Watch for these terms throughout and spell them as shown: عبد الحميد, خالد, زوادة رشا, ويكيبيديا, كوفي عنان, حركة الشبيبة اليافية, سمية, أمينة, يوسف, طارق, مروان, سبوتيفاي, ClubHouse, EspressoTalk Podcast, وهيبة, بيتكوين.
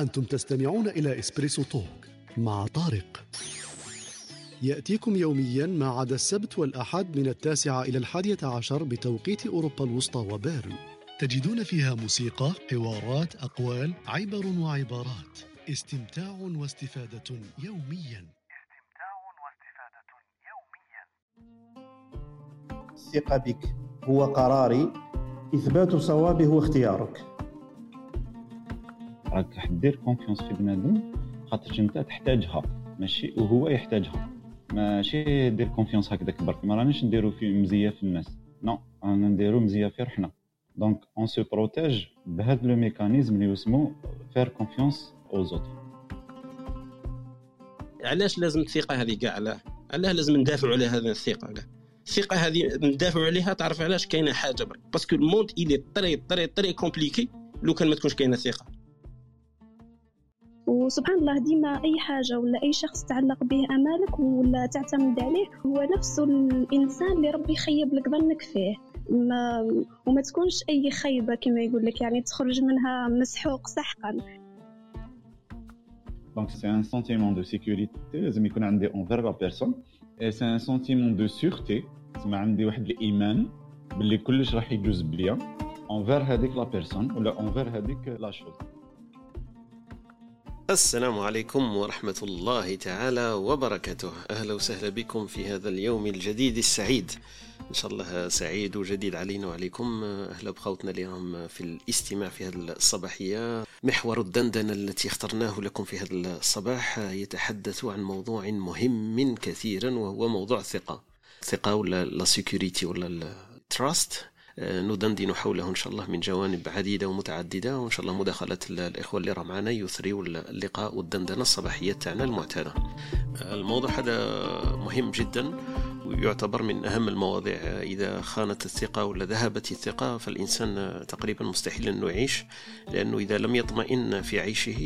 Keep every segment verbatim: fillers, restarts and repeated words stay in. أنتم تستمعون إلى إسبريسو توك مع طارق. يأتيكم يوميا ما عدا السبت والأحد من التاسعة إلى الحادية عشر بتوقيت أوروبا الوسطى وبيرن. تجدون فيها موسيقى، حوارات، أقوال، عبر وعبارات. استمتاع واستفادة يوميا. استمتاع واستفادة يوميا. الثقة بك هو قراري، إثبات صوابي هو اختيارك. راك حدير كونفيونس في بنادم خاطر انت تحتاجها ماشي وهو يحتاجها، ماشي دير كونفيونس هكذاك برك. ما رانيش نديرو في مزيه في الناس، نو رانا نديرو مزيه في روحنا. دونك اون سو بروتيج بهذا لو ميكانيزم اللي يسمو فير كونفيونس او زوتر. علاش لازم الثقه هذه كاع؟ علاه علاه لازم ندافعوا على هذه الثقه. لا الثقه هذه ندافعوا عليها، تعرف علاش؟ كاينه حاجه برك باسكو الموند ايلي طري طري طري كومبليكي لو كان ما تكونش كاينه ثقه. وسبحان الله ديما أي حاجة ولا أي شخص تعلق به أمالك ولا تعتمد عليه هو نفسه الإنسان اللي ربي يخيب لك ظنك فيه، ما وما تكونش أي خيبة كما يقول لك، يعني تخرج منها مسحوق سحقا. Donc c'est un sentiment de sécurité لازم يكون عندي envers la personne et c'est un sentiment de sûreté لازم عندي واحد الإيمان باللي كلش راح يجوز بيا envers هذيك la personne ولا envers هذيك la chose. السلام عليكم ورحمة الله تعالى وبركاته. أهلا وسهلا بكم في هذا اليوم الجديد السعيد، إن شاء الله سعيد وجديد علينا وعليكم. أهلا بخوتنا اليوم في الاستماع في هذه الصباحية. محور الدندنة التي اخترناه لكم في هذا الصباح يتحدث عن موضوع مهم كثيرا، وهو موضوع الثقة. الثقة ولا لا سيكوريتي ولا التراست، ندندن حوله إن شاء الله من جوانب عديدة ومتعددة، وإن شاء الله مداخلة الإخوة اللي راه معنا يثريوا اللقاء والدندنة الصباحية تاعنا المعتادة. الموضوع هذا مهم جدا ويعتبر من أهم المواضيع. إذا خانت الثقة ولا ذهبت الثقة فالإنسان تقريبا مستحيل أنه يعيش، لأنه إذا لم يطمئن في عيشه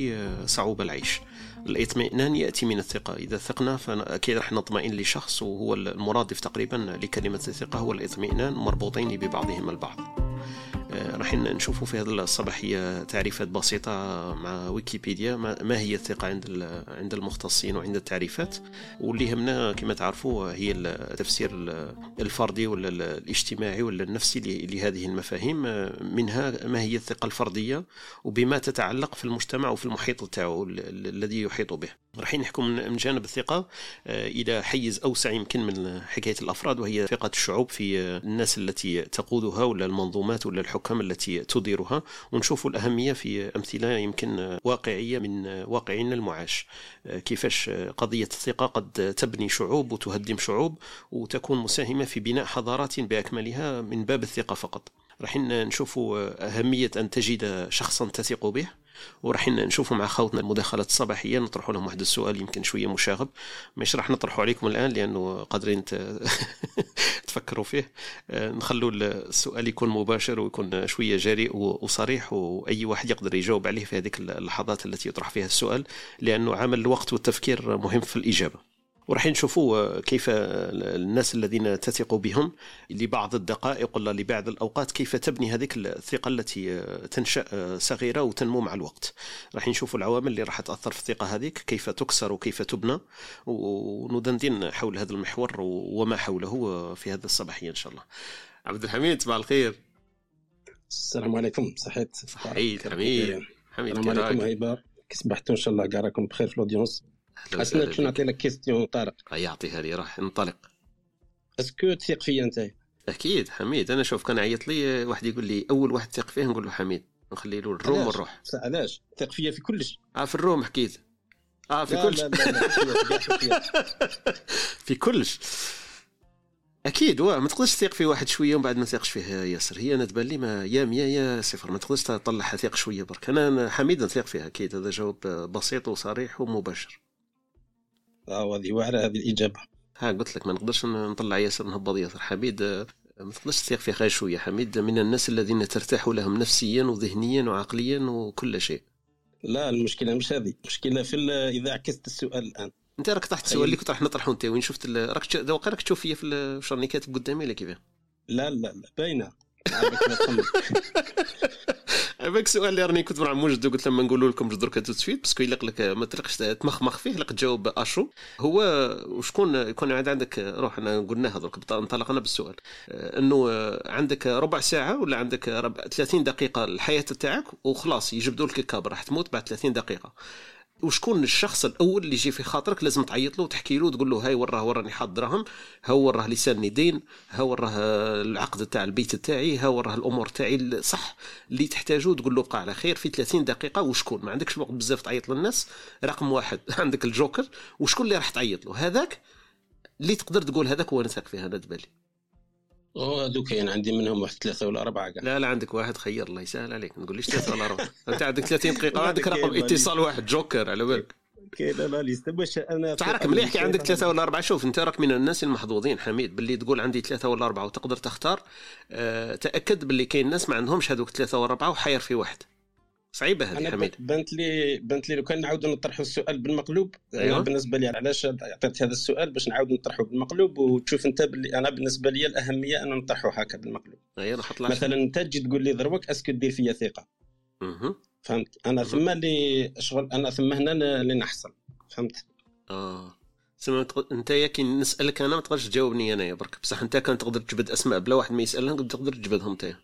صعوب العيش. الاطمئنان يأتي من الثقة. إذا ثقنا فأكيد رح نطمئن لشخص، وهو المرادف تقريبا لكلمة الثقة هو الاطمئنان، مربوطين ببعضهما البعض. رح نشوفوا في هذه الصباحية تعريفات بسيطة مع ويكيبيديا ما هي الثقة عند المختصين وعند التعريفات، واللي همنا كما تعرفوا هي التفسير الفردي ولا الاجتماعي ولا النفسي لهذه المفاهيم. منها ما هي الثقة الفردية وبما تتعلق في المجتمع وفي المحيط تاعو الذي يحيط به. رح نحكي من جانب الثقة إلى حيز أوسع يمكن من حكاية الأفراد، وهي ثقة الشعوب في الناس التي تقودها ولا المنظومات ولا الحكومات التي تديرها، ونشوف الأهمية في أمثلة يمكن واقعية من واقعنا المعاش، كيفاش قضية الثقة قد تبني شعوب وتهدم شعوب وتكون مساهمة في بناء حضارات بأكملها من باب الثقة فقط. راح نشوف أهمية أن تجد شخصا تثق به، وراح نشوف مع خوتنا المداخلة الصباحية نطرح لهم واحد السؤال يمكن شوية مشاغب، مش راح نطرحه عليكم الآن لأنه قادرين تفكروا فيه. نخلو السؤال يكون مباشر ويكون شوية جريء وصريح، وأي واحد يقدر يجاوب عليه في هذه اللحظات التي يطرح فيها السؤال، لأنه عمل الوقت والتفكير مهم في الإجابة. ورح نشوفوا كيف الناس الذين تثق بهم لبعض الدقائق ولا لبعض الأوقات كيف تبني هذيك الثقة التي تنشأ صغيرة وتنمو مع الوقت. رح نشوفوا العوامل اللي راح تأثر في الثقة هذيك، كيف تكسر وكيف تبنى، وندندن حول هذا المحور وما حوله في هذا الصباحية إن شاء الله. عبد الحميد صباح الخير. السلام عليكم. صحيت صحيت حميد حميد السلام عليكم هيبة، كسبحتوا إن شاء الله، قاراكم بخير في الأودينس. أسمعك شنو نعطي لك كيستيون طارق؟ يعطيها لي راح ننطلق. اسكو تثق فيا انت؟ اكيد حميد. انا شوف كان عيط لي واحد يقول لي اول واحد ثق فيه نقول له حميد، نخلي له الروم ونروح. علاش ثق فيا في كلش؟ اه في الروم حكيت اه في كلش في كلش اكيد. واه ما تقدرش تثق في واحد شويه ومن بعد ما تثقش فيه ياسر. هي انا تبان لي ما يا مية يا صفر، ما تقدرش تطلعها ثق شويه برك. انا حميد نثق فيها اكيد. هذا جواب بسيط وصريح ومباشر. اه هذه واعره هذه الاجابه. ها قلت لك ما نقدرش نطلع ياسر نهبط ياسر. حميد ما تقدرش تثق فيه غير شويه. حميد من الناس الذين ترتاح لهم نفسيا وذهنيا وعقليا وكل شيء. لا المشكله مش هذه، المشكله في اذا عكست السؤال الان. انت راك طرحت السؤال اللي كنت راح نطرحه. انت وين شفت راك دوقا راك تشوف فيا في الشرني اللي كاتب قدامي ولا كيفاه؟ لا لا لا باينه. باك السؤال اللي راني كنت مع موجد قلت لما نقول لكم درك كتوتفيد باسكو الا قلك ما تلقش تمخمخ فيه لك تجاوب اشو هو وشكون يكون عاد عندك روح. انا قلناها درك انطلقنا بالسؤال انه عندك ربع ساعه ولا عندك ربع ثلاثين دقيقه الحياه تاعك وخلاص يجبدوا لك الكاب راح تموت بعد ثلاثين دقيقه. وشكون الشخص الاول اللي يجي في خاطرك لازم تعيط له وتحكي له وتقول له هاي وراه وراني حاط دراهم، ها وراه لسان يدين، ها وراه العقد تاع البيت تاعي، ها وراه الامور تاعي صح اللي تحتاجه، تقول له بقى على خير في ثلاثين دقيقه. وشكون ما عندكش وقت بزاف تعيط للناس رقم واحد عندك الجوكر، وشكون اللي راح تعيط له؟ هذاك اللي تقدر تقول هذاك هو نساك فيه. انا دبالي اه دوك يعني عندي منهم واحد ثلاثه ولا اربعه كاع. لا لا عندك واحد خير الله يسهل عليك، ما تقوليش ثلاثه ولا اربعه. انت عندك ثلاثين دقيقه عندك رقم اتصال واحد جوكر على بالك. كاين لا ليست باش انا تعرف مليح كي عندك ثلاثه ولا اربعه. شوف انت راك من الناس المحظوظين حميد باللي تقول عندي ثلاثه ولا اربعه وتقدر تختار. أه تاكد باللي كاين ناس ما عندهمش هذوك ثلاثه ولا اربعه وحير في واحد. صعيبه هذه حميد. بنت لي بنت لي لو كان نعاودوا نطرحوا السؤال بالمقلوب. أيوة. بالنسبه لي علاش عطيت هذا السؤال باش نعاود نطرحوا بالمقلوب وتشوف انت باللي انا بالنسبه لي الاهميه ان نطرحوا هكا بالمقلوب. أيوة. مثلا انت تجي تقول لي ضربك اسكو دير فيا ثقه. اها فهمت انا ثم اللي شغل انا ثم هنا اللي نحصل فهمت. اه سمعت انت ياك نسالك انا ما تقدرش تجاوبني انا برك بصح انت كان تقدر تجبد اسماء بلا واحد ما يسالها تقدر تجبدهم انت.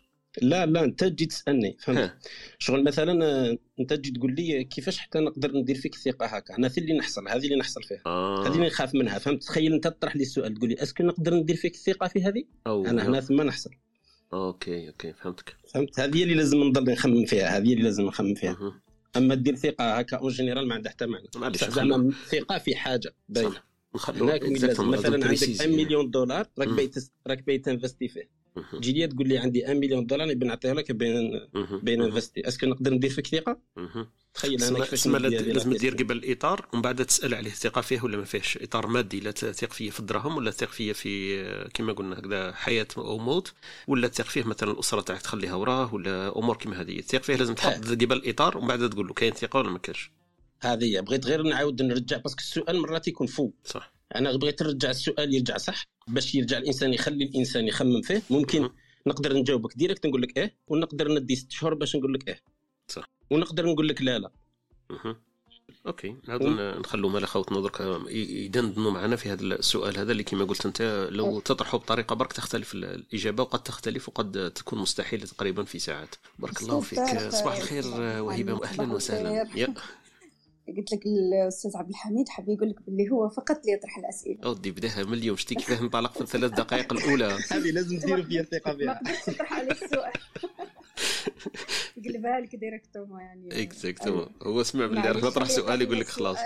لا لا انت تجي تسالني فهمت شغل مثلا انت تجي تقول لي كيفاش حتى نقدر ندير فيك الثقه هكا انا اللي نحصل هذه اللي نحصل فيها آه. هذه اللي نخاف منها فهمت. تخيل انت تطرح لي السؤال تقول لي اسكو نقدر ندير فيك الثقه في هذه انا هنا ثم نحصل. اوكي اوكي فهمتك فهمت. هذه اللي لازم نضل نخمم فيها هذه اللي لازم نخمم فيها أه. اما دير ثقه هكا اون جينيرال ما عندها حتى معنى. زعما ثقه في حاجه باينه مثلا عندك مليون دولار راك بايت راك بايت انفستي فيه تجي لي تقول لي عندي واحد مليون دولار نبي نعطيه لك بين بين انفستي اسكو نقدر ندير فيك ثقه. تخيل انا كيفاش لازم دير قبل الاطار ومن بعد تسال عليه ثقه فيه ولا ما فيهش. اطار مادي لا تثق فيه في الدراهم ولا تثق فيه في كما قلنا هكذا حياه او موت ولا تثق فيه مثلا الاسره تاعك تخليها وراه ولا امور كما هذه. تثق فيه لازم تحط قبل الاطار ومن بعد تقول له كاين ثقه ولا ما كاينش. هذه بغيت غير نعاود نرجع باسكو السؤال مرات يكون فوق صح. انا بغيت نرجع السؤال يرجع صح باش يرجع الانسان يخلي الانسان يخمم فيه ممكن م-م. نقدر نجاوبك ديريكت نقول لك ايه ونقدر ندي ست شهور باش نقول لك ايه صح ونقدر نقول لك لا لا م-م. اوكي هذا و... نخلو مال خوتنا درك يدندنوا معنا في هذا السؤال هذا اللي كما قلت انت لو تطرحه بطريقه برك تختلف الاجابه وقد تختلف وقد تكون مستحيله تقريبا في ساعات. بارك الله فيك صباح الخير وهيبه واهلا وسهلا. قلت لك الاستاذ عبد الحميد حاب يقول لك باللي هو فقط اللي يطرح الاسئله. اودي بداها من اليوم شتي كيفاه انطلق في الثلاث دقائق الاولى هذه لازم ديروا فيها ثقه بها. ما قدرتش نطرح عليك السؤال قلبها لك ديريكتوم يعني اكزاكتوم. هو سمع باللي راح نطرح سؤال يقول لك خلاص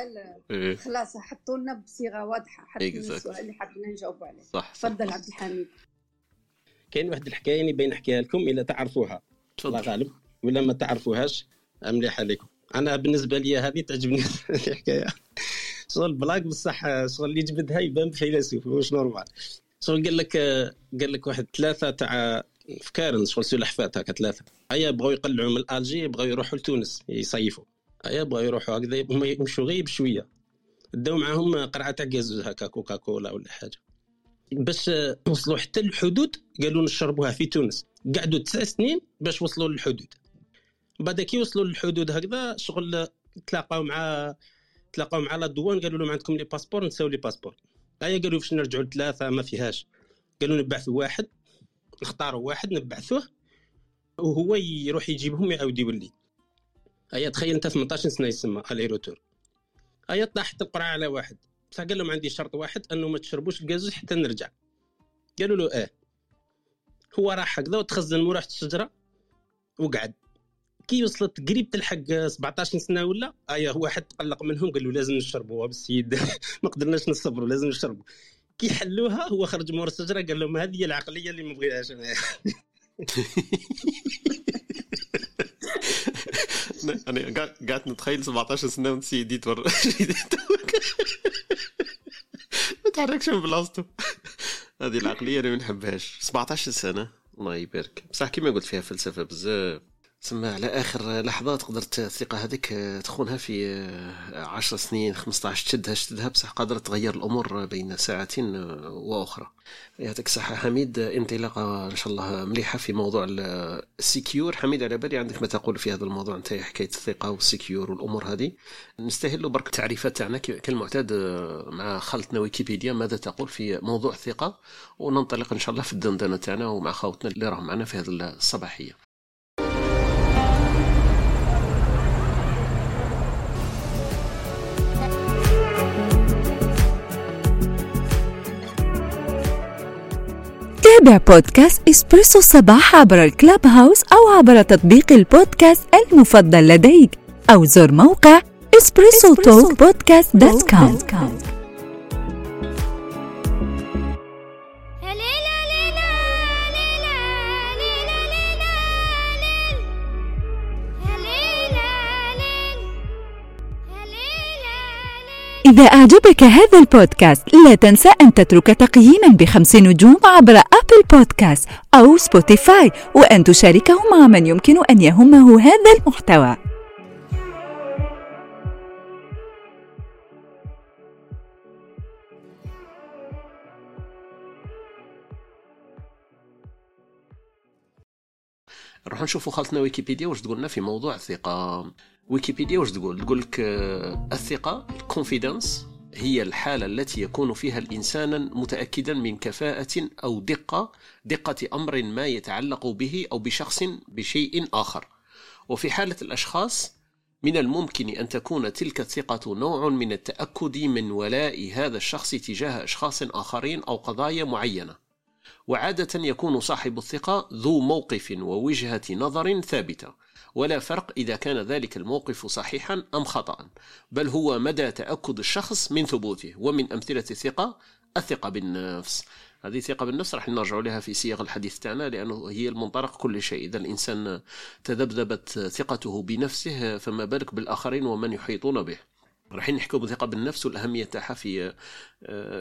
خلاص حطوا لنا بصيغه واضحه حتى السؤال اللي حابين نجاوبوا عليه. تفضل عبد الحميد. كاين واحد الحكايه اللي بين نحكيها لكم الا تعرفوها الله غالب ولا ما تعرفوهاش مليحه لكم. انا بالنسبه لي هذه تعجبني الحكايه شغل بلاك بصح شغل اللي جبدها يبان فيلسوف واش نورمال. شغل قال لك قال لك واحد ثلاثه تاع فكارن شغل سلحفات هكا ثلاثه ايا بغاو يقلعوا من الجي بغاو يروحوا لتونس يصيفوا ايا بغاو يروحوا هكذا يمشوا غير بشويه داو معاهم قرعه تاع غاز هكا كوكا كولا ولا حاجه باش وصلوا حتى الحدود قالوا نشربوها في تونس. قعدوا تسع سنين باش وصلوا للحدود. بعد كي وصلوا للحدود هكذا شغل تلاقاو مع تلاقاو مع لا دوان قالوا لهم عندكم لي باسبور نساو لي باسبور ايا قالوا باش نرجعوا لثلاثه ما فيهاش قالوا نبعثوا واحد نختاروا واحد نبعثوه وهو يروح يجيبهم يعاود يولي. ايا تخيل انت ثمنطاش سنه يسمى على روتور. ايا طاحت القرعه على واحد بصح قال لهم عندي شرط واحد انه ما تشربوش الغاز حتى نرجع. قالوا له اه. هو راح هكذا وتخزن مو راحت الشجره وقعد كي وصلت قريب تلحق سبعطاش سنه ولا ايا هو حد تقلق منهم قالوا لازم نشربوها بالسيد ما قدرناش نصبروا لازم نشربوا. كي حلوها هو خرج مور الشجره قال لهم هذه هي العقليه اللي ما بغيهاش انا. انا قعدت نتخيل سبعطاش سنه ونسيدي تور ما تحركش من بلاصته. هذه العقليه اللي ما نحبهاش سبعطاش سنه الله يبارك. بصح كيما قلت فيها فلسفه بزاف تسمى على آخر لحظات قدرت الثقة هذيك تخونها في عشر سنين خمسة عشر شدها شدها بصح قدرت تغير الأمور بين ساعتين وأخرى. يعطيك الصحة حميد، انطلاقة إن شاء الله مليحة في موضوع السيكيور. حميد على بالي عندك ما تقول في هذا الموضوع نتاع حكاية الثقة والسيكيور والأمور هذه، نستهلوا برك التعريفات تاعنا كالمعتاد مع خلطنا ويكيبيديا ماذا تقول في موضوع الثقة، وننطلق إن شاء الله في الدندنة تاعنا ومع خوتنا اللي راهم معنا في هذه الصباحية. تابع بودكاست إسبريسو الصباح عبر الكلاب هاوس أو عبر تطبيق البودكاست المفضل لديك، أو زر موقع إسبريسو توك بودكاست دوت كوم. إذا أعجبك هذا البودكاست لا تنسى أن تترك تقييماً بخمس نجوم عبر أبل بودكاست أو سبوتيفاي، وأن تشاركه مع من يمكن أن يهمه هذا المحتوى. نروح نشوفوا خلطنا ويكيبيديا واش تقولنا في موضوع الثقة. ويكيبيديا واش تقول؟ تقولك الثقة الكونفيدنس هي الحالة التي يكون فيها الإنسان متأكدا من كفاءة أو دقة دقة أمر ما يتعلق به أو بشخص بشيء آخر. وفي حالة الأشخاص من الممكن أن تكون تلك الثقة نوع من التأكد من ولاء هذا الشخص تجاه أشخاص آخرين أو قضايا معينة. وعادة يكون صاحب الثقة ذو موقف ووجهة نظر ثابتة، ولا فرق إذا كان ذلك الموقف صحيحا أم خطأ، بل هو مدى تأكد الشخص من ثبوته. ومن أمثلة الثقة الثقة بالنفس. هذه الثقة بالنفس راح نرجع لها في سياق الحديث تاعنا لأنه هي المنطلق كل شيء. إذا الإنسان تذبذبت ثقته بنفسه فما بالك بالآخرين ومن يحيطون به. راح نحكوا بالثقة بالنفس والأهمية تاعها في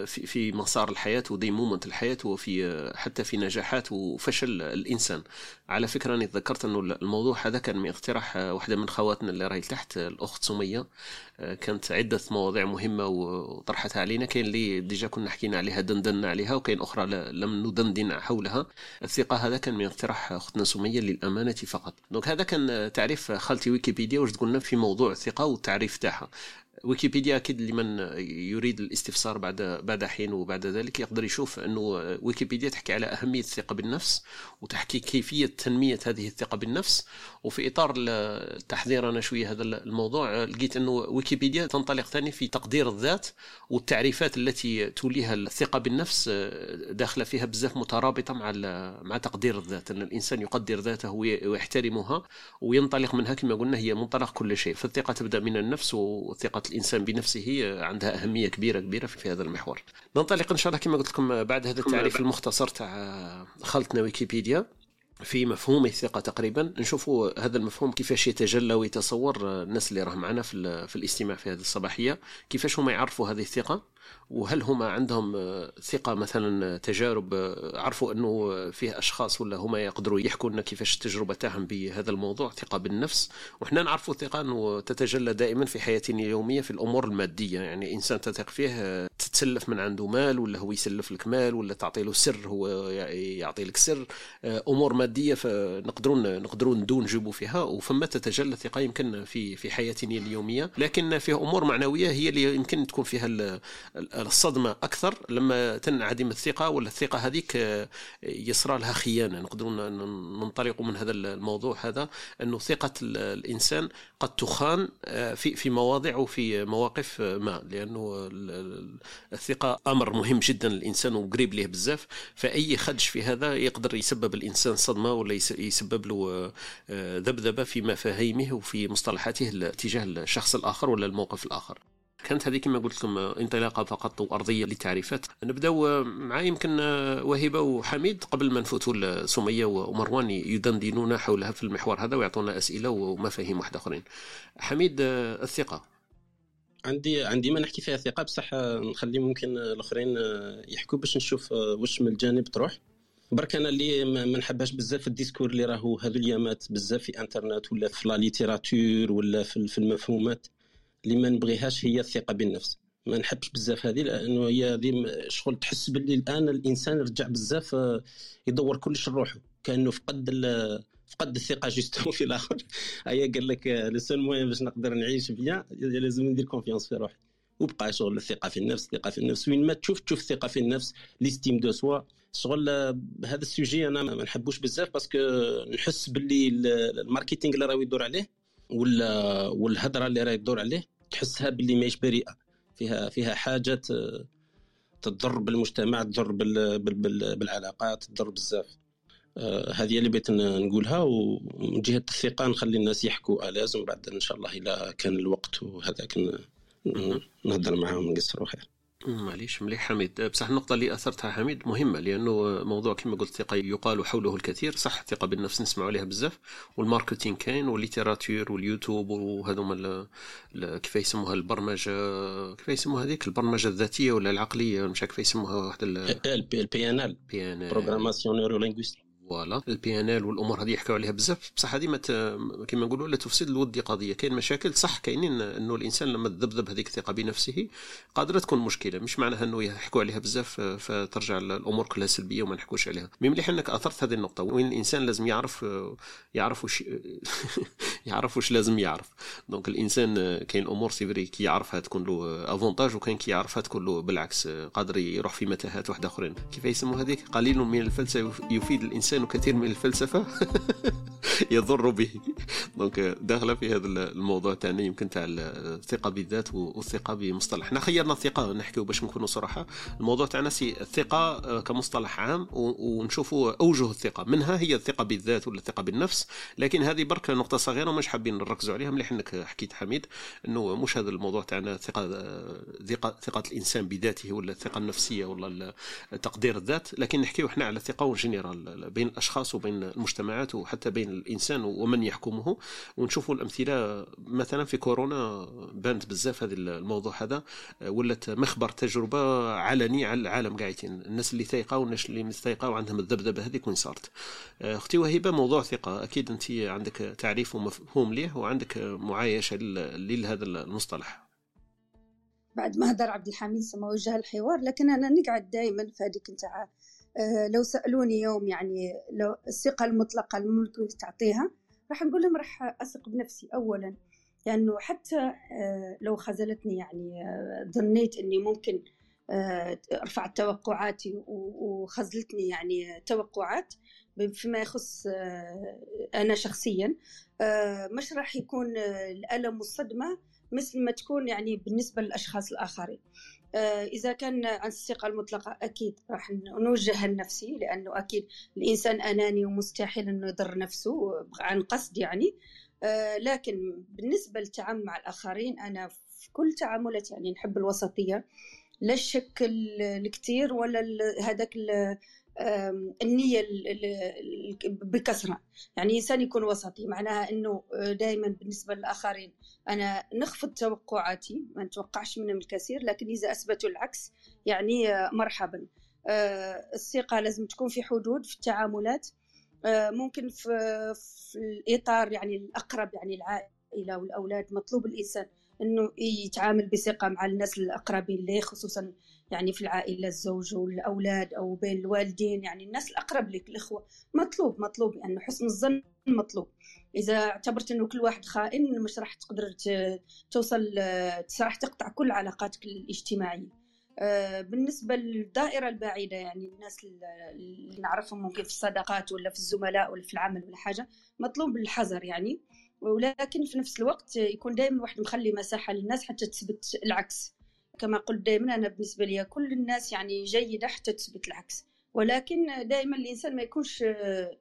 في في مسار الحياة وديمومة الحياة وفي حتى في نجاحات وفشل الإنسان. على فكرة أنا تذكرت أنه الموضوع هذا كان من اقتراح واحدة من خواتنا اللي راهي تحت، الأخت سمية، كانت عدة مواضيع مهمة وطرحتها علينا. كاين اللي ديجا كنا حكينا عليها دندنا عليها، وكاين أخرى لم ندندن حولها. الثقة هذا كان من اقتراح أختنا سمية للأمانة فقط. دونك هذا كان تعريف خالتي ويكيبيديا واش تقولنا في موضوع الثقة والتعريف تاعها. ويكيبيديا أكيد لمن يريد الاستفسار بعد بعد حين وبعد ذلك يقدر يشوف أنه ويكيبيديا تحكي على أهمية الثقة بالنفس وتحكي كيفية تنمية هذه الثقة بالنفس. وفي إطار التحذير أنا شوية هذا الموضوع لقيت أنه ويكيبيديا تنطلق ثاني في تقدير الذات والتعريفات التي توليها الثقة بالنفس، داخلة فيها بزاف مترابطة مع مع تقدير الذات، أن الإنسان يقدر ذاته ويحترمها وينطلق منها. كما قلنا هي منطلق كل شيء، فالثقة تبدأ من النفس وثقة الإنسان بنفسه عندها أهمية كبيرة كبيرة في هذا المحور. ننطلق إن شاء الله كما قلت لكم بعد هذا التعريف المختصر تاع خلطنا ويكيبيديا في مفهوم الثقة تقريبا، نشوفوا هذا المفهوم كيفاش يتجلى ويتصور الناس اللي راه معنا في في الاستماع في هذه الصباحية، كيفاش هم يعرفوا هذه الثقة، وهل هما عندهم ثقة مثلا تجارب عرفوا أنه فيه أشخاص ولا هما يقدروا يحكوا لنا كيفاش التجربة تاعهم بهذا الموضوع ثقة بالنفس. وإحنا نعرفوا الثقة أنه تتجلى دائما في حياتنا اليومية في الأمور المادية، يعني إنسان تثق فيه تتسلف من عنده مال ولا هو يسلف لك مال ولا تعطي له سر هو يعطي لك سر، أمور مادية فنقدرون نقدرون ندون جبوا فيها، وفما تتجلى ثقة يمكن في في حياتنا اليومية. لكن في أمور معنوية هي اللي يمكن تكون فيها ال الصدمة أكثر لما تنعدم الثقة، ولا الثقة هذيك يصرى لها خيانة. نقدر ننطلق من هذا الموضوع هذا أنه ثقة الإنسان قد تخان في في مواضع وفي مواقف ما، لأنه الثقة أمر مهم جدا للإنسان وقريب له بزاف، فأي خدش في هذا يقدر يسبب الإنسان صدمة ولا يسبب له ذبذبة في مفاهيمه وفي مصطلحاته تجاه الشخص الآخر ولا الموقف الآخر. كانت هذه كما قلت لكم انطلاقة فقط وأرضية للتعريفات. نبدأ مع يمكن وهيبة وحميد قبل ما نفوتوا سمية ومروان يدندنون حولها في المحور هذا ويعطونا أسئلة ومفاهيم واحدة أخرين. حميد، الثقة عندي عندي ما نحكي فيها ثقة، بصح نخلي ممكن الآخرين يحكوا باش نشوف واش من الجانب تروح. برك انا اللي ما نحبهاش بزاف في الديسكور اللي راهو هذو اليامات بزاف في انترنت ولا في لا ليتيراتور ولا في المفهومات اللي ما نبغيهاش هي الثقه بالنفس. ما نحبش بزاف هذه لانه هي هذه شغل تحس باللي الان الانسان رجع بزاف يدور كلش روحه كانه فقد فقد الثقه جوستو في الاخر. هيا قال لك لو سول موين باش نقدر نعيش بيان لازم ندير كونفيونس في روحي وبقى شغل الثقه في النفس. الثقه في النفس وين ما تشوف تشوف الثقه في النفس ليستيم دو سوا شغل هذا السوجي انا ما نحبوش بزاف باسكو نحس باللي الماركتينغ اللي راهو يدور عليه ولا والهضره اللي راهي تدور عليه تحسها باللي ماهيش بريئه فيها فيها حاجه تضر بالمجتمع تضر بالعلاقات تضر بزاف. هذه اللي بغيت نقولها. ومن جهه الثقه نخلي الناس يحكوا الاز ومن بعد ان شاء الله الا كان الوقت وهذاك نهضر معاهم نقصروا خير. معليش مليح حميد بصح النقطه اللي اثرتها حميد مهمه لانه موضوع كما قلت ثقه يقال حوله الكثير. صح الثقه بالنفس نسمعوا عليها بزاف والماركتينغ كاين والليتيراتور واليوتيوب وهذوما كيف يسموها البرمجه كيف يسموها هذيك البرمجه الذاتيه ولا العقليه ولا مش كيف يسموها واحد البي ان ال بي ان ال بروغراماسيون نيورو لينغويستيك فوالا البي ان ال والامور هذه يحكوا عليها بزاف. بصح هذه كما نقولوا لا تفسد الود قضيه. كاين مشاكل صح كاينين انه الانسان لما تذبذب هذيك الثقه بنفسه قادره تكون مشكله مش معناها انه يحكوا عليها بزاف فترجع الامور كلها سلبيه وما نحكوش عليها. مليح انك اثرت هذه النقطه وين الانسان لازم يعرف يعرف وش يعرف واش لازم يعرف. دونك الانسان كاين امور سيفري كي يعرفها تكون له افونتاج وكاين كي يعرفها تكون له بالعكس قادر يروح في متاهات واحده اخرين. كيف يسموا هذيك قليل من الفلسفه يفيد الانسان وكثير من الفلسفة يضر به. دونك داخلة في هذا الموضوع تاني يمكن تاع الثقة بالذات والثقة بمصطلح. احنا خيرنا الثقة نحكيو باش نكونوا صراحة. الموضوع تاعنا سي الثقة كمصطلح عام ونشوفوا أوجه الثقة منها هي الثقة بالذات ولا الثقة بالنفس. لكن هذه برك نقطة صغيرة ومش حابين نركزوا عليها. مليح انك حكيت حميد انه مش هذا الموضوع تاعنا ثقة ثقة الإنسان بذاته ولا الثقة النفسية ولا تقدير الذات لكن نحكيو احنا على الثقة وجنرال بين الأشخاص وبين المجتمعات وحتى بين الإنسان ومن يحكمه. ونشوفوا الأمثلة مثلا في كورونا بانت بزاف هذا الموضوع هذا ولت مخبر تجربة علني على العالم قاعدين الناس اللي ثيقة والناس اللي مستيقة وعندهم الذبذبة هذه كون صارت. أختي وهيبة موضوع ثقة أكيد أنت عندك تعريف ومفهوم ليه وعندك معايشة لهذا المصطلح. بعد ما هدر عبد الحميد سما وجه الحوار لكن أنا نقعد دائما فاديك أنت عا أه لو سألوني يوم يعني لو الثقة المطلقة اللي ممكن تعطيها راح نقول لهم راح أثق بنفسي أولا لأنه يعني حتى أه لو خذلتني يعني أه ظنيت أني ممكن أه رفعت توقعاتي وخذلتني يعني توقعات فيما يخص أه أنا شخصيا أه مش راح يكون الألم والصدمة مثل ما تكون يعني بالنسبة للأشخاص الآخرين. إذا كان عن الثقة المطلقة أكيد راح نوجه لنفسي لأنه أكيد الإنسان أناني ومستحيل أنه يضر نفسه عن قصد يعني. لكن بالنسبة للتعامل مع الآخرين أنا في كل تعاملات يعني نحب الوسطية لا الشك الكثير ولا هذاك النية بكثرة يعني الإنسان يكون وسطي معناها أنه دائما بالنسبة للآخرين أنا نخفض توقعاتي ما نتوقعش منهم الكثير لكن إذا أثبتوا العكس يعني مرحبا. الثقة لازم تكون في حدود في التعاملات ممكن في الإطار يعني الأقرب يعني العائلة والأولاد مطلوب الإنسان أنه يتعامل بثقة مع الناس الأقربين له خصوصاً يعني في العائلة الزوج والأولاد أو بين الوالدين يعني الناس الأقرب لك الإخوة مطلوب مطلوب يعني حسن الظن مطلوب. إذا اعتبرت أنه كل واحد خائن مش راح تقدر توصل راح تقطع كل علاقاتك الاجتماعية. بالنسبة للدائرة البعيدة يعني الناس اللي نعرفهم ممكن في الصداقات ولا في الزملاء ولا في العمل ولا حاجة مطلوب الحذر يعني ولكن في نفس الوقت يكون دائما واحد مخلي مساحة للناس حتى تثبت العكس. كما قلت دائما أنا بالنسبة لي كل الناس يعني جيدة حتى تثبت العكس ولكن دائما الإنسان ما يكونش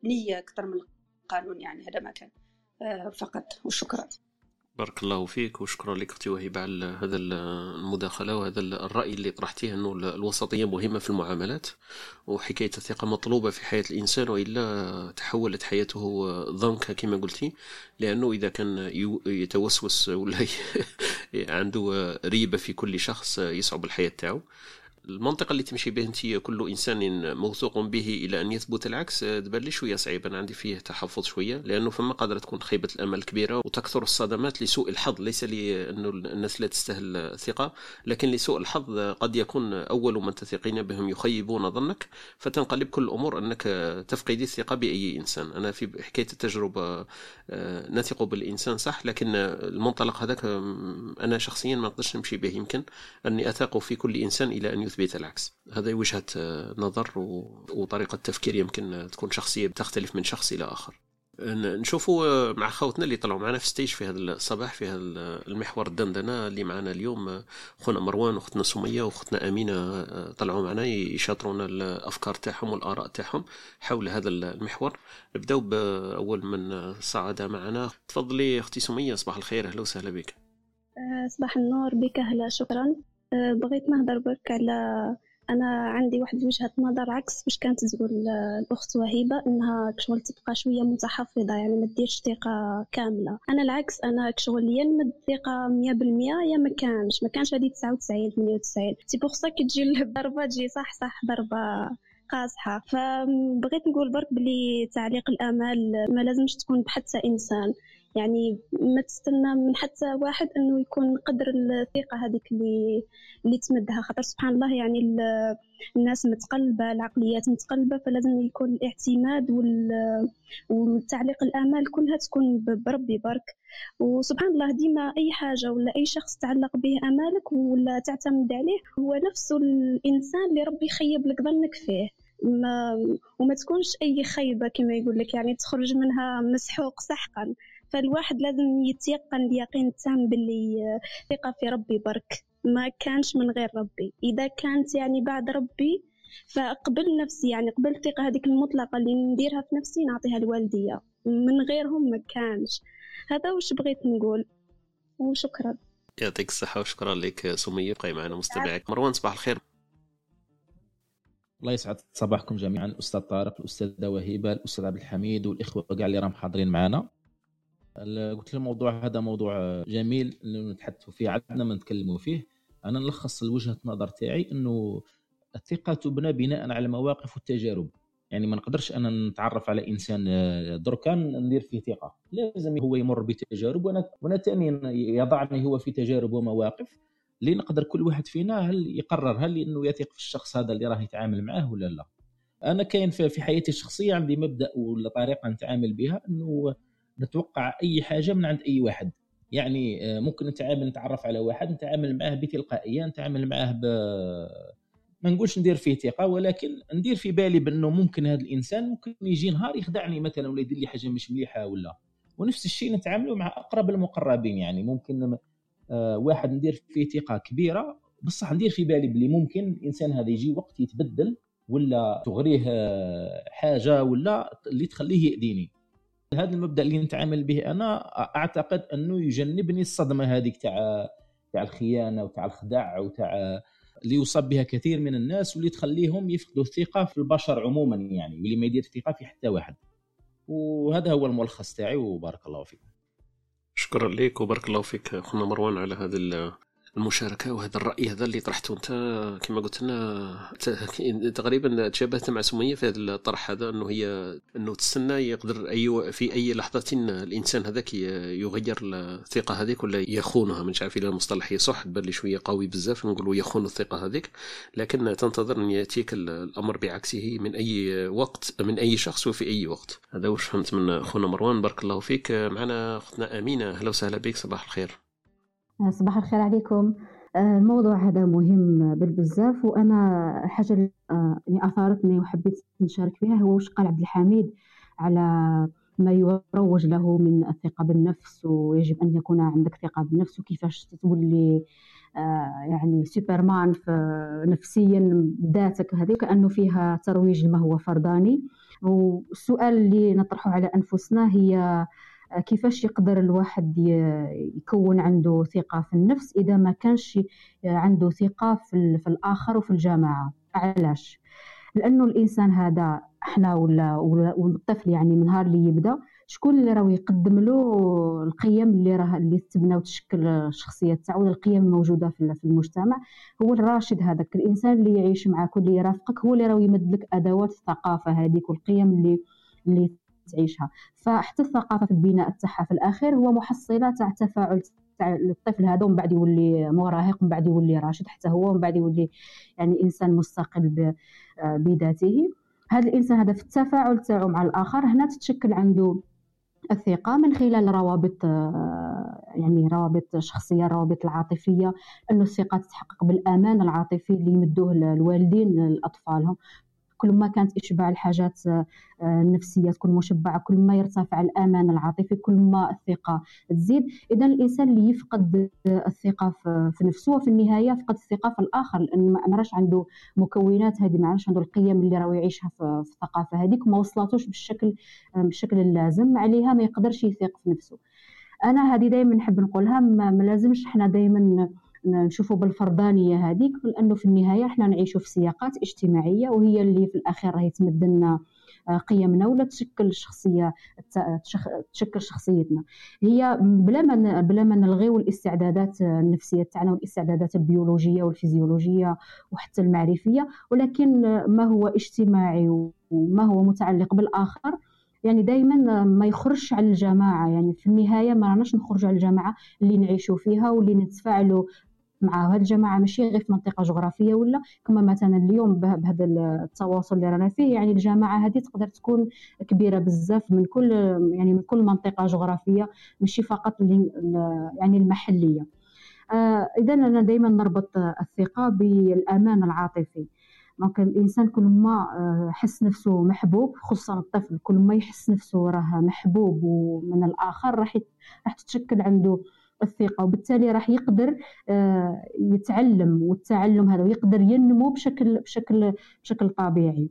نية أكثر من القانون يعني هذا ما كان فقط. وشكرا بارك الله فيك وشكرا لك اختي وهيبة على هذا المداخلة وهذا الرأي اللي طرحتيه أنه الوسطية مهمة في المعاملات وحكاية الثقة مطلوبة في حياة الإنسان وإلا تحولت حياته ضنكة كما قلتي لأنه إذا كان يتوسوس ولا عنده ريبة في كل شخص يصعب الحياة تاعه. المنطق اللي تمشي به انت كل انسان موثوق به الى ان يثبت العكس تبان لي شويه صعيب. انا عندي فيه تحفظ شويه لانه فما قادره تكون خيبه الامل كبيره وتكثر الصدمات لسوء الحظ، ليس لانه الناس لا تستاهل الثقه، لكن لسوء الحظ قد يكون اول من تثقين بهم يخيبون ظنك فتنقلب كل الامور انك تفقدي الثقه باي انسان. انا في حكايه التجربه نثق بالانسان صح، لكن المنطلق هذاك انا شخصيا ما نقدرش نمشي به، يمكن اني اثق في كل انسان الى ان يثبت العكس. هذا وجهة نظر وطريقة تفكير يمكن تكون شخصية تختلف من شخص إلى آخر. نشوفوا مع خوتنا اللي طلعوا معنا في ستيج في هذا الصباح في هذا المحور الدندنة اللي معنا اليوم، أخونا مروان وأختنا سمية وأختنا أمينة طلعوا معنا يشاطرونا الأفكار تاعهم والآراء تاعهم حول هذا المحور. نبدأ بأول من صعد معنا، تفضلي أختي سمية. صباح الخير، أهلا وسهلا بك. صباح النور بك، أهلا، شكرا. بغيت نهضر برك على انا عندي واحد وجهه نظر عكس باش كانت تقول الاخت وهيبه، انها كشغل تبقى شويه متحفظه يعني ما ديرش ثقه كامله. انا العكس، انا كشغل يا نمد ثقه مية بالمية يا ما كانش ما كانش هذه تسعة وتسعين ثمانية وتسعين سي بوغ سا كي تجي الضربه تجي صح صح ضربه قاصحه. فبغيت نقول برك بلي تعليق الامال ما لازمش تكون بحتى انسان، يعني ما تستنى من حتى واحد انه يكون قدر الثقه هذيك اللي اللي تمدها، خاطر سبحان الله يعني الناس متقلبه، العقليات متقلبه، فلازم يكون الاعتماد والتعليق الامال كلها تكون بربي برك. وسبحان الله ديما اي حاجه ولا اي شخص تعلق به امالك ولا تعتمد عليه هو نفسه الانسان اللي ربي يخيب لك ظنك فيه، ما وما تكونش اي خيبه كما يقول لك يعني تخرج منها مسحوق سحقا. فالواحد لازم يتيقن اليقين التام باللي ثقه في ربي برك، ما كانش من غير ربي. اذا كانت يعني بعد ربي فقبل نفسي، يعني قبل الثقه هذيك المطلقه اللي نديرها في نفسي نعطيها لوالديا، من غيرهم ما كانش. هذا واش بغيت نقول وشكرا. يعطيك الصحه وشكرا لك سميه. بقي معنا مستمعك مروان. صباح الخير. الله يسعد صباحكم جميعا، الاستاذ طارق، الاستاذه وهيبه، الاستاذ عبد الحميد والاخوه كاع اللي راهم حاضرين معنا. قلت لهم الموضوع هذا موضوع جميل اللي نتحدثوا فيه، عندنا ما نتكلموا فيه. انا نلخص وجهه النظر تاعي انه الثقه تبنى بناء على المواقف والتجارب، يعني ما نقدرش انا نتعرف على انسان دركا ندير فيه ثقه، لازم هو يمر بتجارب وانا وانا ثاني يضعني هو في تجارب ومواقف اللي نقدر كل واحد فينا هل يقرر هل انه يثق في الشخص هذا اللي راه يتعامل معاه ولا لا. انا كاين في حياتي الشخصيه عندي مبدا ولا طريقه نتعامل بها انه نتوقع اي حاجه من عند اي واحد، يعني ممكن نتعامل نتعرف على واحد نتعامل معاه بتلقائيه، نتعامل معاه ب ما نقولش ندير فيه ثقه، ولكن ندير في بالي بانه ممكن هذا الانسان ممكن يجي نهار يخدعني مثلا ولا يدير لي حاجه مش مليحه ولا. ونفس الشيء نتعامله مع اقرب المقربين، يعني ممكن واحد ندير فيه ثقه كبيره بصح ندير في بالي بلي ممكن الانسان هذا يجي وقت يتبدل ولا تغريه حاجه ولا اللي تخليه يأذيني. هذا المبدا اللي نتعامل به انا اعتقد انه يجنبني الصدمه هذيك تاع تاع الخيانه وتاع الخداع وتاع اللي يصاب بها كثير من الناس واللي تخليهم يفقدوا الثقه في البشر عموما، يعني واللي ما يدير ثقه في حتى واحد. وهذا هو الملخص تاعي وبارك الله فيك. شكرا لك وبارك الله فيك اخونا مروان على هذه المشاركه وهذا الراي هذا اللي طرحته انت. كما قلت لنا تقريبا تشابهت مع سميه في هذا الطرح هذا، انه هي انه تستنى يقدر اي في اي لحظه الانسان هذاك يغير الثقه هذيك ولا يخونها، مش عارف الا المصطلح هي صح، باللي شويه قوي بزاف نقولوا يخون الثقه هذيك، لكن تنتظر ان ياتيك الامر بعكسه من اي وقت من اي شخص وفي اي وقت. هذا واش فهمت من اخونا مروان، بارك الله فيك. معنا اختنا امينه، اهلا وسهلا بك. صباح الخير. صباح الخير عليكم. الموضوع هذا مهم بالبزاف، وانا حاجه اللي اثارتني وحبيت نشارك فيها هو واش قال عبد الحميد على ما يروج له من الثقه بالنفس، ويجب ان يكون عندك ثقه بالنفس وكيفاش تولي يعني سوبرمان نفسيا بذاتك، هذه كانه فيها ترويج لما هو فرداني. والسؤال اللي نطرحه على انفسنا هي كيفاش يقدر الواحد يكون عنده ثقة في النفس إذا ما كانش عنده ثقة في الآخر وفي الجماعة؟ علاش؟ لأنه الإنسان هذا إحنا ولا والطفل يعني من نهار اللي يبدأ شكون اللي راه يقدم له القيم اللي راه اللي تبنى وتشكل الشخصيه تاعو، القيم الموجوده في المجتمع. هو الراشد هذاك الانسان اللي يعيش معك واللي يرافقك هو اللي راه يمد لك ادوات الثقافه هذيك والقيم اللي اللي تعيشها. فحتى الثقافه في البناء تاعها في الاخير هو محصله تاع تفاعل تاع الطفل هذا، ومن بعد يولي مراهق، ومن بعد يولي راشد حتى هو، ومن بعد يولي يعني انسان مستقل بذاته. هذا الانسان هذا في التفاعل تاعو مع الاخر هنا تتشكل عنده الثقه من خلال روابط، يعني روابط شخصيه، روابط العاطفيه، انه الثقه تتحقق بالامان العاطفي اللي يمدوه الوالدين لاطفالهم. كل ما كانت اشباع الحاجات النفسيه تكون مشبعه، كل ما يرتفع الامان العاطفي، كل ما الثقه تزيد. اذا الانسان اللي يفقد الثقه في نفسه وفي النهايه فقد الثقه في الاخر، لان ما راش عنده مكونات هذه، ما راش عنده القيم اللي راه يعيشها في الثقافه هذيك، وما وصلاتوش بالشكل بالشكل اللازم عليها، ما يقدرش يثق في نفسه. انا هذه دائما نحب نقولها، ما لازمش حنا دائما نشوفوا بالفردانيه هذيك، لانه في النهايه احنا نعيشوا في سياقات اجتماعيه، وهي اللي في الاخير راهي تمد لنا قيمنا ولا تشكل الشخصيه تشكل شخصيتنا هي، بلا ما بلا ما نلغيو الاستعدادات النفسيه تاعنا والاستعدادات البيولوجيه والفيزيولوجيه وحتى المعرفيه، ولكن ما هو اجتماعي وما هو متعلق بالاخر يعني دائما ما يخرجش على الجماعه. يعني في النهايه ما راناش نخرجوا على الجماعه اللي نعيشوا فيها واللي نتفاعلوا مع هاد الجماعه، ماشي غير في منطقه جغرافيه ولا كما مثلا اليوم بهذا التواصل اللي رانا فيه. يعني الجماعه هذه تقدر تكون كبيره بزاف، من كل يعني من كل منطقه جغرافيه، ماشي فقط يعني المحليه. آه اذا انا دائما نربط الثقه بالامان العاطفي. دونك الانسان كل ما حس نفسه محبوب، خصوصا الطفل، كل ما يحس نفسه راه محبوب ومن الاخر راح راح تتشكل عنده الثقة، وبالتالي راح يقدر يتعلم، والتعلم هذا يقدر ينمو بشكل بشكل بشكل طبيعي.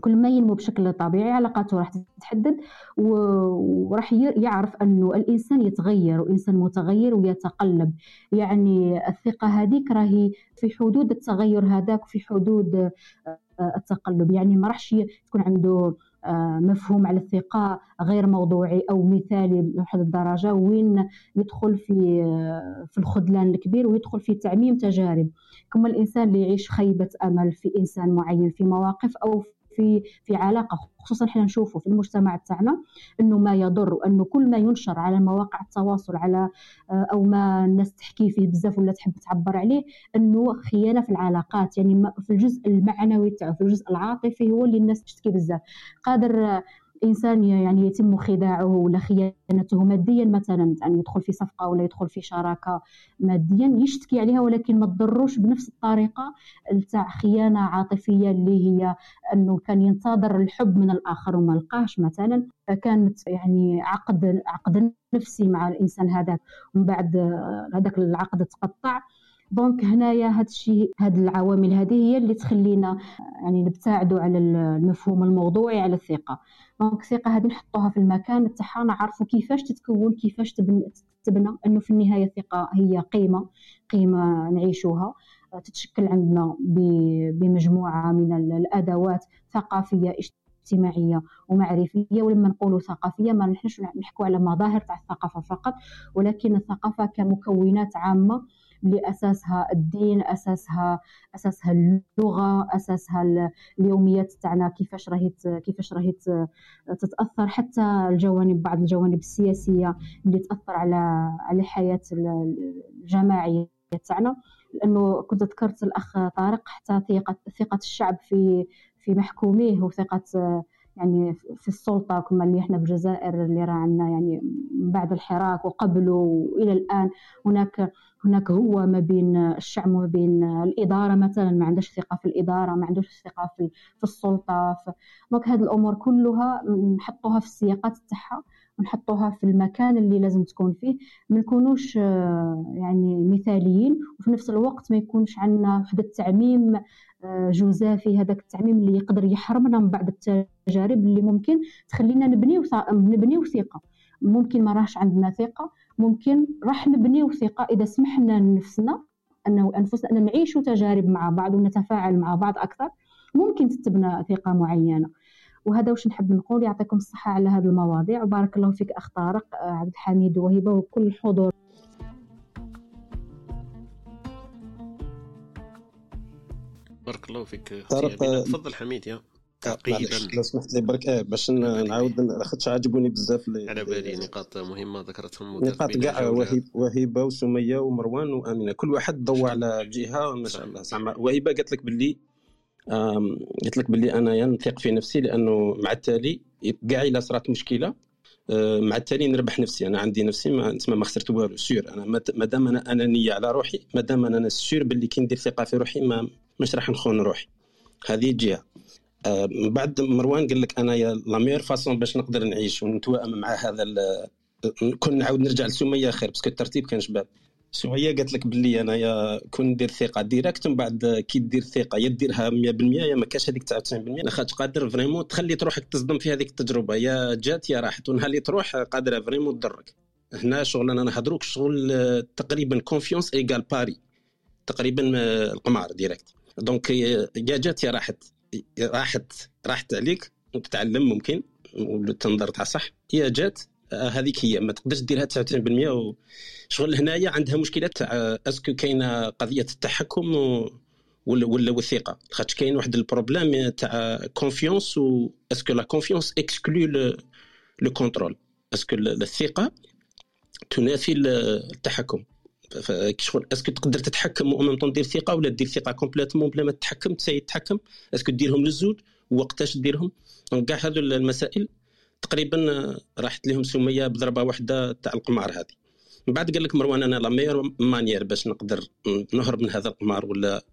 كل ما ينمو بشكل طبيعي علاقاته راح تتحدد، وراح يعرف انه الانسان يتغير، وانسان متغير ويتقلب. يعني الثقة هذيك راهي في حدود التغير هذاك، وفي حدود التقلب. يعني ما راحش تكون عنده مفهوم على الثقة غير موضوعي أو مثالي لحد الدرجة وين يدخل في في الخذلان الكبير، ويدخل في تعميم تجارب. كما الإنسان اللي يعيش خيبة أمل في إنسان معين، في مواقف أو في في علاقة، خصوصا حنا نشوفوا في المجتمع تاعنا انه ما يضر، وانه كل ما ينشر على مواقع التواصل على او ما الناس تحكي فيه بزاف ولا تحب تعبر عليه، انه خيانه في العلاقات. يعني في الجزء المعنوي تاعو، في الجزء العاطفي هو اللي الناس تشتكي بزاف. قادر انسان يعني يتم خداعه ولا خيانته ماديا مثلا، يعني يدخل في صفقه ولا يدخل في شراكه ماديا يشتكي عليها، ولكن ما تضروش بنفس الطريقه تاع خيانه عاطفيه اللي هي انه كان ينتظر الحب من الاخر وما لقاهش مثلا، فكانت يعني عقد عقد نفسي مع الانسان هذاك، ومن بعد هذاك العقد تقطع. دونك هنايا هذا الشيء، هذه العوامل هذه هي اللي تخلينا يعني نبتعدوا على المفهوم الموضوعي على الثقه. دونك الثقه هذه نحطوها في المكان تاعها، نعرفوا كيفاش تتكون، كيفاش تبنى، انه في النهايه الثقه هي قيمه قيمه نعيشوها، تتشكل عندنا بمجموعه من الادوات ثقافيه اجتماعيه ومعرفيه. ولما نقولوا ثقافيه ما نحنش نحكوا على مظاهر تاع الثقافه فقط، ولكن الثقافه كمكونات عامه لأساسها الدين، أساسها أساسها اللغة، أساسها اليوميات تاعنا، كيفاش راهي كيفاش راهي تتأثر، حتى الجوانب بعض الجوانب السياسية اللي تأثر على على الحياة الجماعية تاعنا. لأنه كنت ذكرت الأخ طارق حتى ثقة ثقة الشعب في في محكوميه، وثقة يعني في السلطه، كما اللي احنا في الجزائر اللي راه عندنا يعني بعد الحراك وقبله والى الان هناك هناك هو ما بين الشعب وما بين الاداره مثلا، ما عندهش ثقه في الاداره، ما عندهش ثقه في في السلطه. دونك هذه الامور كلها نحطوها في السياقات تاعها، ونحطوها في المكان اللي لازم تكون فيه. ما نكونوش يعني مثاليين، وفي نفس الوقت ما يكونش عندنا واحد التعميم جوزافي، هذاك التعميم اللي يقدر يحرمنا من بعض التجارب اللي ممكن تخلينا نبنيو نبنيو ثقه. ممكن ما راهش عندنا ثقه، ممكن راح نبنيو ثقه اذا سمحنا لنفسنا انه انفسنا ان نعيشوا تجارب مع بعض ونتفاعل مع بعض اكثر، ممكن تتبنى ثقه معينه. وهذا واش نحب نقول. يعطيكم الصحة على هذه المواضيع وبارك الله فيك أخ طارق عبد الحميد وهيبة وكل الحضور. بارك الله فيك طارق. تفضل حميد يا معليش لو سمحت لي برك اه باش نعاود لاخاطش عاجبوني بزاف على بالي نقاط مهمه ذكرتهم نقاط كاع وهيبه وسميه ومروان وامينه كل واحد ضوى على جهه ما شاء الله. زعما وهيبه قالت لك باللي قالت لك باللي انايا نثق في نفسي لانه مع التالي كاع الا صرات مشكله مع التالي نربح نفسي. انا عندي نفسي ما تسمى ما خسرت والو سير. انا مادام انا انانيه على روحي مادام انا سير باللي كي ندير ثقه في روحي ما مش راح نخون روحي. هذه جهه. من بعد مروان قال لك انا يا لامير فاصون باش نقدر نعيش ونتوائم مع هذا كون نعاود نرجع لسميه خير باسكو الترتيب كان شباب. سميه قالت لك باللي انا يا كون ندير ثقه ديريكت ومن بعد كي دير ثقه يا ديرها مية بالمية يا ما كاش هذيك تسعة وتسعين بالمية لاخاطش قادر فريمون تخلي روحك تصدم في هذيك التجربه يا جات يا راحت ونهار اللي تروح قادره فريمون تضرك. هنا شغل انا نهضروك شغل تقريبا كونفيونس ايغال باري تقريبا القمار ديريكت دونك يا جات يا راحت راحت راحت عليك وتتعلم ممكن وتنظر تاع صح هي جات هذيك هي ما تقدرش ديرها تسعة وتسعين بالمية. وشغل هنايا عندها مشكله تاع اسكو كاينه قضيه التحكم ولا ولا والثقه خاطر كاين واحد البروبليم تاع كونفيونس و اسكو لا كونفيونس اكسكلو لو كونترول اسكو الثقه تنافي التحكم كشغل اسكو تقدر تتحكم ومام تندير ثقه ولا دير ثقه كومبليتوم بلا ما تتحكم تساي تتحكم اسكو ديرهم للزوج ووقتاش ديرهم. دونك كاع هذو المسائل تقريبا راحت لهم سميه بضربه واحده تاع القمار هذه. من بعد قال لك مروان انا لا ميور مانيير باش نقدر نهرب من هذا القمار ولا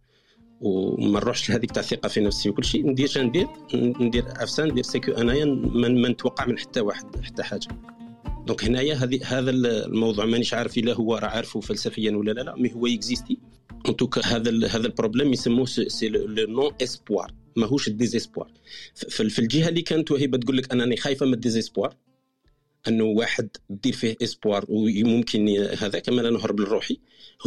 وما نروحش لهذيك تاع الثقه في نفسي وكل شيء ندير ندير ندير افسان ندير سكو انايا ما نتوقع من حتى واحد حتى حاجه. دونك هنايا هذا الموضوع مانيش عارف الا هو راه عارفه فلسفيا ولا لا لا مي هو اكزيستي ان توك هذا ال هذا البروبليم يسموه سي لو نون اسبوار ماهوش الديزيسبوار. في الجهه اللي كانت وهيبه تقول لك انني خايفه من الديزيسبوار انه واحد دير فيه اسبوار وممكن هذا كمان انا نهرب لروحي.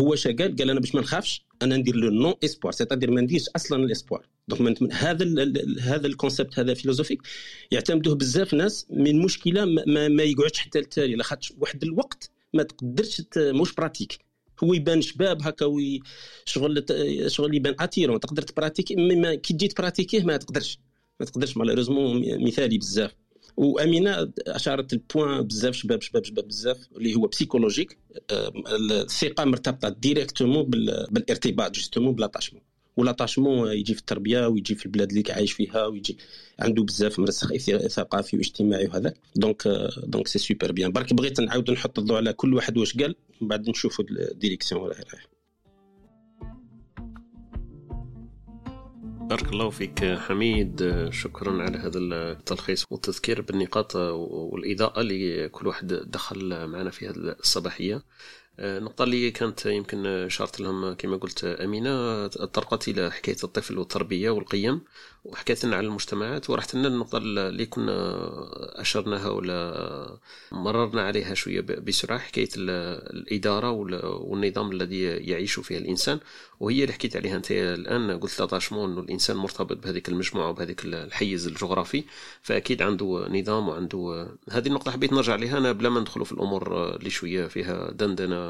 هو شغال قال انا باش ما نخافش انا ندير لو نون اسبوار سيتادير ما نديرش اصلا الاسبوار. دونك هذا ال هذا الكونسيبت هذا فيلوزوفيك يعتمدوه بزاف ناس من مشكله ما, ما يقعدش حتى التالي لاخاطش واحد الوقت ما تقدرش موش براتيك. هو يبان شباب هكا وي شغل شغل يبان اتيرون تقدر تبراتيكي مي كي تجي تبراتيكيه ما تقدرش ما تقدرش مالوريزمون مثالي بزاف. وامينه اشارت البوان بزاف شباب شباب شباب بزاف اللي هو بسيكولوجيك الثقه مرتبطه ديريكتومون بالارتباط جوستومون بلاطاشمون والاتاشمون يجي في التربيه ويجي في البلاد اللي عايش فيها ويجي عنده بزاف مرسخ ثقافي واجتماعي وهذا. دونك دونك سي سوبر بيان. برك بغيت نعاود نحط الضوء على كل واحد واش قال من بعد نشوفوا الديريكسيون ولا غيره. بارك الله فيك حميد شكرا على هذا التلخيص والتذكير بالنقاط والإضاءة اللي كل واحد دخل معنا في هذه الصباحية. النقطة اللي كانت يمكن اشارت لهم كما قلت أمينة طرقت إلى حكاية الطفل والتربية والقيم وحكيت لنا على المجتمعات ورحت لنا النقطة اللي كنا أشرناها ولا مررنا عليها شوية بسرعة حكاية الإدارة والنظام الذي يعيش فيه الإنسان وهي اللي حكيت عليها أنت الآن. قلت لطاشمون أن الإنسان مرتبط بهذه المجموعة وبهذه الحيز الجغرافي فأكيد عنده نظام وعنده هذه النقطة حبيت نرجع لها أنا بلا ما ندخلوا في الأمور اللي شوية فيها دندنة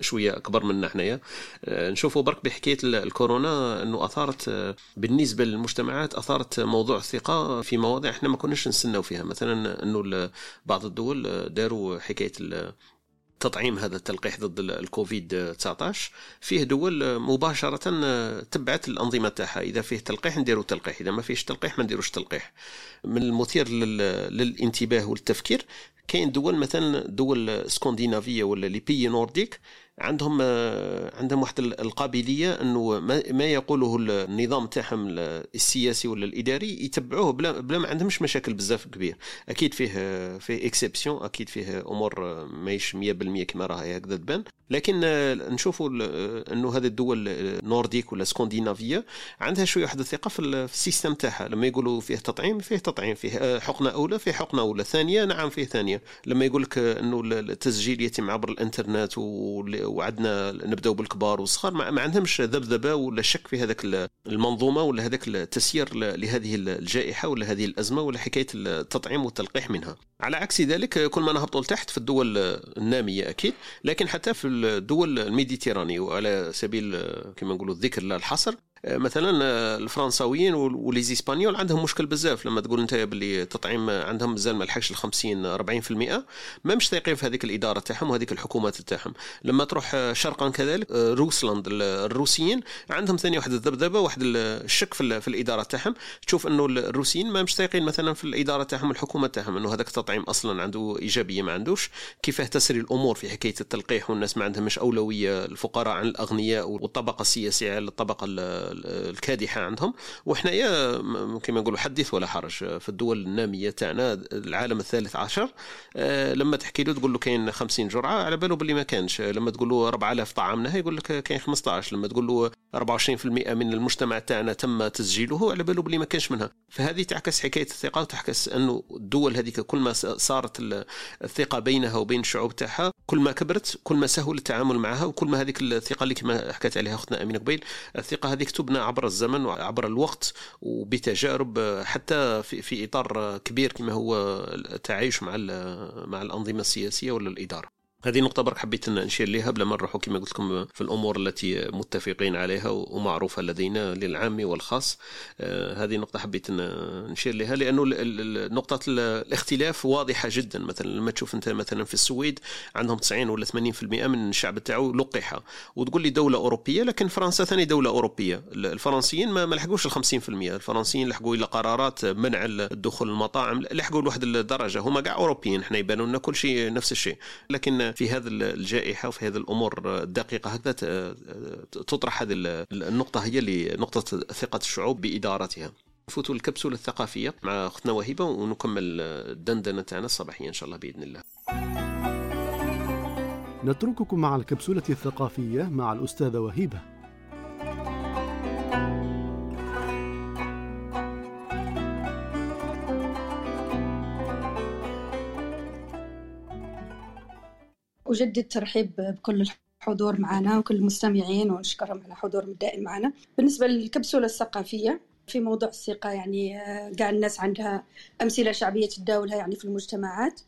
شويه اكبر منا حنايا. نشوفوا برك بحكايه الكورونا انه اثارت بالنسبه للمجتمعات اثارت موضوع الثقه في مواضيع احنا ما كناش نستناو فيها. مثلا انه بعض الدول داروا حكايه تطعيم هذا التلقيح ضد الكوفيد تسعطاش فيه دول مباشرة تبعت الأنظمة تاعها إذا فيه تلقيح نديروا تلقيح إذا ما فيش تلقيح ما نديروش تلقيح. من المثير للانتباه والتفكير كاين دول مثلا دول سكندنافية ولا لي بي نورديك عندهم عندهم واحد القابلية أنه ما يقوله النظام تاعهم السياسي ولا الإداري يتبعوه بلا بلا ما عندهمش مشاكل بزاف كبير. أكيد فيه فيه إكسبسيون أكيد فيه أمور مايش مية بالمية كما راهي هكذا تبان لكن نشوفوا أنه هذه الدول النورديك ولا سكندنافية عندها شوية واحدة ثقة في السيستم تاعها لما يقولوا فيه تطعيم فيه تطعيم فيه حقنة أولى فيه حقنة أولى ثانية نعم فيه ثانية التقنيه لما يقول لك انه التسجيل يتم عبر الانترنت وعدنا نبداو بالكبار والصغار ما عندهمش ذبذبه ولا شك في هذاك المنظومه ولا هذاك التسيير لهذه الجائحه ولا هذه الازمه ولا حكايه التطعيم والتلقيح منها. على عكس ذلك كل ما نهبطوا لتحت في الدول الناميه اكيد، لكن حتى في الدول الميديتيرانيه وعلى سبيل كما نقولوا الذكر لا الحصر، مثلا الفرنساويين والإسبانيول عندهم مشكل بزاف لما تقول انت باللي تطعيم عندهم مازال ما لحقش ال خمسين أربعين بالمئة، ما مش ثايقين في هذيك الاداره تاعهم وهذيك الحكومات تاعهم. لما تروح شرقا كذلك روسلند الروسيين عندهم ثاني واحد الذبذبه واحد الشك في, في الاداره تاعهم، تشوف انه الروسيين ما مش ثايقين مثلا في الاداره تاعهم الحكومه تاعهم انه هذاك التطعيم اصلا عنده ايجابيه ما عندوش، كيفاه تسري الامور في حكايه التلقيح والناس ما عندهم مش اولويه الفقراء عن الاغنياء والطبقه السياسيه على الطبقه الكادحه عندهم. وحنا يا كما نقولوا حديث ولا حرج في الدول الناميه تاعنا العالم الثالث عشر، لما تحكي له تقول له كاين خمسين جرعه على باله باللي ما كانش، لما تقول له أربعة آلاف طعامنا يقول لك كاين خمسة عشر، لما تقول له أربعة وعشرين بالمئة من المجتمع تاعنا تم تسجيله على باله باللي ما كانش منها. فهذه تعكس حكايه الثقه وتعكس انه الدول هذيك كل ما صارت الثقه بينها وبين الشعوب تاعها كل ما كبرت كل ما سهل التعامل معها، وكل ما هذيك الثقه اللي كما حكيت عليها اختنا امينه قبيل الثقه هذيك تبنى عبر الزمن وعبر الوقت وبتجارب حتى في, في إطار كبير كما هو التعايش مع مع الأنظمة السياسية ولا الإدارة. هذه نقطة برك حبيت أن نشير لها بلا ما نروحوا كما قلت لكم في الأمور التي متفقين عليها ومعروفة لدينا للعام والخاص. هذه نقطة حبيت أن نشير لها لأنه نقطة الاختلاف واضحة جدا. مثلا لما تشوف أنت مثلا في السويد عندهم تسعين ولا ثمانين بالمئة من الشعب تاعو لقحة، وتقول لي دولة أوروبية، لكن فرنسا ثاني دولة أوروبية. الفرنسيين ما لحقوش ال خمسين بالمئة، الفرنسيين لحقوا إلى قرارات منع الدخول المطاعم، لحقوا لواحد الدرجة، هما كاع أوروبيين، احنا يبانوا لنا كل شيء نفس الشيء. لكن في هذا الجائحة وفي هذه الأمور الدقيقة هكذا تطرح هذه النقطة، هي اللي نقطة ثقة الشعوب بإدارتها. نفوتوا الكبسولة الثقافية مع أختنا وهيبة ونكمل الدندنة تاعنا الصباحية إن شاء الله بإذن الله. نترككم مع الكبسولة الثقافية مع الأستاذة وهيبة. أجدد ترحيب بكل الحضور معنا وكل المستمعين ونشكرهم على حضورهم الدائم معنا. بالنسبة للكبسولة الثقافية في موضوع الثقة، يعني قاع الناس عندها أمثلة شعبية تداولها يعني في المجتمعات،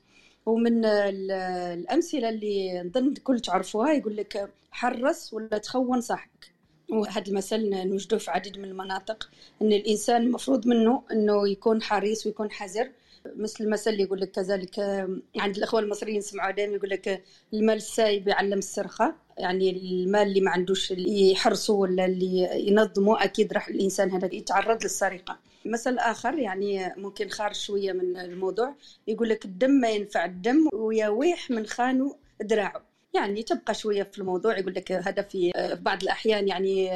ومن الأمثلة اللي نظن كل تعرفوها يقول لك حرص ولا تخون صاحبك. وهذا المثل نوجده في عدد من المناطق، أن الإنسان المفروض منه أنه يكون حريص ويكون حذر، مثل المثل اللي يقول لك كذلك عند الأخوة المصريين سمعوا دائما يقول لك المال السايب يعلم السرقة، يعني المال اللي ما عندوش اللي يحرصه ولا اللي ينظمه أكيد راح الإنسان هذا يتعرض للسرقة. مثل آخر يعني ممكن خارج شوية من الموضوع يقول لك الدم ما ينفع الدم ويويح من خانه دراعه، يعني تبقى شوية في الموضوع. يقول لك هذا في بعض الأحيان يعني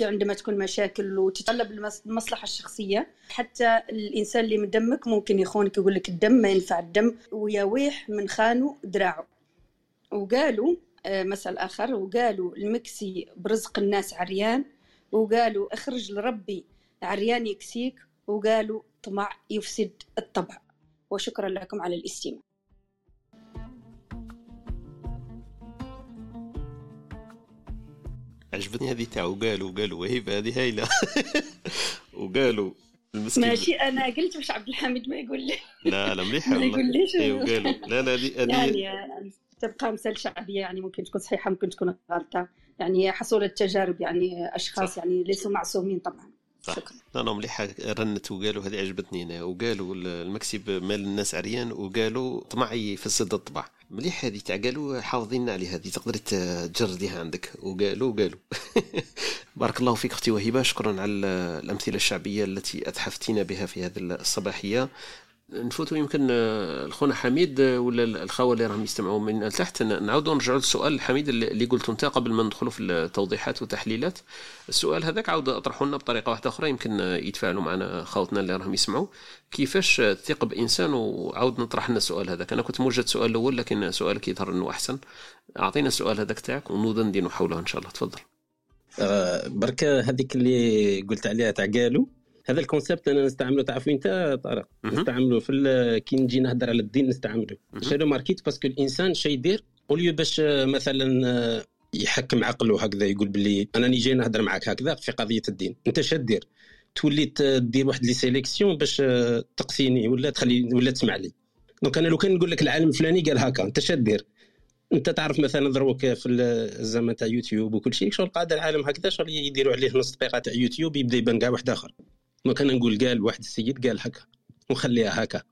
عندما تكون مشاكل وتتطلب المصلحة الشخصية، حتى الإنسان اللي من دمك ممكن يخونك، يقول لك الدم ما ينفع الدم ويويح من خانه دراعه. وقالوا مثل آخر، وقالوا المكسي برزق الناس عريان، وقالوا اخرج لربي عريان يكسيك، وقالوا طمع يفسد الطبع. وشكرا لكم على الاستماع. عجبتني هذه تاع وقالوا وقالوا وهيبة، هذه هايلة. وقالوا المسكين ماشي، أنا قلت مش عبد الحميد ما يقول لي لا لا مليحة ما يقول ليش وقالوا لا لا دي يعني تبقى مثل شعبية، يعني ممكن تكون صحيحة ممكن تكون غلطة، يعني حصول التجارب يعني أشخاص صح. يعني ليسوا معصومين طبعا. شكرا. لا لا مليحة رنت وقالوا، هذه عجبتني هنا. وقالوا المكسب مال الناس عريان، وقالوا طمعي في الصد الطبع. مليح هذه تاع قالوا، حافظين عليها هذه، تقدر تجرديها عندك. وقالوا وقالوا بارك الله فيك اختي وهبة، شكرا على الأمثلة الشعبية التي أتحفتينا بها في هذه الصباحية. نفوتوا يمكن الخونا حميد ولا الخوة اللي راهم يستمعوا من تحت، نعاودوا نرجعوا للسؤال حميد اللي قلت انت قبل ما ندخلوا في التوضيحات والتحليلات. السؤال هذاك عاود اطرحوا لنا بطريقه واحده اخرى يمكن يتفاعلوا معنا خوتنا اللي راهم يسمعوا، كيفاش تثق بانسان. وعاود نطرح لنا السؤال هذاك، انا كنت موجد سؤال الاول لكن سؤالك يظهر انه احسن. اعطينا السؤال هذاك تاعك وندندن حوله ان شاء الله، تفضل. بركه هذيك اللي قلت عليها تاع قالوا هذا الكونسيبت انا نستعمله تعرف انت طارق نستعمله في كي نجي نهضر على الدين نستعمله شادو ماركيت باسكو الانسان شي يدير قولي باش مثلا يحكم عقله هكذا يقول بلي انا نيجي نهضر معك هكذا في قضيه الدين انت شادير تولي تدير واحد لي سيليكسيون باش تقسيني ولا تخلي ولا تسمع لي دونك انا لو كان نقول لك العالم الفلاني قال هكا انت شادير انت تعرف مثلا ضروك في الزمن تاع يوتيوب وكل شيء شغل قاعد العالم هكذا شغل يديروا عليه نص دقيقه تاع يوتيوب يبدا يبان كاع واحد اخر ما كان نقول قال واحد السيد قال هكا ونخليها هكا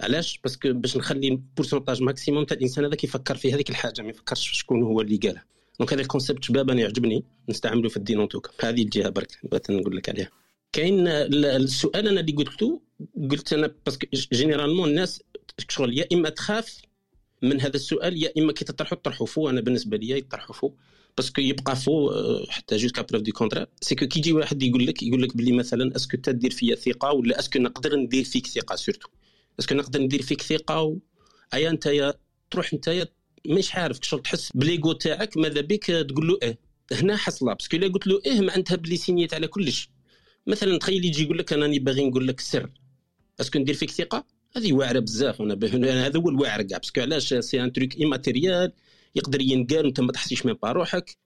علاش باسكو باش نخلي بورسونتاج ماكسيموم تاع الانسان هذاك يفكر في هذيك الحاجه ما يفكرش شكون هو اللي قالها دونك هذا الكونسيبت شباب انا يعجبني نستعمله في الدين اونتوك هذه الجهه برك بغيت نقول لك عليها كاين السؤال انا اللي قلته قلت انا باسكو جينيرالمون الناس شغل يا اما تخاف من هذا السؤال يا إما كي تطرحوا تطرحوا فوه أنا بالنسبة لي يطرحوا فوه باسكو يبقى فوه حتى جوسكا بروف دو كونترا سكو كي يجي واحد يقول لك يقول لك بلي مثلا اسكو تدير فيا ثقة ولا اسكو نقدر ندير فيك ثقة سيرتو اسكو نقدر ندير فيك ثقة و... أيا أنت يا تروح أنت يا مش عارف كشغل تحس بليغو تاعك ماذا بك تقول له إيه هنا حصلها باسكو إلا قلت له إيه معناتها بلي سينيت على كلش مثلا تخيل يجي يقول لك أنا راني باغي نقول لك سر اسكو ندير فيك ثقة هذه واعره بزاف انا هذا هو الواعر كاع باسكو علاش سي ان تريك ايماتيريال يقدر ينقال وانت ما تحسيش من با روحك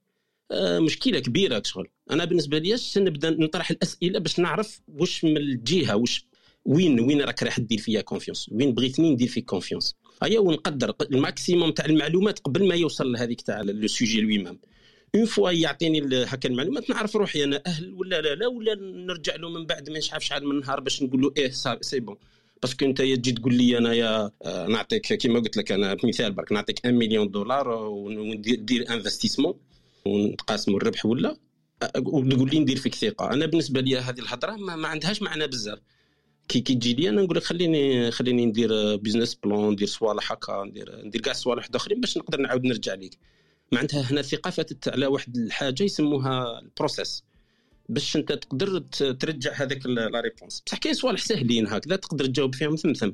آه مشكله كبيره شغل انا بالنسبه لي نبدا نطرح الاسئله باش نعرف واش من الجهه واش وين وين راك راح دير فيا كونفيونس وين بغيتني ندير فيك كونفيونس ايا ونقدر الماكسيموم تاع المعلومات قبل ما يوصل لهذيك تاع لو سوجي لوي ميم اون فوا يعطيني هكا المعلومات نعرف روحي انا اهل ولا لا لا ولا نرجع له من بعد ما نشعف شحال من النهار باش نقول له ايه سي بون باسكو انت تجي تقول لي انا يا نعطيك كيما قلت لك انا بمثال برك نعطيك واحد مليون دولار وندير انفستيسمون ونتقاسموا الربح ولا وتقول لي ندير فيك ثقه انا بالنسبه لي هذه الهضره ما, ما عندهاش معنى بزاف كي كي تجي لي انا نقول لك خليني خليني ندير بيزنس بلان ندير صوالح هكا ندير ندير كاع صوالح اخرين باش نقدر نعاود نرجع لك معناتها هنا الثقه فاتت على واحد الحاجه يسموها البروسيس باش انت تقدر ترجع هذاك لا ريبونس بصح كاين صوالح سهلين هكذا تقدر تجاوب فيهم ثمثم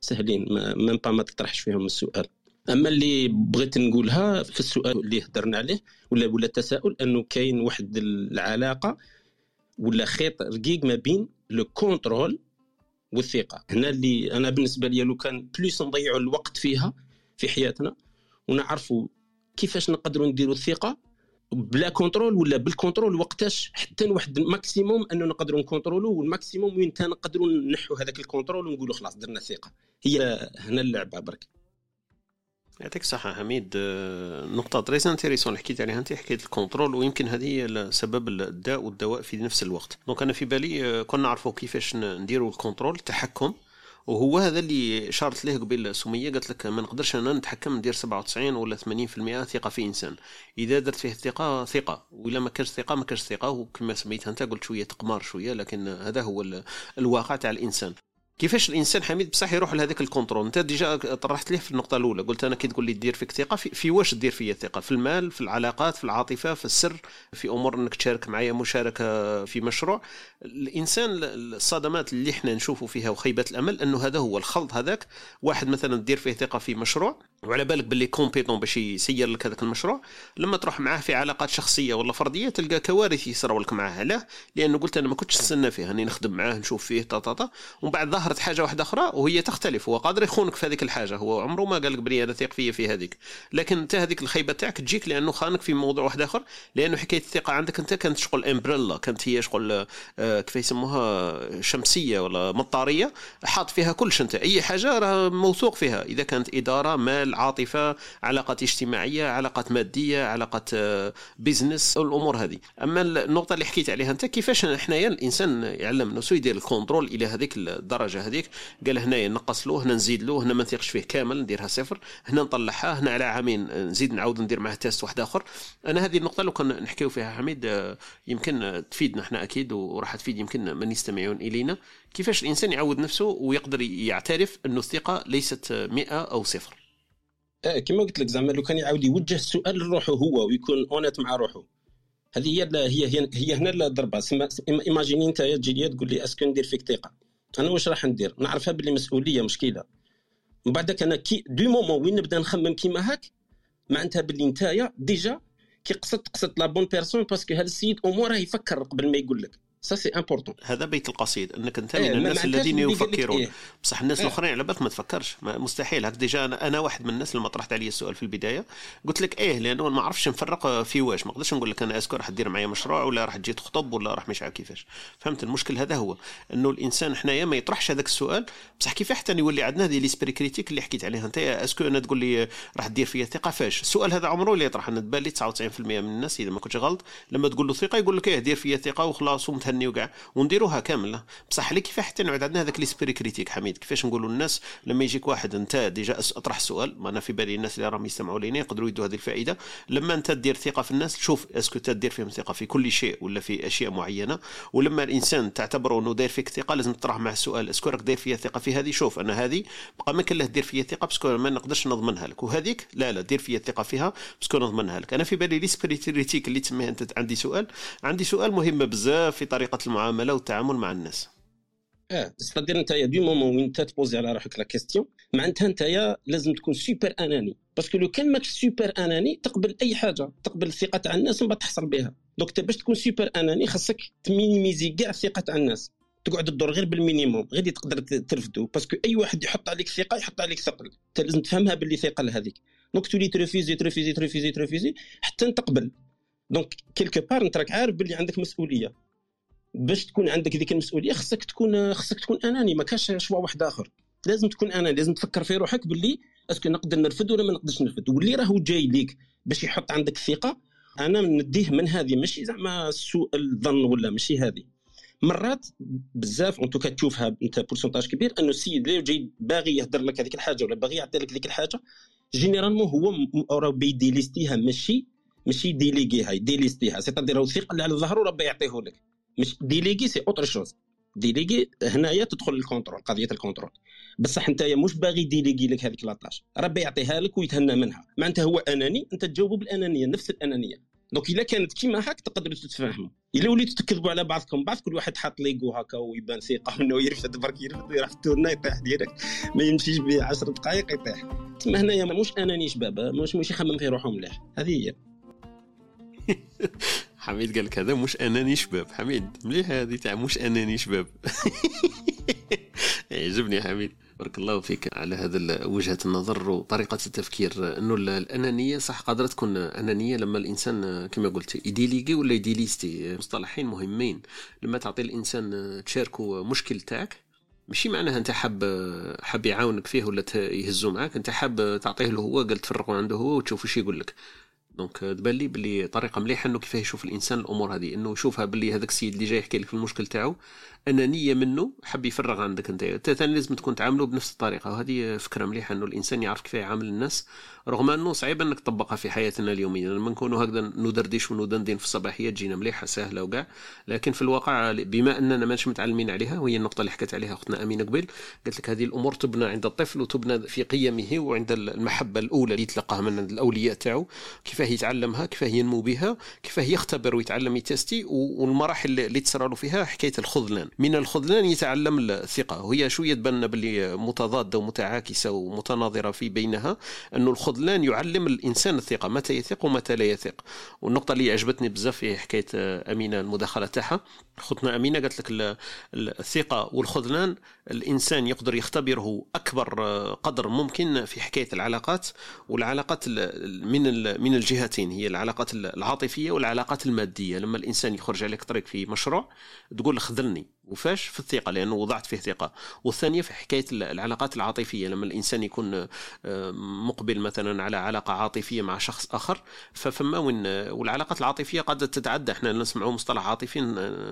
سهلين ما با ما تطرحش فيهم السؤال اما اللي بغيت نقولها في السؤال اللي هضرنا عليه ولا ولا التساؤل انه كاين واحد العلاقه ولا خيط رقيق ما بين لو كونترول والثقه هنا اللي انا بالنسبه لي لو كان بلوس نضيعوا الوقت فيها في حياتنا ونعرفوا كيفاش نقدروا نديروا الثقه بلا كنترول ولا بالكنترول وقتاش حتى واحد الماكسيموم انه نقدروا نكونترولو والماكسيموم وين كان نقدروا ننحوا هذاك الكنترول ونقولوا خلاص درنا ثقه هي هنا اللعبه برك يعطيك الصحه حميد نقطه تري انتريسون حكيت عليها انت حكيت الكنترول ويمكن هذه سبب الداء والدواء في نفس الوقت دونك انا في بالي كنا نعرفوا كيفاش نديروا الكنترول التحكم وهو هذا اللي اشارت ليه قبل سمية قالت لك ما نقدرش انا نتحكم ندير سبعة وتسعين ولا ثمانين بالمئة ثقه في انسان اذا درت فيه ثقه ثقه ولا ما كانش ثقه ما كانش ثقه وكما سميتها انت قلت شويه تقمار شويه لكن هذا هو الواقع تاع الانسان كيفاش الانسان حميد بصح يروح لهذاك الكنترول انت ديجا طرحت ليه في النقطه الاولى قلت انا كي تقول لي دير فيك ثقه في, في واش دير فيا ثقه في المال في العلاقات في العاطفه في السر في امور انك تشارك معايا مشاركه في مشروع الانسان الصدمات اللي احنا نشوفوا فيها وخيبه الامل انه هذا هو الخلط هذاك واحد مثلا دير فيه ثقه في مشروع وعلى بالك باللي كومبيتون باش يسير لك هذاك المشروع لما تروح معاه في علاقات شخصيه ولا فرديه تلقى كوارث يصراو لك معاه لا لانه قلت انا ما كنتش نستنى فيه راني نخدم معاه نشوف فيه طاطا ومن بعد ظهرت حاجه واحده اخرى وهي تختلف هو قادر يخونك في هذيك الحاجه هو عمره ما قال لك بلي انا ثق فيا في هذيك لكن انت هذيك الخيبه تاعك تجيك لانه خانك في موضوع واحد اخر لانه حكايه الثقه عندك انت كانت شغل امبريلا كانت هي شغل كيف يسموها شمسيه ولا مطاريه حاط فيها كلش انت اي حاجه راه موثوق فيها اذا كانت اداره مال عاطفة علاقات اجتماعية علاقات مادية علاقات بيزنس الأمور هذه أما النقطة اللي حكيت عليها أنت كيفاش إحنا الإنسان يعلم نفسه يدير الكنترول إلى هذيك الدرجة هذيك قال هنا نقص له هنا نزيد له هنا ما نثقش فيه كامل نديرها صفر هنا نطلعها هنا على عامين نزيد نعود ندير معه تيست واحد آخر أنا هذه النقطة لو كنا نحكيو فيها حميد يمكن تفيدنا إحنا أكيد وراح تفيد يمكن من يستمعون إلينا كيفاش الإنسان يعود نفسه ويقدر يعترف أنه الثقة ليست مئة أو صفر اه كما قلت لك زعما لو كان يعاود يوجه السؤال لروحه هو ويكون اونيت مع روحه هذه هي هي هي هنا الضربه ايماجيني انت تجي لي تقول لي اسكو ندير فيك ثقه انا واش راح ندير نعرفها باللي مسؤوليه مشكله من بعدك انا كي دو مومون وين نبدا نخمم كيما هاك معناتها باللي نتايا ديجا كي قصدت قصدت لا بون بيرسون باسكو هذا السيد اموره يفكر قبل ما يقول لك سا سي امبورطون. هذا بيت القصيد انك انت من الناس الذين يفكرون. بصح الناس الاخرين على بالك ما تفكرش، مستحيل. هك ديجا انا واحد من الناس اللي طرحت عليا السؤال في البدايه، قلت لك ايه، لانه ما نعرفش نفرق في واش. ما نقدرش نقول لك انا اسكو راح دير معايا مشروع ولا راح تجي تخطب ولا راح مش عارف كيفاش. فهمت المشكل؟ هذا هو انه الانسان حنايا ما يطرحش هذاك السؤال. بصح كيف حتى يولي عندنا هذه ليسبري كريتيك اللي حكيت عليها انت، اسكو انا تقول لي راح دير فيا ثقه فاش؟ السؤال هذا عمره اللي يطرح. انا تبان لي تسعة وتسعين بالمئة من الناس اذا ما كنتش غلط لما تقول له ثقه يقول لك ايه دير فيا ثقه وخلاص ومتهني وكاع ونديروها كامله. بصح لي كيف حتى نعود عندنا هذاك لي سبيري كريتيك حميد، كيفاش نقولوا للناس لما يجيك واحد انت ديجا اطرح السؤال. ما انا في بالي الناس اللي راهم يسمعوا لينا يقدروا يدوا هذه الفائده. لما انت تدير ثقه في الناس، شوف اسكو تدير فيهم ثقه في كل شيء ولا في اشياء معينه؟ ولما الانسان تعتبره انه داير فيك ثقه لازم تطرح مع السؤال اسكو راك داير فيا ثقه في هذه؟ شوف انا هذه بقى ما كلاه دير فيا ثقه باسكو ما نقدرش نضمنها لك، وهذيك لا لا دير فيا ثقه فيها باسكو نضمنها لك. انا في بالي لي سبيري كريتيك اللي تسميها انت. عندي سؤال عندي سؤال مهم بزاف في طريقه المعامله والتعامل مع الناس. اه ستادير نتايا دي مومون وين انت تبوزي على روحك لا كيستيون، معناتها نتايا لازم تكون سوبر اناني، باسكو لو كان ماكش سوبر اناني تقبل اي حاجه، تقبل الثقه تاع الناس وما تحصل بها. دونك باش تكون سوبر اناني خاصك تمينيميزي كاع الثقه تاع الناس، تقعد تدور غير بالمينيموم غادي تقدر ترفدو، باسكو اي واحد يحط عليك ثقه يحط عليك ثقل. انت لازم تفهمها باللي ثقل هذيك، دونك تولي ترفيزي ترفيزي ترفيزي ترفيزي حتى تقبل. دونك كيلكو بار انت راك عارف باللي عندك مسؤوليه، باش تكون عندك ذيك المسؤوليه خصك تكون خصك تكون اناني، ما كاش شوا واحد اخر. لازم تكون اناني، لازم تفكر في روحك باللي اسكو نقدر نرفد ولا ما نقدرش نرفد، واللي راهو جاي ليك باش يحط عندك ثقه انا نديه من هذه، ماشي زعما سوء الظن ولا ماشي هذه. مرات بزاف انتو كتشوفها انت بورسنتاج كبير انه السيد اللي جاي باغي يهضر لك هذيك الحاجه ولا باغي يعطي لك ذيك الحاجه، جينيرالمون هو راه بيديليستيها، ماشي ماشي ديليغيها، يديليستيها سيتادير راه الثقه اللي على ظهره راه بيعطيه لك. مش ديليغي سي اوتر شوز، ديليغي هنايا تدخل الكونترول، قضيه الكونترول. بصح نتايا مش باغي ديليغي لك هذيك لاطاش، ربي يعطيها لك ويتهنى منها، معناتها هو اناني، انت تجاوبه بالانانيه، نفس الانانيه. دونك الا كانت كيما هاك تقدروا تتفاهموا. الا وليتوا تكذبوا على بعضكم بعض، كل واحد حاط ليغو هكا ويبان ثقه انه يرفد برك يرفد ويروح التورنا يطيح ديريكت، ما يمشيش به عشر دقائق يطيح. تما هنايا مش اناني شباب، مش مش يخمم في روحه مليح. هذه هي. حميد قال لك هذا مش اناني شباب. حميد مليح هذه تاع مش اناني شباب. يعجبني حميد، بارك الله فيك على هذا وجهة النظر وطريقة التفكير. أنه الأنانية صح قادرة تكون أنانية لما الإنسان كما قلت يديليجي ولا يديليستي، مصطلحين مهمين. لما تعطي الإنسان تشاركه مشكل تاعك ماشي معناها انت حاب حاب يعاونك فيه ولا يهزو معاك، انت حاب تعطيه له هو، قال تفرقوا عنده هو وتشوف ايش يقول لك. دونك تبان لي بلي طريقه مليحه انه كيفاه يشوف الانسان الامور هذه، انه يشوفها بلي هذاك السيد اللي جاي يحكي لك في المشكل تاعو انانيه منه، حاب يفرغ عندك انت. ثاني لازم تكون تعامله بنفس الطريقه، وهذه فكره مليحه انه الانسان يعرف كيفاه يعامل الناس، رغم انه صعيب انك تطبقها في حياتنا اليوميه. لما نكونوا هكذا ندردش وندندن في الصباحيه تجينا مليحه سهله وكاع، لكن في الواقع بما اننا ماناش متعلمين عليها، وهي النقطه اللي حكت عليها اختنا امينه قبل، قالت لك هذه الامور تبنى عند الطفل وتبنى في قيمه وعند المحبه الاولى اللي يتلقاها من الاولياء تاعو، كيفاه يتعلمها، كيفاه ينمو بها، كيفاه يختبر ويتعلم يتستي، والمراحل اللي تصرالو فيها حكايه الخذلان. من الخذلان يتعلم الثقه، وهي شويه تبان باللي متضاده ومتعاكسه ومتناظره في بينها، انه الخذلان يعلم الانسان الثقه، متى يثق ومتى لا يثق. والنقطه اللي عجبتني بزاف في حكايه امينه المداخله تاعها، خطنا امينه قالت لك الثقه والخذلان الانسان يقدر يختبره اكبر قدر ممكن في حكايه العلاقات، والعلاقات من من الجهتين، هي العلاقات العاطفيه والعلاقات الماديه. لما الانسان يخرج عليك طريق في مشروع تقول خذلني، وفاش في الثقه لانه وضعت فيه ثقه. والثانيه في حكايه العلاقات العاطفيه، لما الانسان يكون مقبل مثلا على علاقه عاطفيه مع شخص اخر ففما وين. والعلاقات العاطفيه قد تتعدى، احنا نسمعوا مصطلح عاطفي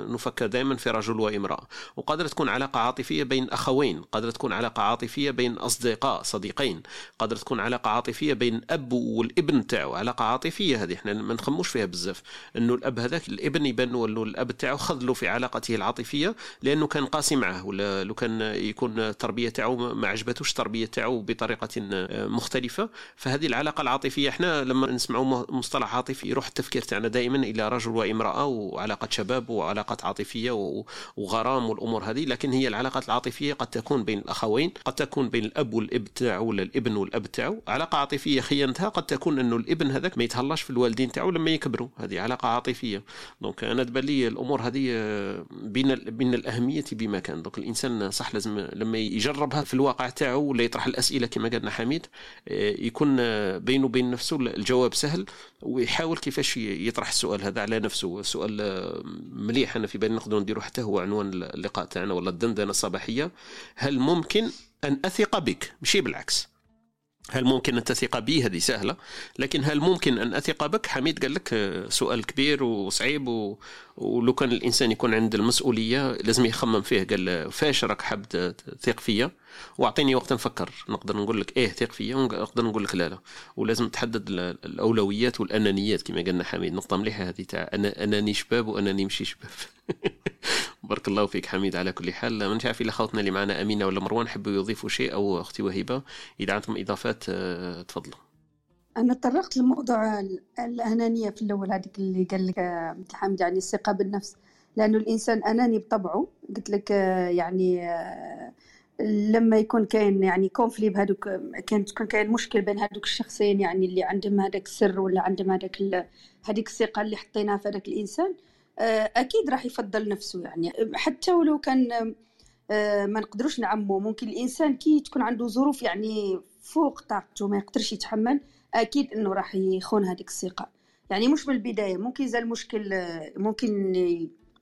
نفكر دائما في رجل وامراه، وقادره تكون علاقه عاطفيه بين اخوين، قادره تكون علاقه عاطفيه بين اصدقاء صديقين، قادره تكون علاقه عاطفيه بين اب والابن تاعو، علاقه عاطفيه هذه احنا ما نخموش فيها بزاف، انه الاب هذاك الابن يبان له الاب تاعو خذله في علاقته العاطفيه لأنه كان قاسي معه، ولا لو كان يكون تربية تاعو ما عجبتوش تربية تاعو بطريقة مختلفة. فهذه العلاقة العاطفية احنا لما نسمعوا مصطلح عاطفي يروح التفكير تاعنا دائما إلى رجل وامرأة وعلاقة شباب وعلاقة عاطفية وغرام والأمور هذه، لكن هي العلاقة العاطفية قد تكون بين الأخوين، قد تكون بين الأب والإب تاعو ولا الابن والأب تاعو. علاقة عاطفية خيانتها قد تكون أنه الابن هذاك ما يتهلاش في الوالدين تاعو لما يكبروا، هذه علاقة عاطفية. دونك أنا تبالي الأمور هذه بين بين الأهمية بما كان. دونك الإنسان صح لازم لما يجربها في الواقع تاعو ولا يطرح الأسئلة كما قالنا حميد يكون بينه وبين نفسه الجواب سهل، ويحاول كيفاش يطرح السؤال هذا على نفسه. سؤال مليح أنا في بالي نقدر نديرو حتى هو عنوان اللقاء تاعنا ولا الدندنة الصباحية: هل ممكن أن أثق بك؟ مشي بالعكس، هل ممكن أن تثق بي؟ هذه سهلة، لكن هل ممكن أن أثق بك؟ حميد قال لك سؤال كبير وصعيب و... ولو كان الإنسان يكون عند المسؤولية لازم يخمم فيه. قال فاش راك حاب تثق فيا واعطيني وقت نفكر، نقدر نقول لك ايه ثق فيا ونقدر نقول لك لا لا. ولازم تحدد الأولويات والأنانيات كما قالنا حميد، نقطة مليحة هذه تاع أنا أناني شباب وأناني مشي شباب. بارك الله فيك حميد. على كل حال ما نعرف إلا خوتنا اللي معنا أمينة ولا مروان حبوا يضيفوا شيء، أو أختي وهيبة إذا عندكم إضافات تفضلوا. أنا تطرقت لموضوع الأنانية في الأول، هذيك اللي قال لك عبد الحميد يعني الثقة بالنفس، لأنه الإنسان أناني بطبعه. قلت لك يعني لما يكون كاين يعني كونفلي بهذوك، كان تكون كاين مشكل بين هذوك الشخصين يعني اللي عندهم هذاك السر ولا عندهم هذاك هذيك الثقة اللي حطيناها في هذاك الإنسان، أكيد راح يفضل نفسه يعني حتى ولو كان ما نقدروش نعمه. ممكن الإنسان كي تكون عنده ظروف يعني فوق طاقته ما يقدرش يتحمل، أكيد أنه راح يخون هذيك الثقة يعني مش بالبداية. ممكن إذا المشكل ممكن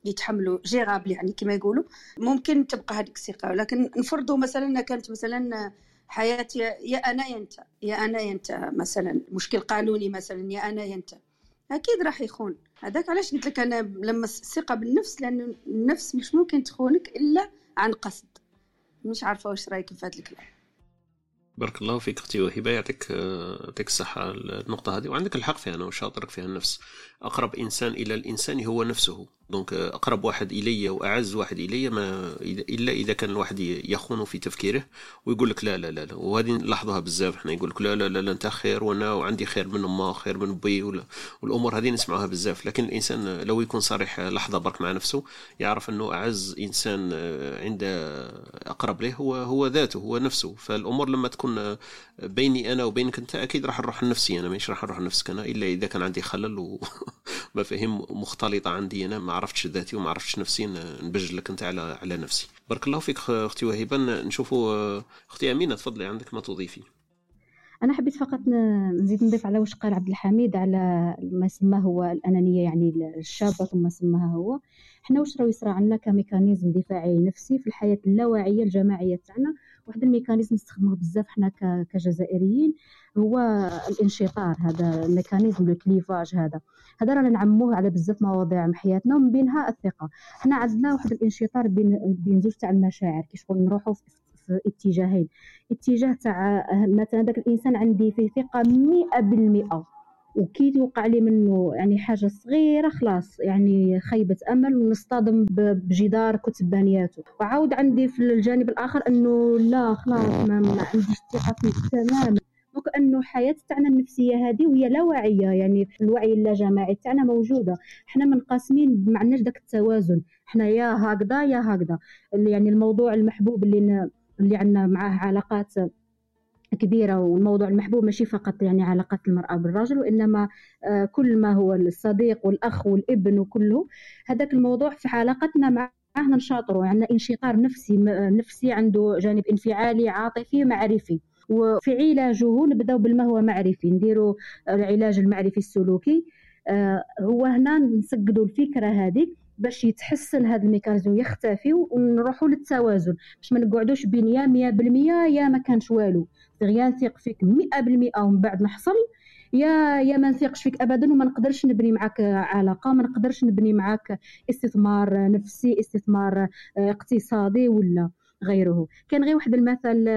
يتحملوا جيرابل يعني كما يقولوا، ممكن تبقى هذيك الثقة. ولكن نفرضوا مثلا كانت مثلا حياتي يا أنا يا أنت، يا أنا يا أنت مثلا مشكل قانوني مثلا، يا أنا يا أنت، أكيد راح يخون. هذاك علاش قلت لك أنا لما الثقة بالنفس، لأنه النفس مش ممكن تخونك إلا عن قصد. مش عارفة واش رأيك في هذا الكلام. بارك الله فيك اختي وهبه، يعطيك يعطيك الصحه النقطه هذه، وعندك الحق فيها. انا وشاطرك فيها. النفس اقرب انسان الى الانسان هو نفسه. دونك اقرب واحد الي واعز واحد الي ما الا اذا كان الواحد يخون في تفكيره ويقول لك لا لا لا, لا. وهذه نلاحظها بزاف، احنا يقول لك لا لا لا انت خير وانا وعندي خير من امي خير من ابي، والامور هذه نسمعها بزاف. لكن الانسان لو يكون صريح لحظه برك مع نفسه يعرف انه اعز انسان عنده اقرب له هو هو ذاته، هو نفسه. فالامور لما تكون بيني انا وبينك انت، اكيد راح نروح لنفسي انا، مش راح نروح لنفسك انا، الا اذا كان عندي خلل ومفاهيم مختلطه عندي انا، ما عرفتش ذاتي وما عرفتش نفسي، نبجل لك انت على على نفسي. بارك الله فيك اختي وهبه. نشوفوا اختي امينه، تفضلي عندك ما تضيفي. انا حبيت فقط نزيد نضيف على واش قال عبد الحميد على ما سماه هو الانانيه يعني الشابه ثم سماها هو. حنا واش راه يصرى عندنا كميكانيزم دفاعي نفسي في الحياه اللاواعيه الجماعيه تاعنا. واحد الميكانيزم نستخدموه بزاف حنا كجزائريين هو الانشطار، هذا الميكانيزم الكليفاج. هذا هذا رانا نعموه على بزاف مواضيع من حياتنا، ومن بينها الثقه. حنا عندنا واحد الانشطار بين بين زوج تاع المشاعر، كي شغل نروحوا في اتجاهين. اتجاه تاع مثلا داك الانسان عندي فيه ثقه مئة بالمئة، وكي توقع لي منه يعني حاجه صغيره خلاص يعني خيبه امل ونصطدم بجدار كتبانياته. وعاود عندي في الجانب الاخر انه لا خلاص ما, ما عنديش ثقه فيه تماما. دونك انه الحياه تاعنا النفسيه هذه وهي لا واعيه يعني في الوعي اللاجماعي تاعنا موجوده. احنا منقسمين، ما عندناش داك التوازن، احنا يا هكذا يا هكذا. يعني الموضوع المحبوب اللي اللي عندنا معاه علاقات كبيرة، والموضوع المحبوب ماشي فقط يعني علاقة المرأة بالرجل، وإنما كل ما هو الصديق والأخ والابن وكله. هذاك الموضوع في علاقتنا معه نشاطره، عندنا يعني انشطار نفسي نفسي عنده جانب انفعالي عاطفي معرفي. وفي علاجه نبدأ بالما هو معرفي، نديروا العلاج المعرفي السلوكي. هو هنا نسجدوا الفكرة هذه باش يتحسن هذا الميكانيزم يختفي ونروحوا للتوازن، باش ما نقعدوش بين يا مية بالمية يا ما كانش والو، غير نثق فيك مئة بالمئة ومن بعد نحصل، يا يا ما نثقش فيك أبدا وما نقدرش نبني معك علاقة، ما نقدرش نبني معك استثمار نفسي استثمار اقتصادي ولا غيره. كان غير واحد المثل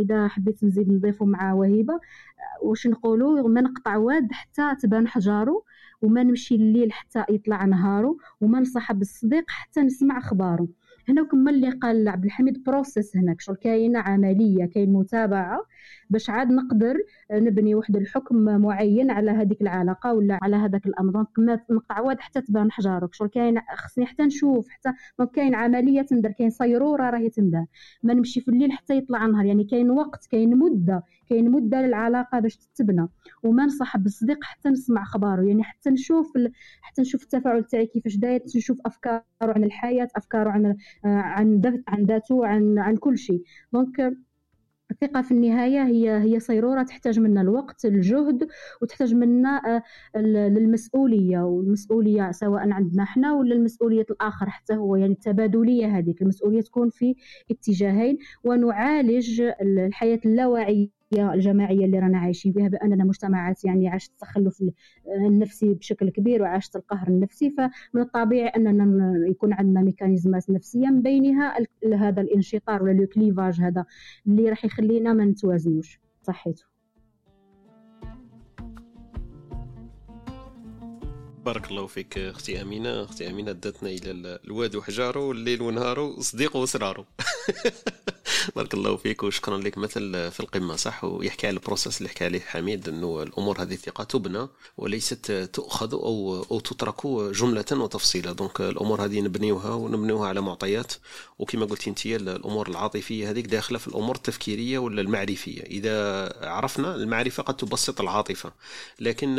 إذا حبيت نزيد نضيفه مع وهيبة، واش نقولوا ما نقطع واد حتى تبان حجاره، وما نمشي الليل حتى يطلع نهاره، وما نصاحب الصديق حتى نسمع اخباره. هنا كما اللي قال عبد الحميد بروسيس، هناك شغل كاينه عمليه، كاين متابعه باش عاد نقدر نبني واحد الحكم معين على هذيك العلاقه ولا على هذاك الامر. ما نقطع واد حتى تبان حجارك، شغل كاين خصني حتى نشوف، حتى كاين عمليه تندر، كاين صيروره راهي تندار، ما نمشي في الليل حتى يطلع النهار. يعني كاين وقت، كاين مده، كاين مده للعلاقه باش تتبنى، وما نصاحب الصديق حتى نسمع اخباره، يعني حتى نشوف ال... حتى نشوف التفاعل تاعي كيفاش داير، نشوف افكاره عن الحياه، افكاره عن عن ذات عن ذاته عن عن كل شيء. دونك الثقة في النهاية هي هي صيرورة تحتاج منا الوقت، الجهد، وتحتاج منا المسؤولية، والمسؤولية سواء عندنا احنا ولا المسؤولية الآخر حتى هو، يعني التبادلية هذيك، المسؤولية تكون في اتجاهين، ونعالج الحياة اللاواعية الجماعية اللي رانا عايشين بها، بأننا مجتمعات يعني عاشت التخلف النفسي بشكل كبير وعاشت القهر النفسي، فمن الطبيعي أننا يكون عندنا ميكانيزمات نفسية من بينها هذا الانشطار ولا الكليفاج هذا اللي راح يخلينا ما نتوازنوش. صحيته بارك الله فيك أختي أمينة. أختي أمينة داتنا إلى الواد وحجاره، الليل ونهاره، صديقه وسراره. بارك الله فيك وشكرا لك. مثل في القمة صح، ويحكي على البروسيس اللي حكى عليه حميد، أنه الأمور هذه الثقة تبنى وليست تأخذ أو, أو تترك جملة وتفصيلة. دونك الأمور هذه نبنيوها ونبنيوها على معطيات، وكما قلت انت الأمور العاطفية هذيك داخلة في الأمور التفكيرية ولا المعرفية. إذا عرفنا المعرفة قد تبسط العاطفة، لكن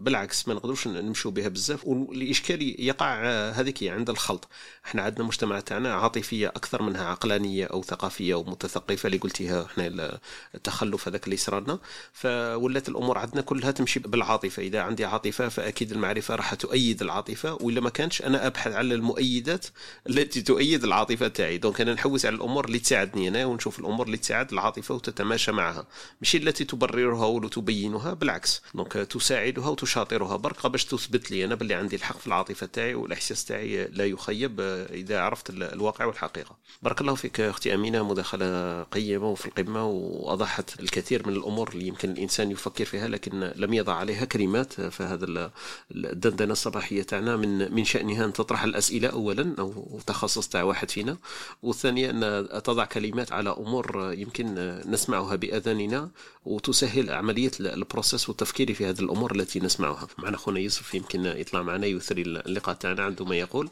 بالعكس ما نقدرش نمشوا بها بزاف، والإشكال يقع هذيك عند الخلط. احنا عندنا مجتمع تاعنا عاطفية أكثر منها عقلانية أو ثقافية ومتثقفة اللي قلتيها، احنا التخلف هذاك اللي صرنا، فولات الأمور عندنا كلها تمشي بالعاطفة. إذا عندي عاطفة فأكيد المعرفة راح تؤيد العاطفة، وإلا ما كانش أنا أبحث على المؤيدات التي تؤيد العاطفة تاعي. دونك أنا نحوس على الأمور اللي تساعدني أنا، ونشوف الأمور اللي تساعد العاطفة وتتماشى معها، مش التي تبررها وتبينها، بالعكس دونك تساعدها وتشاطرها برك باش تثبت لي أنا باللي عندي الحق في العاطفة تاعي، والإحساس تاعي لا يخيب إذا عرفت الواقع والحقيقة. بارك الله فيك أختي أمينة، مداخلة قيمة وفي القمة، وأضحت الكثير من الأمور اللي يمكن الإنسان يفكر فيها لكن لم يضع عليها كلمات. فهذا الدندنة الصباحية تاعنا من من شأنها أن تطرح الأسئلة أولا، أو تخصص تاع واحد فينا، والثانية أن تضع كلمات على أمور يمكن نسمعها بأذاننا وتسهل عملية البروسيس والتفكير في هذه الأمور التي نسمعها. معنا أخونا يوسف، يمكن يطلع معنا يثري اللقاء تاعنا، عنده ما يقول.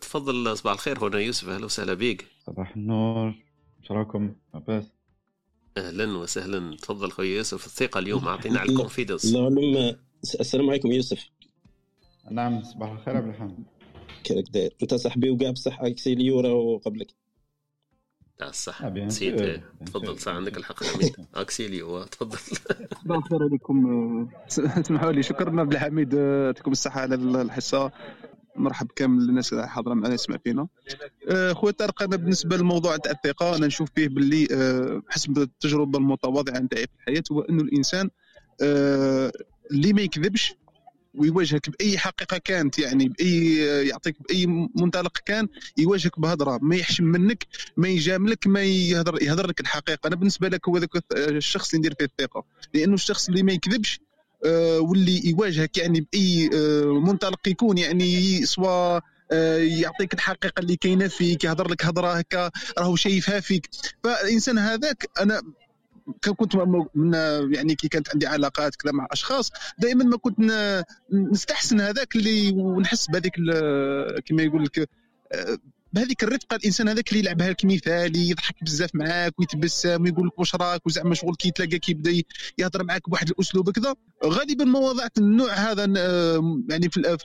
تفضل. صباح الخير هنا يوسف، أهلا وسهلا بيك. صباح النور، شراكم عباس. أهلا وسهلا، تفضل خويا يوسف. الثقة اليوم عطينا على الكونفيدنس. اللهم السلام عليكم يوسف. نعم صباح الخير عبد الحميد، كيفك داير انت صاحبي؟ وكاع بصح اكسي ليورا وقبلك تاع الصح نسيت. تفضل صح، عندك الحق حميد. اكسيلي هو تفضل. صباح الخير لكم، اسمحوا لي. شكرا عبد الحميد، يعطيكم الصحه على الحصه. مرحب كامل للناس اللي حاضره معنا يسمع فينا. خويا طارق، انا بالنسبه للموضوع تاع الثقه انا نشوف فيه باللي حسب التجربه المتواضعه نتاعي في الحياه، هو انه الانسان اللي ما يكذبش ويواجهك باي حقيقه كانت، يعني باي يعطيك باي منطلق كان، يواجهك بهضره، ما يحشم منك، ما يجاملك، ما يهضر يهضر لك الحقيقه. انا بالنسبه لك هو ذاك الشخص اللي ندير فيه الثقه، لانه الشخص اللي ما يكذبش واللي يواجهك يعني باي منطلق يكون، يعني سواء يعطيك الحقيقه اللي كاينه فيك، يهضر لك هضره هكا راهو شايفها فيك. فالانسان هذاك انا كنت من يعني كي كانت عندي علاقات كذا مع اشخاص، دائما ما كنت نستحسن هذاك اللي ونحس بهذيك كما يقول لك بهذيك الرفقه، الانسان هذاك اللي يلعبها لك مثالي، يضحك بزاف معاك ويتبسم ويقول لك واش راك، وزعما شغل كي يتلاقى كيبدا يهضر معاك بواحد الاسلوب كذا. غالبا ما وضعت النوع هذا يعني في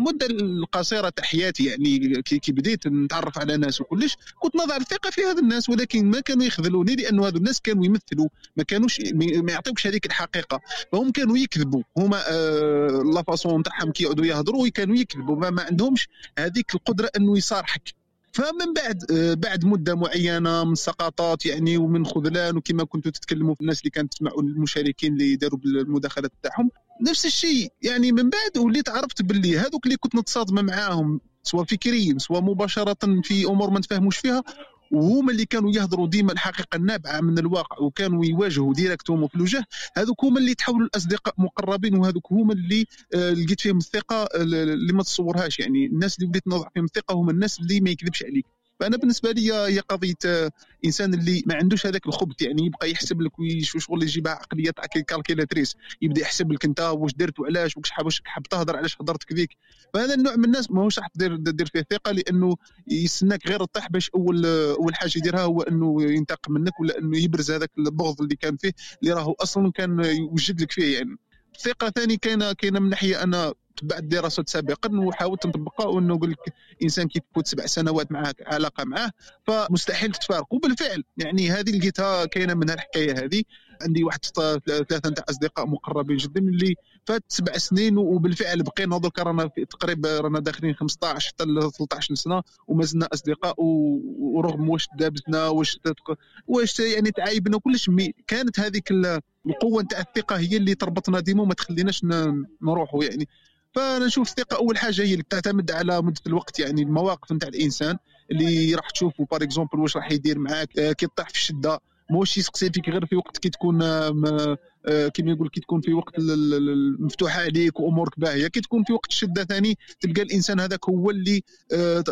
المده القصيره تاع حياتي، يعني كي بديت نتعرف على ناس وكلش كنت نضع الثقه في هذا الناس، ولكن ما كانوا يخذلوني لانه هذو الناس كانوا يمثلوا، ما كانوش ما يعطيوكش هذيك الحقيقه، فهم كانوا يكذبوا. هما آه لا فاصون تاعهم كي يقعدوا يهضروا وكانوا يكذبوا، ما, ما عندهمش هذيك القدره انه يصارحك. فمن بعد آه بعد مده معينه من سقطات يعني ومن خذلان، وكما كنتوا تتكلموا في الناس اللي كانت تسمعوا المشاركين اللي داروا بالمداخلات تاعهم نفس الشيء، يعني من بعد وليت عرفت باللي هذوك اللي كنت نتصادم معاهم سواء فكريا سواء مباشره في امور ما نتفاهموش فيها، وهما اللي كانوا يهضروا ديما الحقيقه النابعه من الواقع وكانوا يواجهوا ديريكتهم في الوجه، هذوك هما اللي تحولوا الاصدقاء مقربين، وهذوك هما اللي آه لقيت فيهم الثقه اللي ما تصورهاش. يعني الناس اللي بديت نوضع فيهم الثقه هما الناس اللي ما يكذبش عليك. فانا بالنسبه لي هي قضيه آه انسان اللي ما عندوش هذاك الخبط، يعني يبقى يحسب لك ويشو شغل يجيبها عقليه تاع كالكيلاتريس، يبدا يحسب لك انت واش درت وعلاش واش حاب واش حاب تهضر علاش هضرت كذيك. فهذا النوع من الناس ماهوش راح تدير دير فيه ثقه، لانه يستناك غير الطيح باش اول اول حاجه يديرها هو انه ينتقم منك ولا انه يبرز هذاك البغض اللي كان فيه اللي راهو اصلا كان يوجد لك فيه. يعني الثقه ثاني كاينه كاينه من ناحيه انا بعد دراسات سابقا وحاولت نطبقها، وانه نقول لك انسان كي تفوت سبع سنوات معك علاقه معاه فمستحيل تتفارقوا. بالفعل يعني هذه لقيتها كاينه منها الحكايه هذه. عندي واحد ثلاثه نتاع اصدقاء مقربين جدا اللي فات سبع سنين وبالفعل بقينا دوك رانا تقريبا رانا داخلين خمسطاش حتى ل ثلطاش سنه ومازلنا اصدقاء، ورغم واش دابزنا واش واش يعني تعايبنا كلش، كانت هذيك القوه نتاع الثقه هي اللي تربطنا ديما وما تخليناش نروحوا. يعني فانا نشوف الثقه اول حاجه هي اللي تعتمد على مده الوقت، يعني المواقف نتاع الانسان اللي راح تشوفه باغ اكزومبل واش راح يدير معاك كي تطيح في الشده، ماهوش يسقسي فيك غير في وقت كي تكون كيما يقول كي تكون في وقت مفتوحه عليك وامورك باهيه، كي تكون في وقت الشده ثاني تلقى الانسان هذاك هو اللي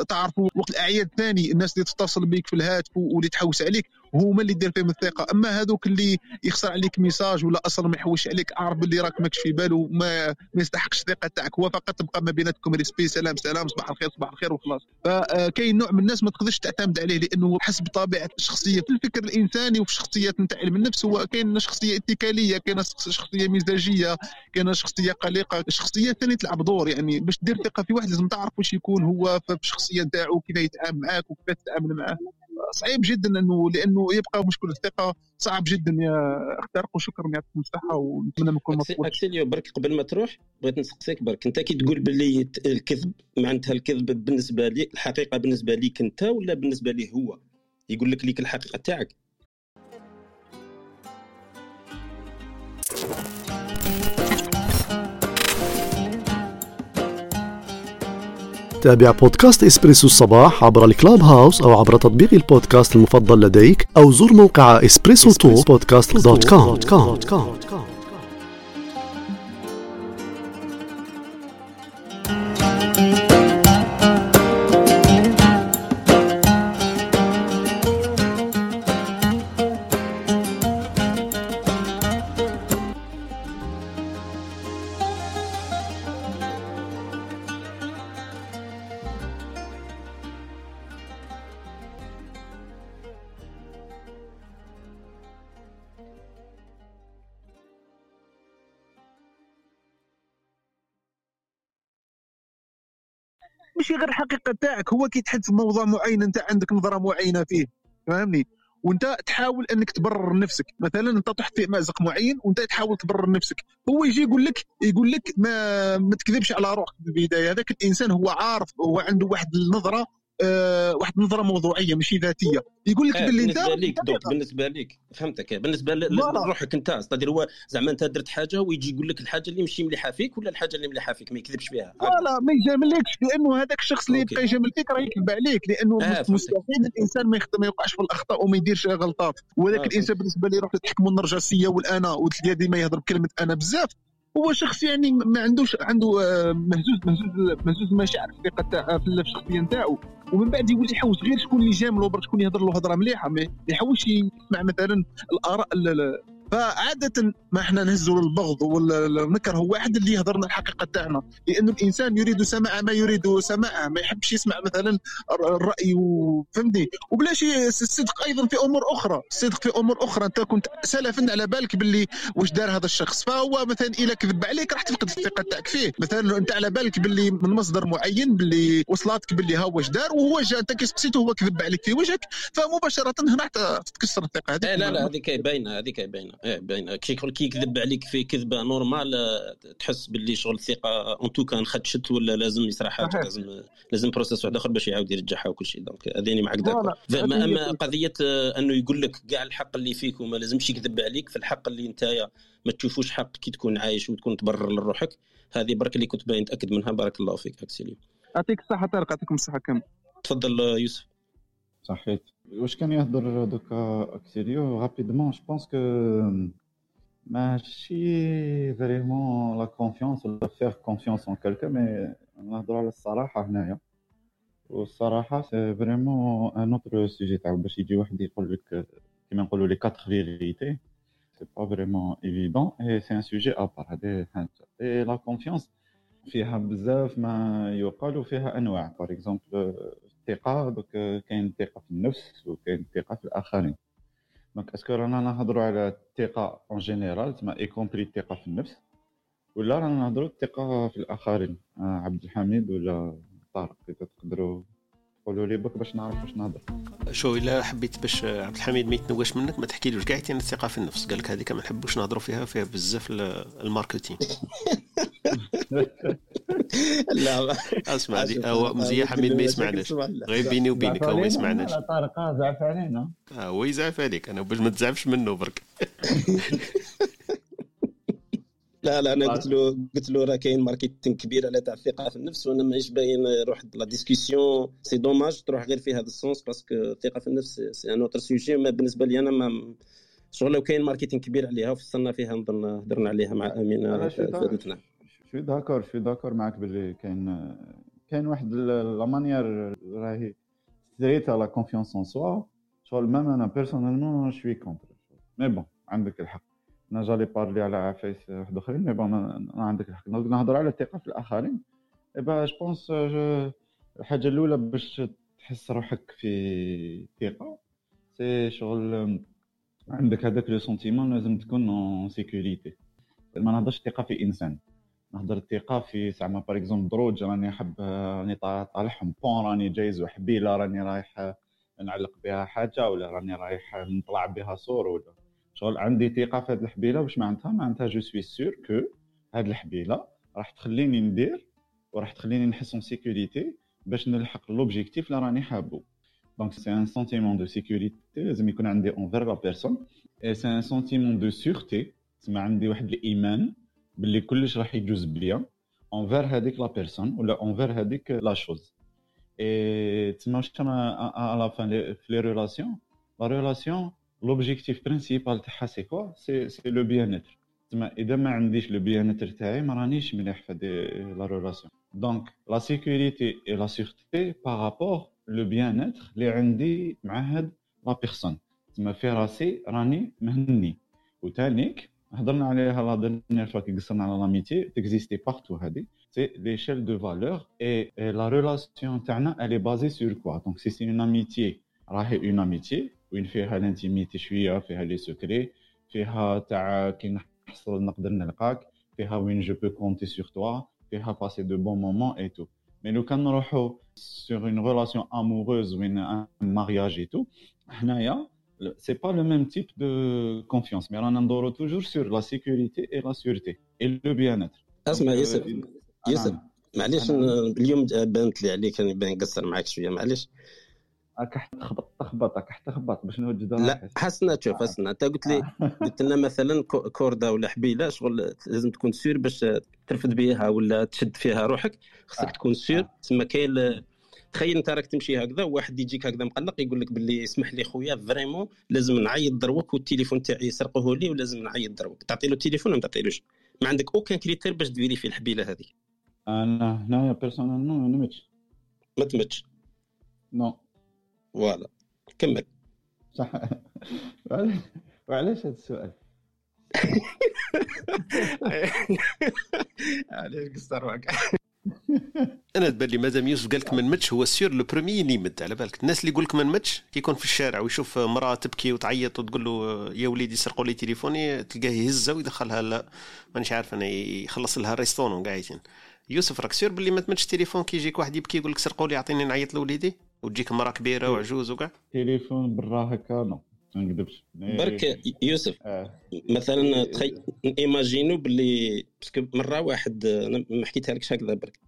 تعرفه وقت الاعياد ثاني، الناس اللي تتصل بك في الهاتف واللي تحوس عليك هما اللي دير فيهم الثقه. اما هذوك اللي يخسر عليك ميساج ولا اصلا ما يحوش عليك، اعرف باللي راك ماكش في باله وما يستحقش الثقه تاعك، هو فقط تبقى ما بيناتكم ريسبي سلام سلام صباح الخير صباح الخير وخلاص. فكاين نوع من الناس ما تقدرش تعتمد عليه، لانه حسب طبيعه الشخصيه في الفكر الانساني وفي شخصيه نتاع علم النفس هو كاين شخصيه اتكاليه، كاين شخصيه مزاجيه، كاين شخصيه قلقه، شخصيه ثاني تلعب دور. يعني باش دير ثقه في واحد لازم تعرف واش يكون هو في الشخصيه نتاعو كيف يتعامل معاك وكيف تتعامل معاه. صعيب جدا انه لانه يبقى مشكل الثقه صعب جدا يا اخترق. وشكرا يعطيكم الصحه ونتمنى نكون مضبوط. اكسيليو برك قبل ما تروح بغيت نسقسيك برك، انت كي تقول باللي الكذب معناتها الكذب بالنسبه لي الحقيقه بالنسبه ليك انت ولا بالنسبه ليه هو يقول لك ليك الحقيقه تاعك؟ تابع بودكاست إسبريسو الصباح عبر الكلاب هاوس أو عبر تطبيق البودكاست المفضل لديك، أو زور موقع إسبريسو توك بودكاست دوت كوم. ماشي غير الحقيقه تاعك، هو كي تحدث موضوع معين انت عندك نظره معينه فيه، فهمني، وانت تحاول انك تبرر نفسك. مثلا انت تحط في مازق معين وانت تحاول تبرر نفسك، هو يجي يقول لك يقول لك ما, ما تكذبش على روحك في البدايه. هذاك الانسان هو عارف هو عنده واحد النظره آه واحد النظره موضوعيه ماشي ذاتيه، يقول لك آه باللي انت بالنسبه ليك فهمتك بالنسبه لروحك انت، استدير هو زعما انت درت حاجه ويجي يقول لك الحاجه اللي ماشي مليحه فيك ولا الحاجه اللي مليحه فيك، ما يكذبش فيها لا ما يجاملكش، لانه هذاك الشخص اللي يبقى يجامل فيك راه يكذب عليك، لانه آه مستحيل الانسان ما يخدم ما يوقعش في الاخطاء وما يديرش غلطات. وذاك آه الانسان بالنسبه لي يروح يتحكموا النرجسيه والانا، وتلقى ديما يهضر بكلمه انا بزاف، هو شخص يعني ما عندوش عنده مهزوز مهزوز مهزوز مشاعر في الثقه في الشخصيه نتاعو. ومن بعد يولي يحوس غير شكون اللي جامله برك، شكون يهضر له هضره مليحه، ما يحوسش يسمع مثلا الاراء. فعاده ما احنا نهزوا للبغض ولا نكره واحد اللي يهضرنا الحقيقه تاعنا، لانه الانسان يريد سماع ما يريد سماعه، ما يحبش يسمع مثلا الراي وفهمني. وبلاش الصدق ايضا في امور اخرى، الصدق في امور اخرى، انت كنت سلفا على بالك باللي واش دار هذا الشخص، فهو مثلا الا كذب عليك راح تفقد الثقه تاعك فيه. مثلا انت على بالك باللي من مصدر معين باللي وصلاتك باللي ها واش دار، وهو جا انت كي سقسيته هو كذب عليك في وجهك، فمباشره هنا تتكسر الثقه هذيك. لا لا هذيك باينه هذيك باينه ايه باينه، كي يكذب عليك في كذبه نورمال تحس باللي شغل الثقه ان تو كان خدشت ولا لازم يسرحها، لازم لازم بروسيس واحد اخر باش يعاود يرجعها وكل شيء. دونك هذيني معك داكور. اما اما قضيه انه يقول لك كاع الحق اللي فيك وما لازمش يكذب عليك في الحق اللي نتايا ما تشوفوش حق كي تكون عايش وتكون تبرر لروحك، هذه برك اللي كنت باين نتاكد منها. بارك الله فيك اكسيلي، يعطيك الصحه طارق، يعطيكم الصحه كامل. تفضل يوسف. صحيت واش كان يهضر دوكا اكسيليو رابيدمون جو بونس كو ماشي فريمون لا كونفيونس ولا فير كونفيونس ان كالكا مي نهضروا على الصراحه هنايا. والصراحه سي فريمون ان اوتر سوجي تاع باش يجي واحد يقول لك كيما نقولوا لي كاتر فيريتي سي با فريمون ايفيدون اي سي ان سوجي ابار. هذه حاجه اي لا كونفيونس فيها بزاف ما يقال وفيها انواع. باغ اكزومبل الثقه دوك كاين الثقه في النفس وكاين الثقه في الاخرين. دونك اسكو رانا نهضروا على الثقه اون جينيرال تما اي كومبري الثقه في النفس ولا رانا نهضروا الثقه في الاخرين؟ عبد الحميد ولا طارق تقدروا قولوا لي بك باش نعرف واش نهضر. شو الا حبيت باش عبد الحميد ما يتنواش منك ما تحكيلوش كاع حتى الثقه في النفس، قالك هذيك ما نحبوش نهضروا فيها فيها بزاف الماركتينغ. لا اسمع دي هو مزيان حميد ما يسمعناش غير بيني وبينك هو ما يسمعناش. طارق زعف علينا هو يزعف عليك انا باش ما تزعفش منه برك. لا لا انا قلت له قلت له راه كاين ماركتينغ كبير على تاع الثقه في النفس وانا ماش باين نروح لا ديسكسيون. سي دوماج تروح غير في هذا السونس باسكو الثقه في النفس سي ان اوتر سوجي. ما بالنسبه لي انا ما شغل لو كاين ماركتينغ كبير عليها وفصلنا فيها نظن هضرنا عليها مع أمينة فادتنا. شو داكور شو داكور معك باللي كاين كاين واحد لامانيير راهي تريت على كونفيونس ان سوا. شغل ميم انا بيرسونيلمون شوي كونتر مي بون عندك الحق. انا جالي بارلي على عفايس واحد اخرين مي بون انا عندك الحق. نهضر على الثقه في الاخرين ايبا جو بونس الحاجه الاولى باش تحس روحك في ثقه سي شغل عندك هذاك لو سنتيمون لازم تكون اون سيكوريتي. ما نهضرش ثقه في انسان، نهضر الثقه في زعما باغ اكزومبل دروج راني حاب راني طالعهم بون راني جايز وحبيله راني رايح نعلق بها حاجه ولا راني رايح نطلع بها صور ولا شغل عندي ثقه في هذه الحبيله. واش معناتها؟ معناتها جو سوي سور كو هذه الحبيله راح تخليني ندير وراح تخليني نحس ان سيكوريتي باش نلحق لوبجيكتيف اللي راني حابه. دونك سي ان سنتيمون دو سيكوريتي لازم يكون عندي اونفير لا بيرسون اي سي ان سنتيمون دو سورتي تسمع عندي واحد الايمان باللي كلش راح يجوز بيا اونفير هذيك لا بيرسون ولا اونفير هذيك لا شوز. اي تسمع شحال على فان لي ريلاسيون لا ريلاسيون لوبجيكتيف برينسيبال تاعها سي كوا سي سي لو بيانتر. تما اذا ما عنديش لو بيانتر تاعي ما رانيش مليح في لا ريلاسيون. دونك لا سيكوريتي اي لا سيغتي بارابور لو بيانتر اللي عندي مع هاد لا بيرسون. تما في راسي راني مهني. وتانيك هضرنا عليها لا ديرنيير فوا كي قصرنا على لاميتي تيكزيستي بارتو. هادي سي ليشيل دو فالور اي لا ريلاسيون تاعنا الي بازي سور كوا. دونك سي سي اون اميتي راهي اون اميتي وين فيها لانتيميتي شويه فيها لي سكري فيها تاع كي نحصل نقدر نلقاك فيها وين جو بو كونتي سور توا فيها باسي دو بون مومون اي تو. مي لو كان نروحو سور اون ريلاسيون اموروز وين ان مارياج اي تو هنايا c'est pas le même type de confiance mais on endort toujours sur la sécurité et la sûreté et le bien-être. اسمع يوسف يوسف معليش اليوم بانت لي عليك انا باين نقصر معاك شويه معليش راك حتى تخبط تخبطك حتى تخبط باش نوجد لا حسنا تشوف حسنا انت قلت لي قلت لنا مثلا كورده ولا حبيله شغل لازم تكون سير باش ترفد بيها ولا تشد فيها روحك خصك تكون سير. تما كاين تخيل انت راك تمشي هكذا واحد يجيك هكذا مقلق يقول لك باللي اسمح لي خويا فريمون لازم نعيط دروك والتليفون تاعي سرقوه لي ولازم نعيط دروك. تعطي له التليفون ولا ما تعطيلوش؟ ما عندك اوكان كريتير باش تديري في الحبيله هذه. انا هنايا بيرسونيلمون انا متش ما تمتش نو فوالا كمل صح. وعلاش هذا السؤال؟ علاش قصر وقع انا تبان لي مدام يوسف قالك من ماتش هو سير لو برومي نيمت. على بالك الناس اللي يقولك من ماتش كيكون في الشارع ويشوف مراه تبكي وتعيط وتقول له يا وليدي سرقوا لي تليفوني تلقاه يهزها ويدخلها لا مانيش عارف انا يخلص لها الريستون وقاعدين. يوسف راك سير باللي ما تمتش التليفون كي يجيك واحد يبكي يقول لك سرقوا لي عطيني نعيط لوليدي وتجيك مراه كبيره وعجوز وكاع تليفون برا هكا نو ما نكذبش برك يوسف. آه. مثلا تخيل ايماجينو باللي باسكو مره واحد انا ما حكيتها لكش هكذا برك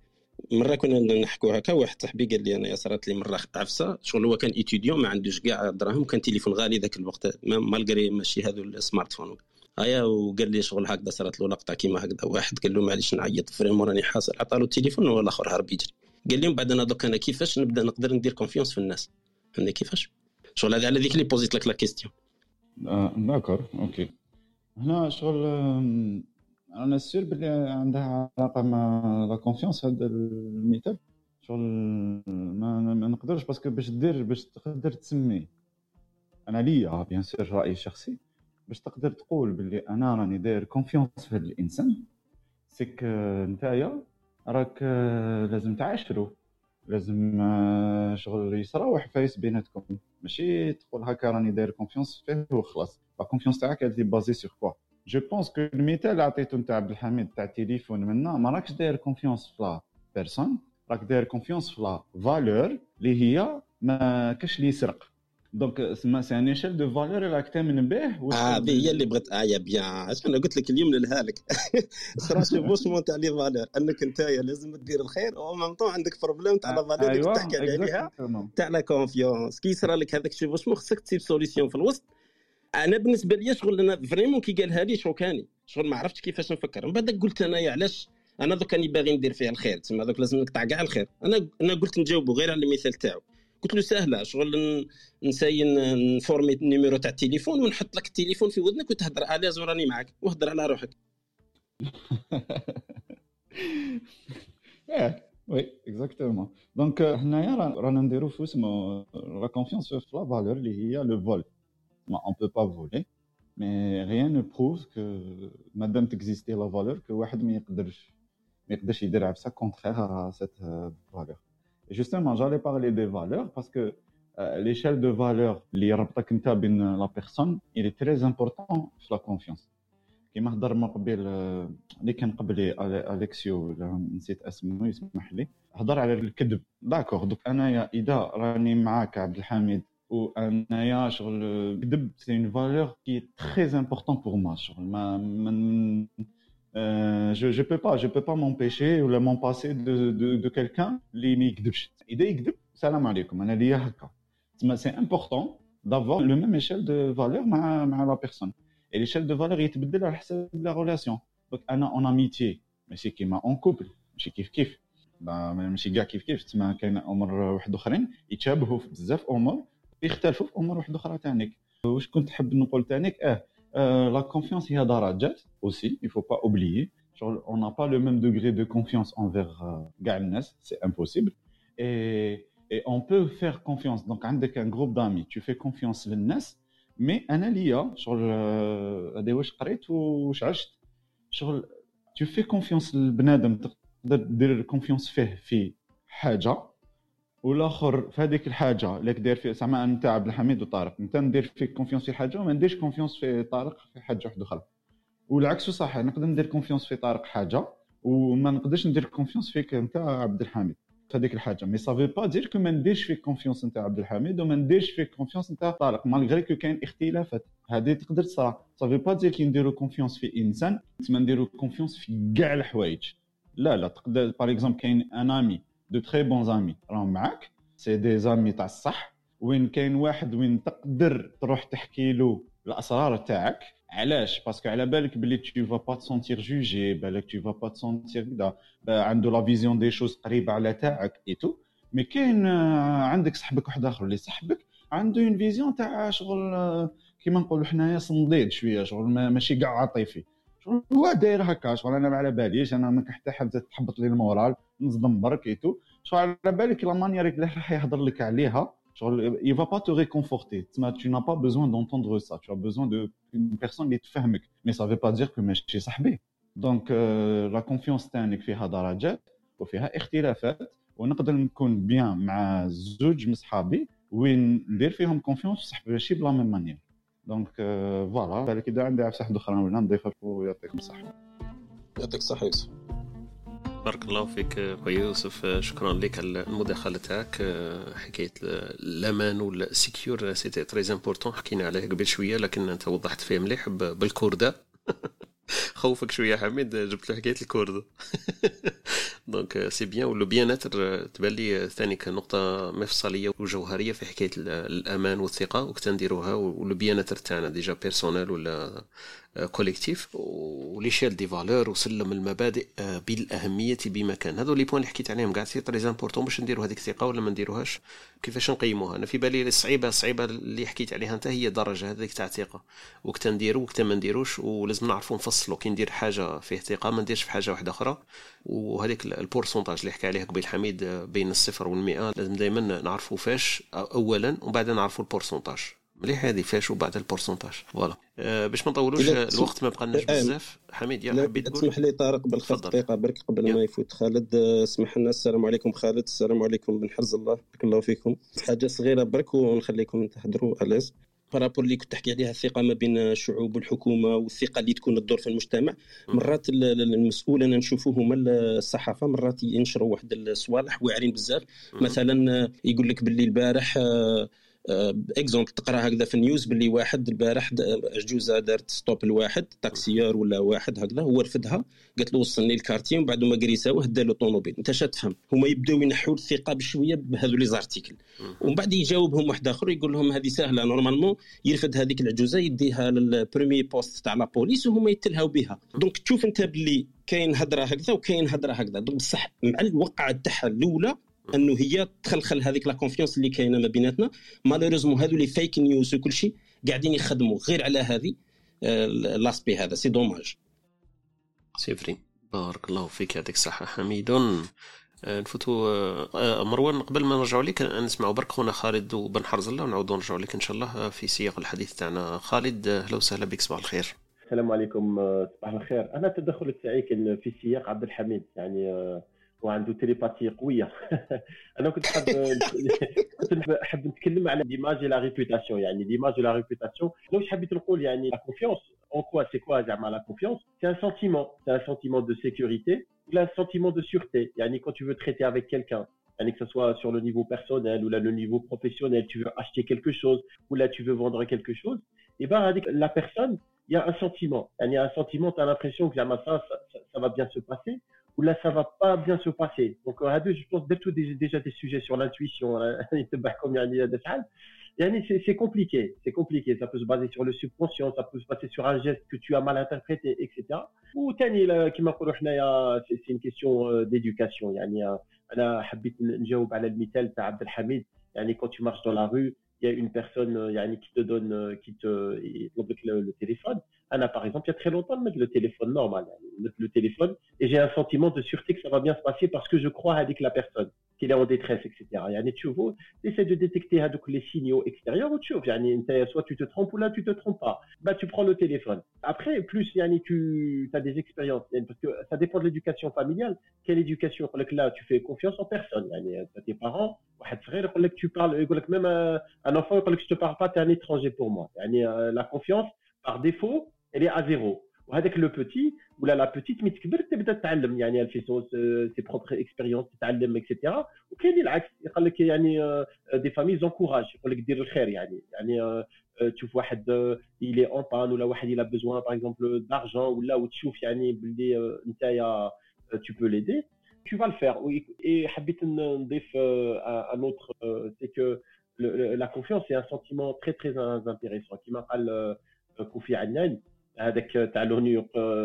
مره كنا نحكوا هكا واحد صاحبي قال لي انا صارت لي مره عفسه شغل هو كان ايتيديون ما عندوش كاع دراهم كان تليفون غالي ذاك الوقت مالغري ماشي هذو السمارت فون هيا وقال لي شغل هكذا صارت له لقطه كيما هكذا واحد قال له معليش نعيط فريمون راني حاصل عطى له التليفون ولا الاخر هرب يجري. قال لي من بعد انا دوك انا كيفاش نبدا نقدر ندير كونفيونس في الناس؟ انا كيفاش شغل هذا على ذيك اللي بوزيت لك لا كيستيون. ذاكر اوكي هنا شغل انا سير بلي عندها علاقه مع لا كونفيونس. هذا المثال شغل ما, ما نقدرش باسكو باش دير باش تقدر تسمي انا ليا بيان سير رايي الشخصي باش تقدر تقول بلي انا راني داير كونفيونس في هذا الانسان سيك نتايا راك لازم تعاشرو لازم شغل يصراوح فايس بيناتكم ماشي تقول هكا راني داير كونفيونس فيه وخلاص. لا كونفيونس تاعك هذه بازي سور كوا جو بونس كو المثال اللي عطيته نتاع عبد الحميد تاع التليفون منا ما راكش داير كونفيونس في لا بيرسون راك داير كونفيونس في لا فالور اللي هي ما كاش لي يسرق دونك سما سي ان ايشيل دو فالور راك تامن به و هذه هي اللي بغيت ايا بيان عشان قلت لك اليوم نلهالك صراش بوسمون تاع لي فالور انك نتايا لازم تدير الخير او مامطون عندك بروبليم تاع لا فالور اللي تحكي عليها تاع لا كونفيونس كي يصرى لك هذاك الشيء واش خصك تسيب سوليسيون في الوسط. انا بالنسبه ليا شغل انا فريمون كي قالها لي شوكاني شغل ما عرفتش كيفاش نفكر من بعد قلت انايا علاش انا دوك راني باغي ندير فيها الخير تما دوك لازم نقطع كاع الخير. انا انا قلت نجاوبو غير على المثال تاعو قلت له سهله شغل نساين نفورمي النيميرو تاع التليفون ونحط لك التليفون في ودنك وتهضر على زوراني معك وهضر على روحك. اه وي اكزاكتومون دونك حنايا رانا نديرو في اسمو لا كونفيونس في لا فالور اللي هي لو فول. On ne peut pas voler, mais rien ne prouve que madame existait la valeur que واحد ما يقدرش ما يقدرش يدير عبسا contraire à cette valeur. Et justement, j'allais parler des valeurs parce que euh, l'échelle de valeur اللي ربطك نتا بين la personne, il est très important sur la confiance. كيما هضرنا قبل اللي كان قبلي اليكسيو نسيت اسمه يسمح لي هضر على الكذب. داكور دوك انايا اذا راني معاك عبد الحميد وأنايا شغل الكذب c'est une valeur qui est très importante pour moi. شغل ما من euh, je je peux pas je peux pas m'empêcher ou la m'en passer de de de quelqu'un اللي ما يكذبش. إذا يكذب سلام عليكم أنا ليا هكا. c'est important d'avoir le même échelle de valeur مع مع la personne. et l'échelle de valeur يتبدل على حسب la relation. donc أنا en amitié ماشي كيما en couple ماشي كيف كيف ماشي كاع كيف كيف. تسمى كاين أمور واحد أخرين يتشابهوا في بزاف أمور يختلفوا في امور واحده اخرى تانيك. واش كنت نحب نقول تانيك اه, آه لا كونفيونس هي درجات aussi il faut pas oublier genre on n'a pas le même degré de confiance envers كاع الناس c'est impossible et et on peut faire confiance. donc عندك un groupe d'amis tu fais confiance للناس mais انا ليا شغل هذا واش قريت واش عشت شغل tu fais confiance للبنادم تقدر دير كونفيونس فيه في حاجه والاخر في هذيك الحاجه اللي داير فيها سماء نتاع عبد الحميد وطارق انت ندير فيك كونفيونس في حاجه وما نديرش كونفيونس في طارق في حاجه واحده اخرى والعكس صح. نقدر ندير كونفيونس في طارق حاجه وما نقدرش ندير كونفيونس فيك نتاع عبد الحميد في هذيك الحاجه مي سافي با دير كو ما نديرش فيك كونفيونس نتاع عبد الحميد وما نديرش فيك كونفيونس نتاع طارق مالغري كو كاين اختلافات هذه تقدر تصرا. سافي با دير كي نديرو كونفيونس في انسان ما نديرو كونفيونس في كاع الحوايج لا لا تقدر باغ اكزومبل كاين انامي de très bons amis راهم معاك سي دي زامي تاع الصح وين كاين واحد وين تقدر تروح تحكي له الاسرار تاعك علاش باسكو على بالك بلي tu vas pas te sentir jugé بالك tu vas pas te sentir كدا عنده لا فيزيون دي شوز قريبه على تاعك ايتو مي كاين عندك صاحبك واحد اخر اللي صاحبك عنده اون فيزيون تاع شغل كيما نقولوا حنايا صنديد شويه شغل ماشي كاع عاطفي شغل هو داير هكا شغل انا ما على باليش انا ما حتى حاجه تحبط لي المورال نصدم برك ايتو شغل على بالك لا مانييرك اللي راح يهضر لك عليها شغل il va pas te réconforter تما tu n'as pas besoin d'entendre ça tu as besoin de une personne اللي تفهمك mais ça veut pas dire que ماشي صاحبي. دونك لا كونفيونس تاعك فيها درجات وفيها اختلافات ونقدر نكون بيان مع زوج من صحابي وين ندير فيهم كونفيونس صاحبي ماشي بلا ميم مانيير. دونك فوالا بالك اذا عندي عفسه واحده اخرى ولا نضيفها ويعطيكم الصحه. يعطيك الصحه يوسف. بارك الله فيك خويا يوسف شكرا لك على المداخله تاعك. حكايه الامان والسيكيور سي تي تري امبورطون حكينا عليه قبل شويه لكن انت وضحت فيه مليح بالكورده خوفك شويه حميد جبت له حكايه الكورده دونك سي بيان ولو بياناتر تبان لي ثاني كنقطه مفصليه وجوهريه في حكايه الامان والثقه وكتنديروها ولو بياناتر تاعنا ديجا بيرسونال ولا كوليكتيف وليشيل دي فالور وسلم المبادئ بالاهميه بمكان. هذو لي بوين اللي حكيت عليهم كاع سي تري امبورطون باش نديروا هذيك الثقه ولا ما نديروهاش، كيفاش نقيموها. انا في بالي الصعيبه الصعيبه اللي حكيت عليها انت هي درجه هذيك تاع الثقه، وقت نديرو وقت ما نديروش، ولازم نعرفوا نفصلوا كي ندير حاجه فيه ثقه ما نديرش في حاجه واحده اخرى. وهذيك البورسونتاج اللي حكى عليه قبيل حميد بين الصفر والمئة لازم دائما نعرفوا فاش اولا وبعدين نعرفوا البورسونتاج مليح هذه فاش وبعد البورسونتاج فوالا. أه باش ما نطولوش الوقت ما بقالناش بزاف. حميد يا حبيت تقول؟ تسمح لي طارق بالخط دقيقه برك قبل يلا. ما يفوت خالد. اسمح لنا. السلام عليكم خالد. السلام عليكم بن حرز الله. بارك الله فيكم. حاجه صغيره برك ونخليكم تحضروا اليز بارابور اللي كنت تحكي عليها الثقه ما بين الشعوب والحكومه والثقه اللي تكون تدور في المجتمع. مرات المسؤول انا نشوفوه هما الصحافه مرات ينشروا واحد الصوالح واعرين بزاف. مثلا يقول لك باللي البارح اكزومبل تقرا هكذا في النيوز باللي واحد البارح عجوزه دارت ستوب لواحد تاكسيار ولا واحد هكذا، هو رفدها قالت له وصلني الكارتي ومن بعد ما كريساوه دا له طوموبيل. انت شا تفهم هما يبداو ينحوا الثقه بشويه بهذو لي زارتيكل ومن بعد يجاوبهم واحد اخر يقول لهم هذه سهله نورمالمون يرفد هذيك العجوزه يديها للبريمي بوست تاع لا بوليس وهما يتلهاو بها. دونك تشوف انت باللي كاين هضره هكذا وكاين هضره هكذا. دونك صح مع الوقعه تاعها الاولى انه هي تخلخل هذيك لا كونفيونس اللي كاينه ما بيناتنا. مالوريزمون هذو لي فيك نيوز وكل شيء قاعدين يخدموا غير على هذه لاسبي هذا سي دوماج سي فري. بارك الله فيك يعطيك الصحه حميد. نفوتوا مروان قبل ما نرجعوا لك نسمعوا برك خونا خالد وبن حرز الله ونعاودوا نرجعوا لك ان شاء الله في سياق الحديث تاعنا. خالد اهلا وسهلا بك. صباح الخير. السلام عليكم. صباح الخير. انا التدخل تاعي كان في سياق عبد الحميد يعني وعنده تيليباتي قويه. انا كنت حاب كنت حاب نتكلم على ديماج لا ريبوتاسيون يعني ديماج لا ريبوتاسيون. واش حبيت نقول يعني لا كونفيونس اون كوا سي كوا زعما لا كونفيونس سي ان سنتيمون سي ان سنتيمون دو سيكوريتي ولا سنتيمون دو سيورتي يعني quand tu veux traiter avec quelqu'un يعني que ce soit sur le niveau personnel ou là le niveau professionnel tu veux acheter quelque chose ou là tu veux vendre quelque chose et ben avec la personne il y a un sentiment يعني un sentiment tu as l'impression que زعما ça, ça ça va bien se passer ou là ça va pas bien se passer. Donc à deux je pense dès tout déjà des sujets sur l'intuition comme يعني c'est c'est compliqué, c'est compliqué, ça peut se baser sur le subconscient, ça peut se baser sur un geste que tu as mal interprété et cetera. Ou ثاني كما نقولوا حنايا c'est une question d'éducation يعني انا حبيت نجاوب على المثال تاع عبد الحميد يعني quand tu marches dans la rue il y a une personne يعني qui te donne qui te يطلب لك le téléphone. Anna, par exemple, il y a très longtemps, mettre le téléphone normal, mettre le téléphone, et j'ai un sentiment de sûreté que ça va bien se passer parce que je crois avec la personne, qu'elle est en détresse, et cetera. Yani, tu vois, essaie de détecter les signaux extérieurs ou tu vois, yani, soit tu te trompes ou là, tu te trompes pas. Bah, tu prends le téléphone. Après, plus, yani, tu as des expériences, yani, parce que ça dépend de l'éducation familiale. Quelle éducation? Là, tu fais confiance en personne, yani, t'as tes parents. Tu parles, même un enfant, je te parle pas, t'es un étranger pour moi. Yani, la confiance, par défaut, elle est à zéro. وهذاك لو بوتي ولا لا بوتيت مي تكبر تبدا تتعلم يعني الفيسوس سي بروبر اكسبيريونس تتعلم اكسيتيرا. وكاين العكس يقول لك يعني دي فامي زونكوراج يقول لك دير الخير يعني يعني تشوف واحد يلي اون بان ولا واحد يلا بزوان باغ اكزومبل دارجون ولا وتشوف يعني بلي نتايا tu peux l'aider tu vas le faire. Et حبيت نضيف un autre c'est que la confiance est un sentiment très très intéressant qui m'a قال كوفي عنان هذاك تاع لونيو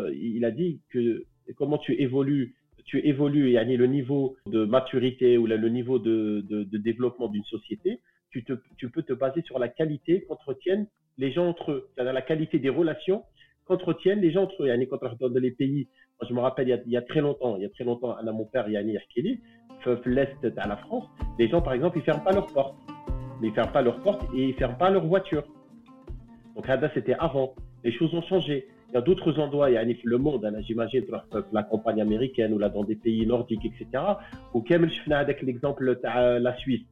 il a dit que comment tu évolues tu évolues يعني le niveau de maturité ou le niveau de de de développement d'une société tu te tu peux te baser sur la qualité qu'entretiennent les gens entre eux c'est-à-dire la qualité des relations qu'entretiennent les gens entre eux يعني كنت dans les pays. Moi, je me rappelle il y a, il y a très longtemps il y a très longtemps mon père يعني يحكي لي في l'est تاع la France les gens par exemple ils ferment pas leurs portes mais ils ferment pas leurs portes et ils ferment pas leurs voitures. Donc là, c'était avant. Les choses ont changé. Il y a d'autres endroits, il y a le monde, j'imagine, dans la campagne américaine ou là dans des pays nordiques, et cetera. Ou comme je fais avec l'exemple de la Suisse.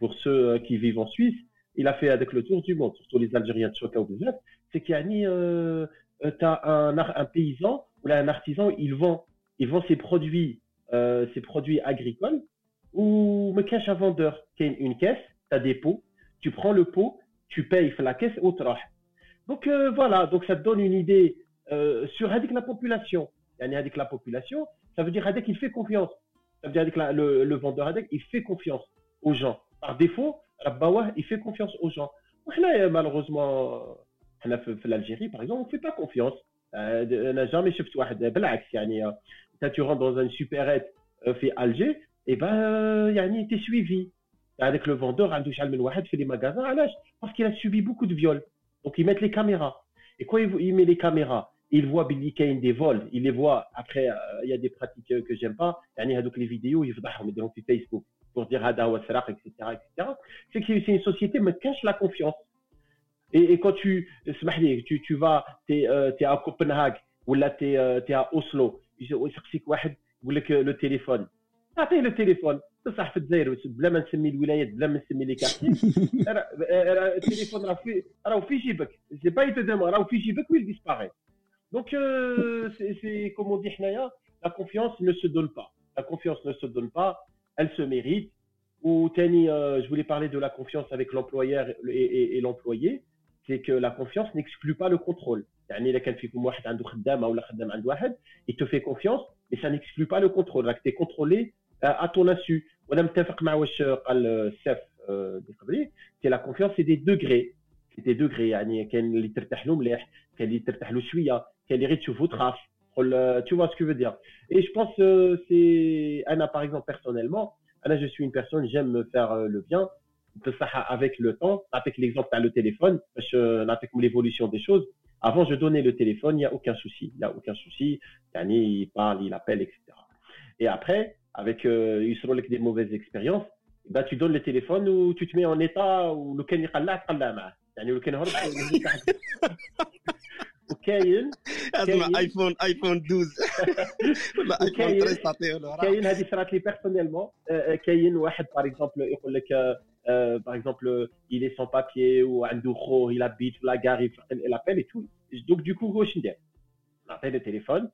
Pour ceux qui vivent en Suisse, il a fait avec le tour du monde, surtout les Algériens de Choka ou Bezef, c'est qu'il y a euh, t'as un, un paysan ou là un artisan, il vend, il vend ses produits, euh, ses produits agricoles ou me cache un vendeur qui a une caisse, t'as des pots, tu prends le pot, tu payes la caisse au trah. Donc euh, voilà, donc ça te donne une idée euh, sur avec la population. يعني avec la population, ça veut dire avec il fait confiance. Ça veut dire avec la, le, le vendeur avec il fait confiance aux gens. Par défaut, Rabbawah il fait confiance aux gens. وحنا malheureusement حنا في الجزائر باغ اكزومبل في با كونفيونس. انا جامي شفت واحد بالعكس يعني انت تو رون دون ان سوبريت في الجزائر اي با يعني تي سويفي هذاك لو فوندور عنده شحال من واحد في لي ماغازان. علاش؟ باسكو لا سوبي بوكو دو فيول دونك يميت لي كاميرا اي كو يمي لي كاميرا il voit بلي كاين دي فول il les voit après il y a des pratiques que j'aime pas يعني هذوك لي فيديو يفضحهم يديرهم في فيسبوك pour dire هذا هو السرقه اكسيتيرا اكسيتيرا. C'est que c'est une société ما كاينش لا كونفيونس. Et, et quand tu, tu, tu vas, tu es euh, à Copenhague ou là tu es euh, à Oslo, tu dis que le téléphone. Ah, tu as le téléphone. Tu as le téléphone. Tu as le téléphone. Tu as le téléphone. Tu as le téléphone. Tu as le téléphone. Tu as le disparaît. Donc, euh, c'est, c'est, comme on dit, la confiance ne se donne pas. La confiance ne se donne pas, elle se mérite. Ou, Tani, euh, je voulais parler de la confiance avec l'employeur et, et, et l'employé. C'est que la confiance n'exclut pas le contrôle. يعني إذا كان فيكم واحد عنده خدامة ولا خدام عنده واحد, il te fait confiance, mais ça n'exclut pas le contrôle. راك تي كونترولي à ton insu. وأنا متفق مع واش قال السيف اللي قبلي. C'est la confiance, c'est des degrés. C'est des degrés. يعني كاين اللي ترتاح له مليح, كاين اللي ترتاح له شوية, كاين اللي غير تشوفه تخاف. تقول tu vois ce que je veux dire. Et je pense c'est Anna par exemple personnellement. Anna je suis une personne, j'aime faire le bien. Avec le temps, avec l'exemple, tu as le téléphone, avec l'évolution des choses. Avant, je donnais le téléphone, il n'y a aucun souci. Il n'y a aucun souci. Il parle, il appelle, et cetera. Et après, avec euh, il se relève des mauvaises expériences, bah, tu donnes le téléphone ou tu te mets en état où le Ken Khallah, Khallah, ma. Le Ken Khallah, وكاين اسمع ايفون ايفون اثنا عشر ولا ايفون ثلاثة تعطيه له راه كاين هذه صرات لي بيرسونيلمون. كاين واحد باغ اكزومبل يقول لك باغ اكزومبل il est sans papier ou عنده خو il habite la gare il appelle et tout donc du coup واش ندير؟ نعطيه التليفون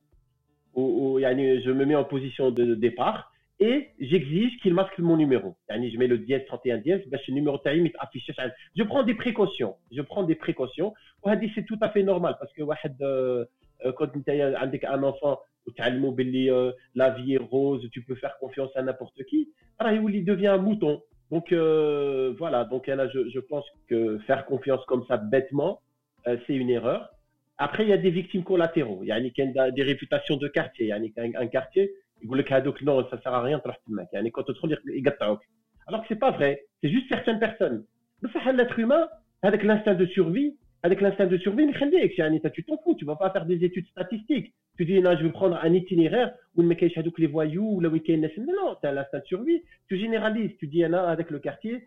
ويعني je me mets en position de départ et j'exige qu'il masque mon numéro يعني je mets le dièse ثلاثة وثلاثين dièse باش النيميرو تاعي ما يتافيشش. je prends des précautions je prends des précautions وهذه سي tout à fait normal parce que واحد quand نتايا عندك un enfant وتعلموا باللي la vie est rose tu peux faire confiance à n'importe qui راه يولي devient un mouton. donc euh, voilà donc là je je pense que faire confiance comme ça bêtement euh, c'est une erreur. après il y a des victimes collatéraux يعني كاين des réputations de quartier يعني un quartier يقول لك هذوك نو ça sert à rien تروح تماك يعني كنت تدخل يقطعوك alors que c'est pas vrai c'est juste certaines personnes. بصح l'être humain هذاك l'instinct de survie هذاك l'instinct de survie يخليك يعني انت tu t'en fous tu vas pas faire des études statistiques tu dis non je vais prendre un itinéraire où ما كاينش هذوك les voyous ولا وين كاين الناس non tu as l'instinct de survie tu généralises tu dis انا هذاك le quartier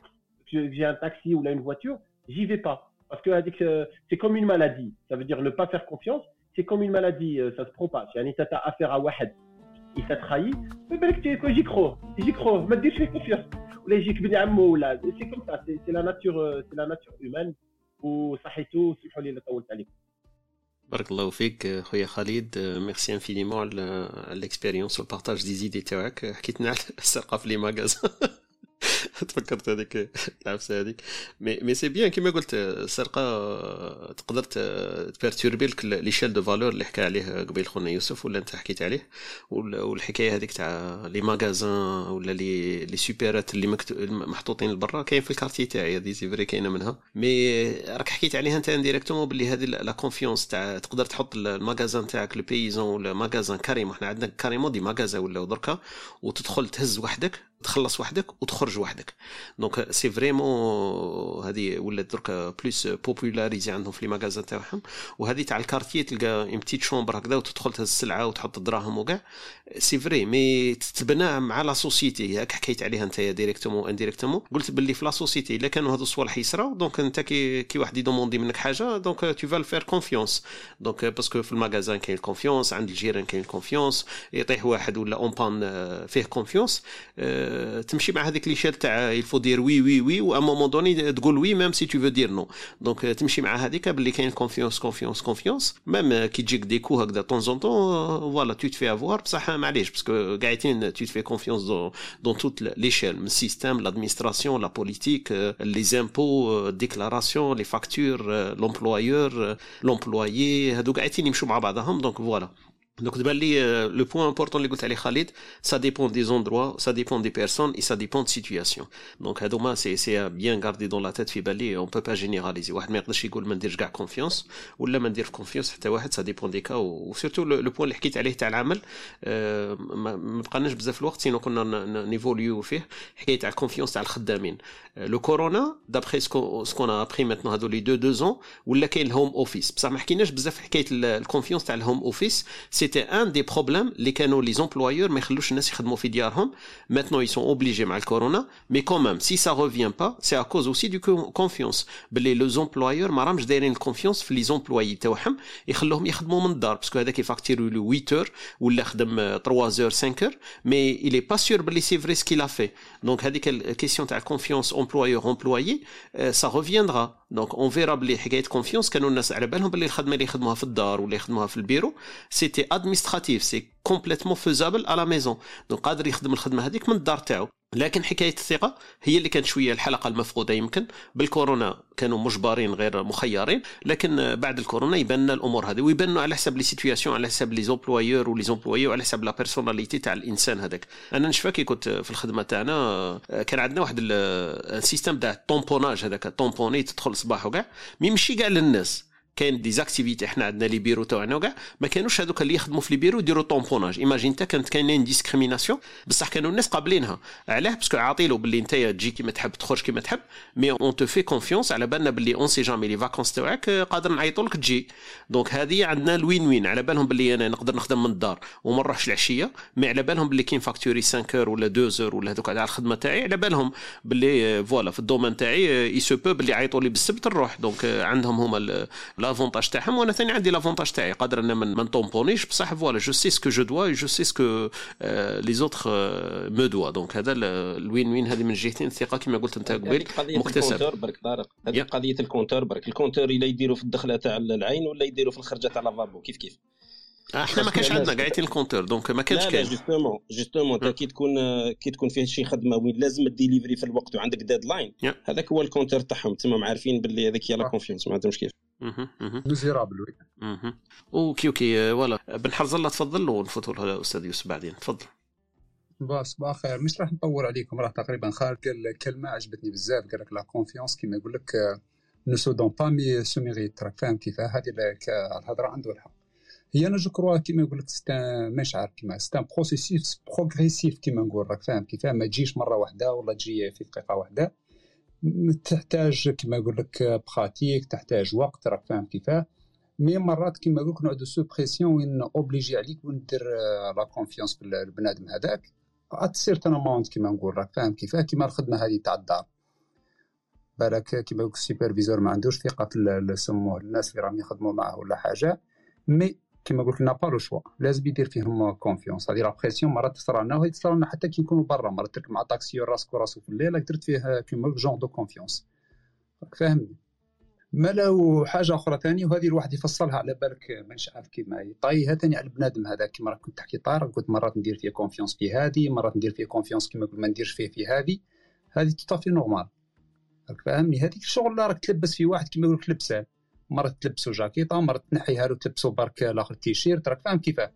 j'ai un taxi ou là une voiture j'y vais pas parce que هذيك c'est comme une maladie ça veut dire ne pas faire confiance c'est comme une maladie ça se propage يعني انت تاع affaire à واحد il t'a trahi mais بالك تيجي كرو تيجي كرو ما ديرش فيه كونفيونس ولا يجيك بني عمو ولا سي كوم سا سي لا ناتور سي لا ناتور هيومان وصحيتو سمحوا لي طولت عليكم. بارك الله فيك خويا خالد ميرسي انفينيمون على الاكسبيريونس والبارطاج دي زيدي تاعك. حكيتنا على السرقه في لي ماغازا تفكرت هذيك العفسه هذيك مي مي سي بيان كيما قلت السرقه تقدر تبيرتوربي لك لي شيل دو فالور اللي حكى عليه قبيل خونا يوسف ولا انت حكيت عليه والحكايه هذيك تاع لي ماغازان ولا لي لي سوبرات اللي محطوطين لبرا كاين في الكارتي تاعي هذه سي فري كاينه منها مي راك حكيت عليها انت ديريكتومون باللي هذه لا كونفيونس تاع تقدر تحط الماغازان تاعك لو بيزون ولا ماغازان كريم احنا عندنا كريمون دي ماغازا ولا دركا وتدخل تهز وحدك تخلص وحدك وتخرج وحدك دونك سي فريمون هذه ولات دركا بلوس بوبولاريزي عندهم في لي ماغازان تاعهم. وهذه تاع الكارتيه تلقى ام بتيت شومبر هكذا وتدخل تهز السلعه وتحط الدراهم وكاع سي فري مي تتبنى مع لا سوسيتي هاك حكيت عليها انت ديريكتومون انديريكتومون قلت باللي في لا سوسيتي الا كانوا هذو الصوالح يسراو دونك انت كي كي واحد يدوموندي منك حاجه دونك تو فال فير كونفيونس دونك باسكو في الماغازان كاين الكونفيونس عند الجيران كاين الكونفيونس يطيح واحد ولا اون بان فيه كونفيونس تمشي مع هذيك ليشال تاع يلفو دير وي وي وي و ا مومون دوني تقول وي ميم سي تو فو دير نو دونك تمشي مع هذيك باللي كاين كونفيونس كونفيونس كونفيونس ميم كي تجيك دي كو هكذا طونزون طون فوالا تو تفي افوار بصح معليش باسكو قاعدين تو تفي كونفيونس دون دون توت ليشال من سيستيم لادمينستراسيون لا بوليتيك لي زامبو ديكلاراسيون لي فاكتور لومبلويور لومبلويي هادو قاعدين يمشوا مع بعضهم دونك فوالا دونك تبان لي لو بوين امبورطون اللي قلت عليه خالد, سا ديبون دي زوندروا, سا ديبون دي بيرسون, اي سا ديبون دي سيتوياسيون. دونك هادوما سي سي بيان غاردي دون لا تيت, في بالي اون بو با جينيراليزي, واحد ما يقدرش يقول ما نديرش كاع كونفيونس ولا ما ندير في كونفيونس حتى واحد, سا ديبون دي كا. وسورتو لو بوين اللي حكيت عليه تاع العمل ما بقاناش بزاف الوقت سينو كنا نيفوليو فيه, حكايه تاع الكونفيونس تاع الخدامين. لو كورونا دابري سكو سكون ابري ماتنو هادو لي دو دو ans ولا كاين الهوم اوفيس, بصح ما حكيناش بزاف حكايه الكونفيونس تاع الهوم اوفيس. C'était un des problèmes les canaux les employeurs mais خلوش الناس يخدموا في ديارهم. Maintenant ils sont obligés مع الكورونا, mais quand même si ça revient pas c'est à cause aussi du confiance. Les employeurs ما راهمش دايرين الكونفيونس في لي امبلويي تاعهم, يخلوهم يخدموا من الدار باسكو هذاك يفاكتيرو له ثمانية ساعات ولا خدم ثلاث ساعات خمس ساعات, mais il est pas sûr بلي سي فري سكيل ا في. Donc هذيك الكيسيون تاع الكونفيونس امبلويور امبلويي ça reviendra. Donc on verra بلي حكايه كونفيونس كانوا الناس على بالهم بلي الخدمه اللي يخدموها في الدار ولا يخدموها في البيرو سيتي administratif, c'est complètement faisable à la maison. Donc قادر يخدم الخدمه هذيك من الدار تاعو. لكن حكايه الثقه هي اللي كانت شويه الحلقه المفقوده. يمكن بالكورونا كانوا مجبرين غير مخيرين, لكن بعد الكورونا يبان لنا الامور هذه, ويبانوا على حسب لي سيتوياسيون, على حسب لي زومبلويور ولي زومبلويي, وعلى حسب لا بيرسوناليتي تاع الانسان هذاك. انا نشفى كي كنت في الخدمه تاعنا كان عندنا واحد السيستم تاع طومبوناج, هذاك طومبوني تدخل الصباح وكاع ميمشي كاع للناس. كاين دي زاكتيفيتي حنا عندنا لي بيرو تاعنا وكاع ما كانوش هذوك اللي يخدموا في لي بيرو يديروا طومبوناج. ايماجين تا كانت كاينين ديسكريميناسيون, بصح كانوا الناس قابلينها. علاه؟ باسكو عاطيلو باللي نتايا تجي كيما تحب تخرج كيما تحب, مي اون تو في كونفيونس, على بالنا باللي اون سي جامي لي فاكونس تاعك قادر نعيطولك تجي. دونك هذه عندنا الوين وين, على بالهم باللي انا نقدر نخدم من الدار وما نروحش العشيه, مي على بالهم باللي كاين فاكتوري خمس ساعات ولا اثنين ساعات ولا هذوك على الخدمه تاعي, على بالهم باللي فوالا في الدومين تاعي اي سو بو باللي عيطوا لي بالسبت نروح. دونك عندهم هما لافونتاج تاعهم, وانا ثاني عندي لافونتاج تاعي, قادر انا ما نطومبونيش, بصح فوالا جو سي سكو جو دوا, جو سي سكو لي زوتر مو دوا. دونك هذا الوين وين, هذه من جهتين الثقه كما قلت انت قبل مكتسبه. برك طارق هذه قضيه الكونتور, برك الكونتور الا يديروا في الدخله تاع العين ولا يديروا في الخرجه تاع لافابو كيف كيف. احنا ما كانش عندنا قاعدين الكونتور, دونك ما كانش كاين. جوستومون جوستومون تا كي تكون كي تكون فيه شي خدمه وين لازم ديليفري في الوقت وعندك ديدلاين, هذاك هو الكونتور تاعهم. تما عارفين باللي هذيك هي لا كونفيونس, ما عندهمش كيف دوزيرابل. اها اوكي اوكي فوالا. بن حرزله تفضل, ونفوتوا للاستاذ يوسف بعدين. تفضل. صباح الخير, مش راح نطور عليكم, راه تقريبا خالد قال كلمه عجبتني بزاف, قال لك لا كونفيونس كيما يقول لك نو سو دون با مي سو ميريت, راك فاهم كيف هذه الهضره. عنده الحق, هي انا جو كرو كيما يقول لك ستا مشعر كيما ستا بروسيسيس بروغريسيف كيما نقول, راك فاهم كيف, ما تجيش مره واحده ولا تجي في دقيقه واحده, تحتاج كما نقول لك براتيك, تحتاج وقت, راك فاهم كيفاه. مي مرات كما نقول لك نعدو سو بريسيون وين اوبليجي عليك وندير لا كونفيونس بالبنادم هذاك اتصير تنماونت كما نقول, راك فاهم كيفاه. كما الخدمه هذه تاع الدار بالك كما يقول السوبرفيزور ما عندوش ثقه السمو الناس اللي راهم يخدموا معاه ولا حاجه, مي كما قلت لنا با لو شوا, لازم يدير فيهم كونفيونس. هذه لا بريسيون مرات تصرى لنا وهي تصرى لنا حتى كي نكونوا برا, مرات ترك مع طاكسي راسك وراسو في الليل درت فيه كيما جون دو كونفيونس, راك فاهمني. ما لو حاجه اخرى ثاني, وهذه الواحد يفصلها على بالك مانيش عارف كيما يطيها ثاني على البنادم هذا, كيما راك كنت تحكي طارق, قلت مرات ندير فيه كونفيونس في هذه, مرات ندير فيه كونفيونس كيما ما نديرش فيه في هذه, هذه توطافي نورمال, راك فاهمني. هذيك الشغل راك تلبس في واحد كيما يقولك لبسه, مرات تلبسوا جاكيطه, مرات تنحيها له تلبسوا برك الاخر تيشيرت, راك فاهم كيفاه.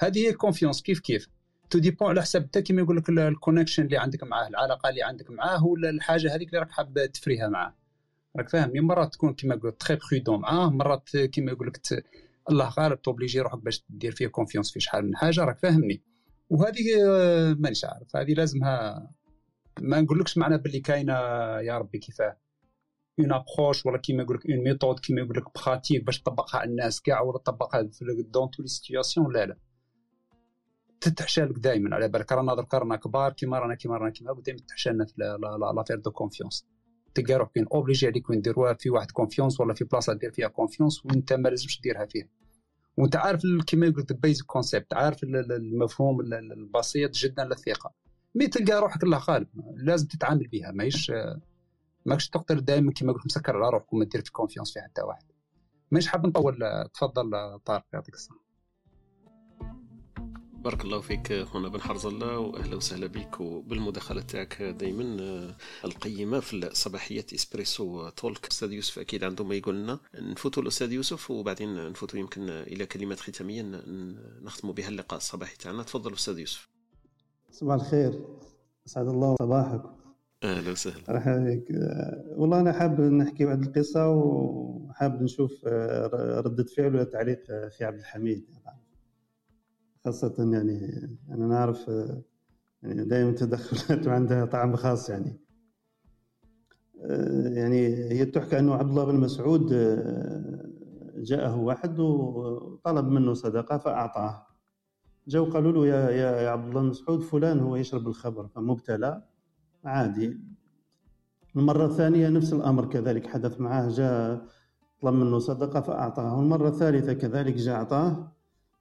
هذه هي كونفيونس كيف كيف, تو ديبون على حسب انت كيما يقول لك الكونيكشن اللي عندك معاه, العلاقه اللي عندك معاه, ولا الحاجه هذيك اللي راك حاب تفريها معاه, راك فاهمني. مرات تكون كيما قلت تري برودون معاه, مرات كيما يقول لك الله غالب توبليجي روحك باش دير فيه كونفيونس في شحال من حاجه, راك فاهمني. وهذه مانيش عارف, هذه لازمها ما نقولكش معنا باللي كاينه يا ربي كيفاه اون ابروش, ولا كيما يقول لك اون ميثود كيما يقول لك براتيك باش تطبقها على الناس كاع ولا تطبقها في دون تو لي سيتوياسيون. لا لا تتحشالك دائما على بالك رانا درك رانا كبار كيما رانا كيما رانا كيما دائما تحشالنا في لا لافير دو كونفيونس. تلقى روحك بين اوبليجي عليك ونديروها في واحد كونفيونس ولا في بلاصه دير فيها كونفيونس وانت ما لازمش ديرها فيه, وانت عارف كيما يقول لك البيزك كونسيبت, عارف المفهوم البسيط جدا للثقه, مي تلقى روحك الله غالب لازم تتعامل بها, ماهيش ماكش تقدر دائما كيما قلت مسكر على روحك وما دير في كونفيونس في حتى واحد. مانيش حاب نطول, تفضل طارق يعطيك الصحه. بارك الله فيك هنا بن حرز الله، وأهلا وسهلا بك وبالمداخلة تاعك دايما القيمة في صباحية إسبريسو تولك. أستاذ يوسف أكيد عنده ما يقولنا، نفوتوا الأستاذ يوسف وبعدين نفوتوا يمكن إلى كلمات ختامية نختم بها اللقاء الصباحي تاعنا. تفضل أستاذ يوسف. صباح الخير، أسعد الله صباحك. أهلا وسهلا. مرحبا بك. والله أنا حاب نحكي بعد القصة وحاب نشوف ردة فعل ولا تعليق في عبد الحميد، خاصة يعني أنا نعرف يعني دائما تدخلات وعندها طعم خاص. يعني يعني هي تحكي أنه عبد الله بن مسعود جاءه واحد وطلب منه صدقة فأعطاه. جاء وقالوا له يا يا عبد الله بن مسعود فلان هو يشرب الخمر فمبتلى عادي. المرة الثانية نفس الأمر كذلك حدث معاه، جاء طلب منه صدقة فأعطاه. والمرة الثالثة كذلك جاء أعطاه.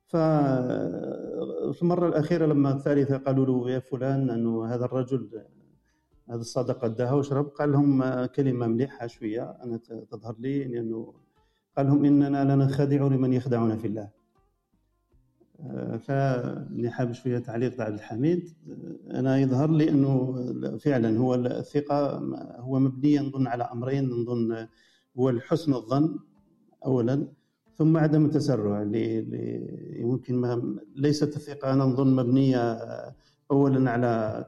ففي المرة الأخيرة لما الثالثة قالوا له يا فلان أنه هذا الرجل هذا الصدقة أداها وشرب، قال لهم كلمة مليحة شوية أنا تظهر لي لأنه قال لهم إننا لنخدع لمن يخدعنا في الله. فأنا حاب شوية تعليق عبد الحميد. أنا يظهر لي أنه فعلا هو الثقة هو مبنية نظن على أمرين، نظن هو الحسن الظن أولا ثم عدم التسرع. اللي يمكن ما ليست الثقة أنا نظن مبنية أولا على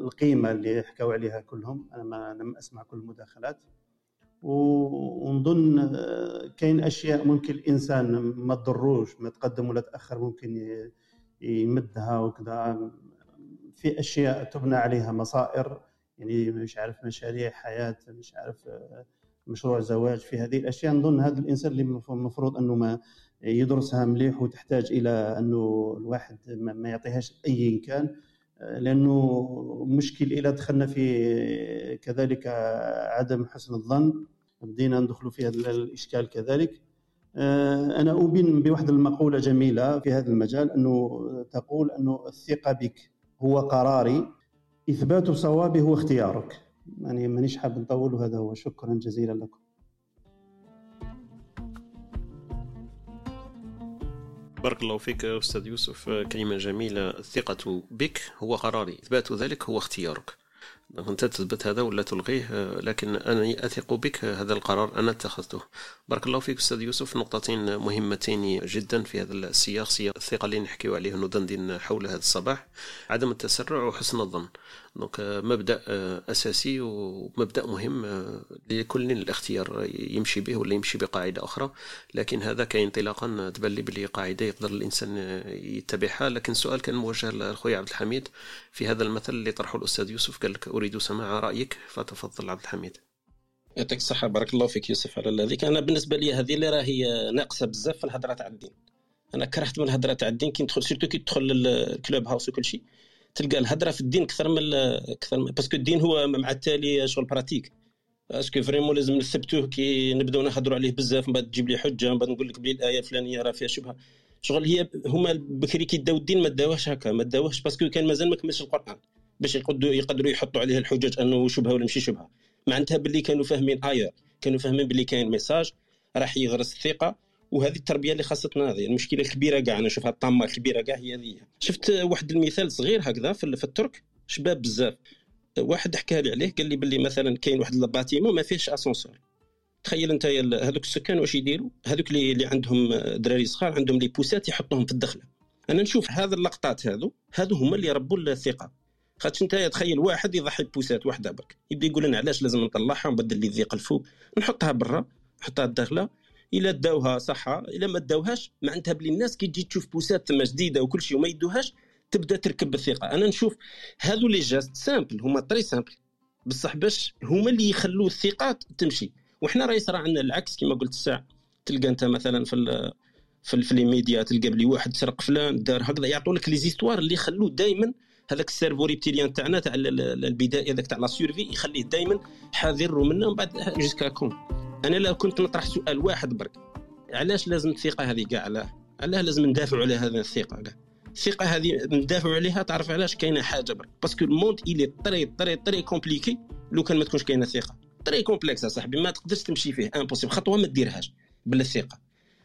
القيمة اللي حكوا عليها كلهم، أنا ما لم أسمع كل المداخلات، ونظن كاين أشياء ممكن الإنسان ما تضروش ما تقدم ولا تأخر ممكن يمدها وكذا، في أشياء تبنى عليها مصائر يعني مش عارف مشاريع حياة مش عارف مشروع زواج، في هذه الأشياء نظن هذا الإنسان اللي مفروض أنه ما يدرسها مليح وتحتاج إلى أنه الواحد ما يعطيهاش أي إمكان، لأنه مشكل إلى دخلنا في كذلك عدم حسن الظن بدينا ندخل في هذا الإشكال كذلك. أنا أؤمن بواحد المقولة جميلة في هذا المجال أنه تقول أنه الثقة بك هو قراري، إثبات صوابي هو اختيارك. يعني مانيش حاب نطول، هذا هو. شكرا جزيلا لكم. بارك الله فيك أستاذ يوسف، كلمة جميلة. الثقة بك هو قراري، إثبات ذلك هو اختيارك. أنت تثبت هذا ولا تلغيه، لكن أنا أثق بك، هذا القرار أنا اتخذته. بارك الله فيك أستاذ يوسف. نقطتين مهمتين جدا في هذا السياق، سياق الثقة اللي نحكيو عليه ندندن حول هذا الصباح، عدم التسرع وحسن الظن. دونك مبدأ أساسي ومبدأ مهم لكل الاختيار يمشي به ولا يمشي بقاعدة أخرى، لكن هذا كانطلاقا تبلي بلي قاعدة يقدر الإنسان يتبعها. لكن سؤال كان موجه لأخوي عبد الحميد في هذا المثل اللي طرحه الأستاذ يوسف، قال لك أريد سماع رأيك، فتفضل عبد الحميد. يعطيك الصحة، بارك الله فيك يوسف على هذيك. أنا بالنسبة لي هذه اللي راهي ناقصة بزاف في الهضرة تاع الدين. أنا كرهت من الهضرة تاع الدين كي ندخل سيرتو كي تدخل الكلوب هاوس وكل شيء، تلقى الهضره في الدين اكثر من اكثر من... باسكو الدين هو مع التالي شغل براتيك، اسكو فريمون لازم نثبتوه كي نبداو نهضروا عليه بزاف، من بعد تجيب لي حجه، من بعد نقول لك بلي الايه الفلانيه راه فيها شبهه شغل. هي هما بكري كي داو الدين ما داوهش هكا، ما داوهش باسكو كان مازال ما كملش القران باش يقدروا يقدروا يحطوا عليه الحجج انه شبهه ولا ماشي شبهه. معناتها باللي كانوا فاهمين ايه، كانوا فاهمين باللي كاين ميساج راح يغرس الثقه. وهذه التربيه اللي خاصتنا، هذه المشكله كبيره كاع، انا نشوفها الطامه كبيره كاع هي هذه. شفت واحد المثال صغير هكذا في الترك، شباب بزاف، واحد حكى لي عليه قال لي باللي مثلا كاين واحد الباتيمو ما فيهش اسانسور. تخيل انت هذوك السكان واش يديروا، هذوك اللي, اللي عندهم دراري صغار عندهم لي بوسات يحطوهم في الدخله. انا نشوف هذا اللقطات هذو هذو هما اللي يربوا الثقه. خاطش انت تخيل واحد يضحي ببوسات واحده برك يبدا يقول لنا علاش لازم نطلعها ونبدل لي الذيق الفوق، نحطها برا نحطها الدخله، إلا داوها صحة إلا ما داوهاش معناتها بلي الناس كي تجي تشوف بوسات تما جديدة وكل شيء وما يدوهاش تبدأ تركب بالثقة. أنا نشوف هذو لي جاست سامبل هما طري سامبل بصح باش هما اللي يخلو الثقة تمشي. وحنا راه يصرى عندنا العكس كما قلت الساعة، تلقى أنت مثلا في ال في, ال في لي ميديا تلقى بلي واحد سرق فلان دار هكذا، يعطوا لك لي زيستوار اللي يخلوه دائما هذاك السيرفو ريبتيليان تاعنا تاع البداية هذاك تاع لا سيرفي يخليه دائما حاضر ومنه ومن بعد جيسكاكم. أنا لو كنت نطرح سؤال واحد برك، علاش لازم الثقة هذه كاع، علاه علاه لازم ندافع على هذه الثقة كاع؟ الثقة هذه ندافع عليها تعرف علاش كاينة حاجة برك، باسكو الموند إلي طري طري طري كومبليكي. لو كان ما تكونش كاينة ثقة طري كومبلكس صاحبي ما تقدرش تمشي فيه، امبوسيبل خطوة ما ديرهاش بلا الثقة.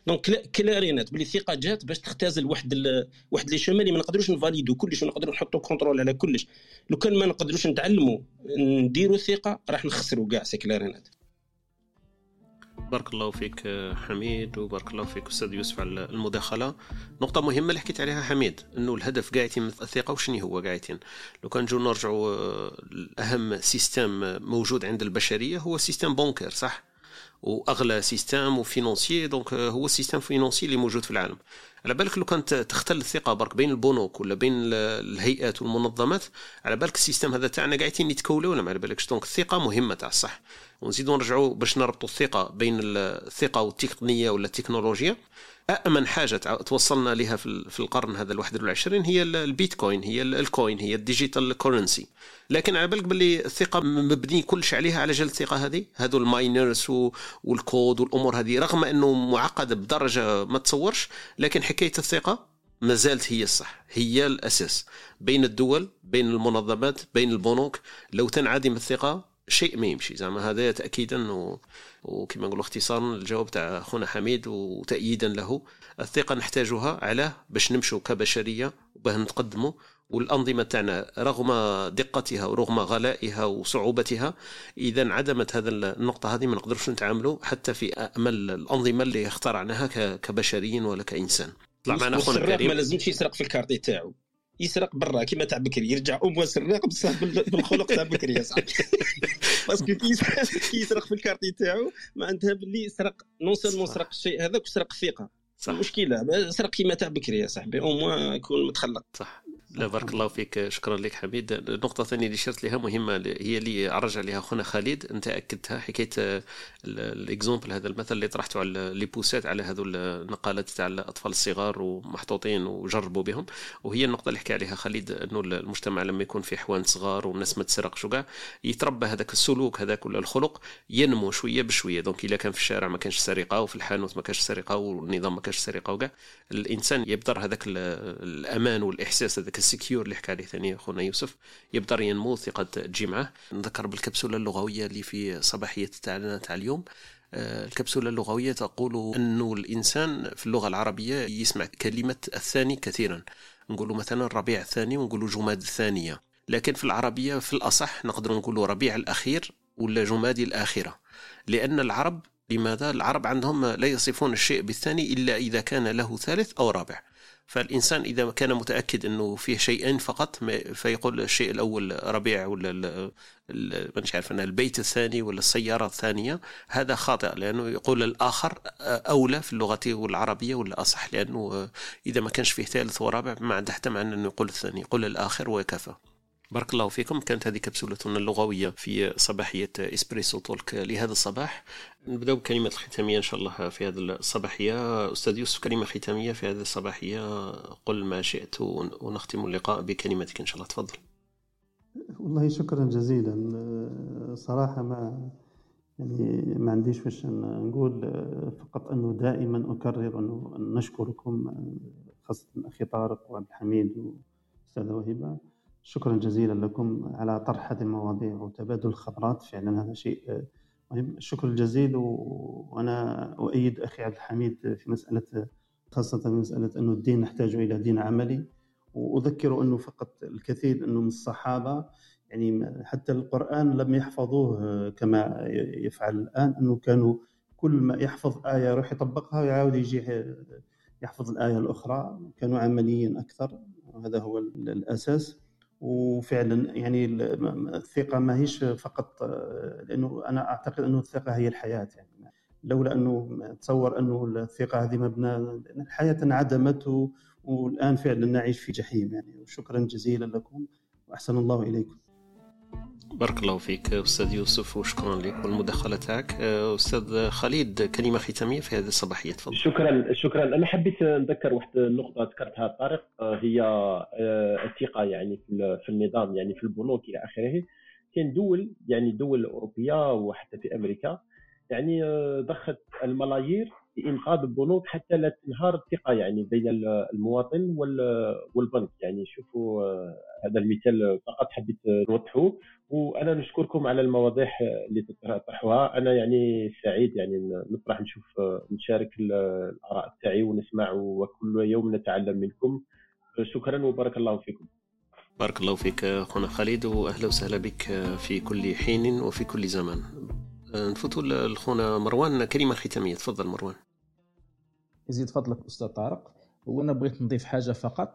دونك كلارينات بلي الثقه جات باش تختزل واحد ال... واحد لي شومي اللي ما نقدروش نفاليدو كلش، ونقدروا نحطوا كونترول على كلش. لو كان ما نقدروش نتعلموا نديروا الثقه راح نخسروا كاع سي كلارينات. بارك الله فيك حميد، وبارك الله فيك أستاذ يوسف على المداخلة. نقطة مهمة اللي حكيت عليها حميد، أنه الهدف قاعدين من الثقة وشني هو قاعدين. لو كان جو نرجعوا الأهم سيستم موجود عند البشرية هو سيستم بنكر، صح؟ وأغلى سيستم وفينانسي، دونك هو السيستم فينانسي اللي موجود في العالم. على بالك لو كانت تختل الثقة برك بين البنوك ولا بين الهيئات والمنظمات، على بالك السيستم هذا تاعنا قاعدين يتكولوا ولا ما على بالكش. دونك الثقة مهمة تاع الصح. ونزيدوا نرجعوا باش نربطوا الثقة بين الثقة والتقنية ولا التكنولوجيا. أأمن حاجة توصلنا لها في القرن هذا الواحد والعشرين هي البيتكوين، هي الكوين، هي الديجيتال كورنسي. لكن على بالك باللي الثقة مبني كلش عليها، على جل الثقة هذه هذو الماينرز والكود والأمور هذه، رغم أنه معقد بدرجة ما تصورش، لكن حكاية الثقة ما زالت هي الصح، هي الأساس بين الدول، بين المنظمات، بين البنوك. لو تنعدم الثقة شيء ما يمشي زعما. هذا تأكيدا و... وكما نقولوا اختصارا الجواب تاع خونا حميد وتأييدا له، الثقة نحتاجها على باش نمشوا كبشرية وباه نتقدموا. والأنظمة تاعنا رغم دقتها ورغم غلائها وصعوبتها، إذا انعدمت هذا النقطة هذه ما نقدرش نتعاملوا حتى في أمل الأنظمة اللي اخترعناها ك... كبشريين ولا كإنسان. طلع معنا خونا كريم، ما لازمش يسرق في الكارطي تاعو، يسرق برا كيما تاع بكري، يرجع امو سرق بصح بالخلق تاع بكري يا صاحبي. باسكو كي يسرق في الكارتي تاعو معناتها بلي سرق، نون سولمون سرق الشيء هذاك وسرق الثقه. المشكله سرق كيما تاع بكري يا صاحبي، امو يكون متخلق. صح. لا بارك الله فيك، شكرا لك حميد. النقطه الثانيه اللي شرت لها مهمه هي اللي عرج عليها خونا خالد، انت اكدتها حكايه الاكزامبل هذا المثل اللي طرحته على لي بوسات على هذو النقالات تاع الاطفال الصغار ومحطوطين وجربوا بهم. وهي النقطه اللي حكى عليها خالد، انه المجتمع لما يكون في حوان صغار والناس ما تسرقش وكاع، يتربى هذاك السلوك هذاك ولا الخلق ينمو شويه بشويه. دونك الا كان في الشارع ما كانش سرقه، وفي الحانوت ما كانش سرقه، والنظام ما كانش سرقه وكاع، الانسان يبدر هذاك الامان والاحساس هذاك السكيور اللي حكى عليه ثاني أخونا يوسف، يبدر ينمو ثقة تجي معه. نذكر بالكبسولة اللغوية اللي في صباحية تاعنا تاع اليوم. الكبسولة اللغوية تقول أنه الإنسان في اللغة العربية يسمع كلمة الثاني كثيرا، نقوله مثلا ربيع الثاني ونقوله جماد الثانية، لكن في العربية في الأصح نقدر نقوله ربيع الأخير ولا جمادي الآخرة. لأن العرب، لماذا العرب عندهم لا يصفون الشيء بالثاني إلا إذا كان له ثالث أو رابع. فالإنسان إذا كان متأكد أنه فيه شيئين فقط، فيقول الشيء الأول ربيع ولا مانيش عارف أنا البيت الثاني ولا السيارة الثانية، هذا خاطئ، لأنه يقول الآخر أولى في اللغة العربية ولا أصح، لأنه إذا ما كانش فيه ثالث ورابع ما عنده حتى معنى أنه يقول الثاني، يقول الآخر وكفى. بارك الله فيكم. كانت هذه كبسولتنا اللغوية في صباحية إسبريسو تولك لهذا الصباح. نبدأ بكلمة الختامية إن شاء الله في هذه الصباحية. أستاذ يوسف، كلمة ختامية في هذه الصباحية، قل ما شئت ونختم اللقاء بكلمتك إن شاء الله، تفضل. والله شكرا جزيلا. صراحة ما يعني ما عنديش فاش نقول، فقط أنه دائما أكرر أنه نشكركم، خاصة أخي طارق وعبد الحميد وأستاذة وهيبة، شكرا جزيلا لكم على طرح هذه المواضيع وتبادل الخبرات، فعلا هذا شيء مهم، شكرا جزيلا. وأنا أؤيد أخي عبد الحميد في مسألة، خاصة مسألة أنه الدين نحتاج إلى دين عملي. وأذكر أنه فقط الكثير أنه من الصحابة يعني حتى القرآن لم يحفظوه كما يفعل الآن، أنه كانوا كل ما يحفظ آية يروح يطبقها ويعاود يجي يحفظ الآية الأخرى، كانوا عمليين أكثر، هذا هو الأساس. وفعلا يعني الثقة ما هيش فقط، لأنه أنا أعتقد أنه الثقة هي الحياة، يعني لولا أنه تصور أنه الثقة هذه مبنى، الحياة انعدمت والآن فعلا نعيش في جحيم يعني. وشكرا جزيلا لكم وأحسن الله إليكم. بارك الله فيك أستاذ يوسف، وشكرا لك والمداخلة تاعك. أستاذ خالد، كلمة ختامية في هذه الصباحية، تفضل. شكرا شكرا. أنا حبيت نذكر واحد النقطة ذكرتها طارق، هي الثقة يعني في النظام، يعني في البنوك إلى آخره. كاين دول يعني دول أوروبية وحتى في أمريكا يعني ضخت الملايير لانقاذ البنوك حتى لا تنهار الثقه يعني بين المواطن والبنك. يعني شوفوا هذا المثال فقط حبيت نوضحه، وانا نشكركم على المواضيع اللي تطرحوها. انا يعني سعيد يعني نطرح نشوف نشارك الاراء تاعي ونسمع، وكل يوم نتعلم منكم. شكرا وبارك الله فيكم. بارك الله فيك أخونا خالد، وأهلا وسهلا بك في كل حين وفي كل زمان. نفوتوا لأخونا مروان كلمة ختامية، تفضل مروان. يزيد فضلك أستاذ طارق، وأنا بغيت نضيف حاجة فقط.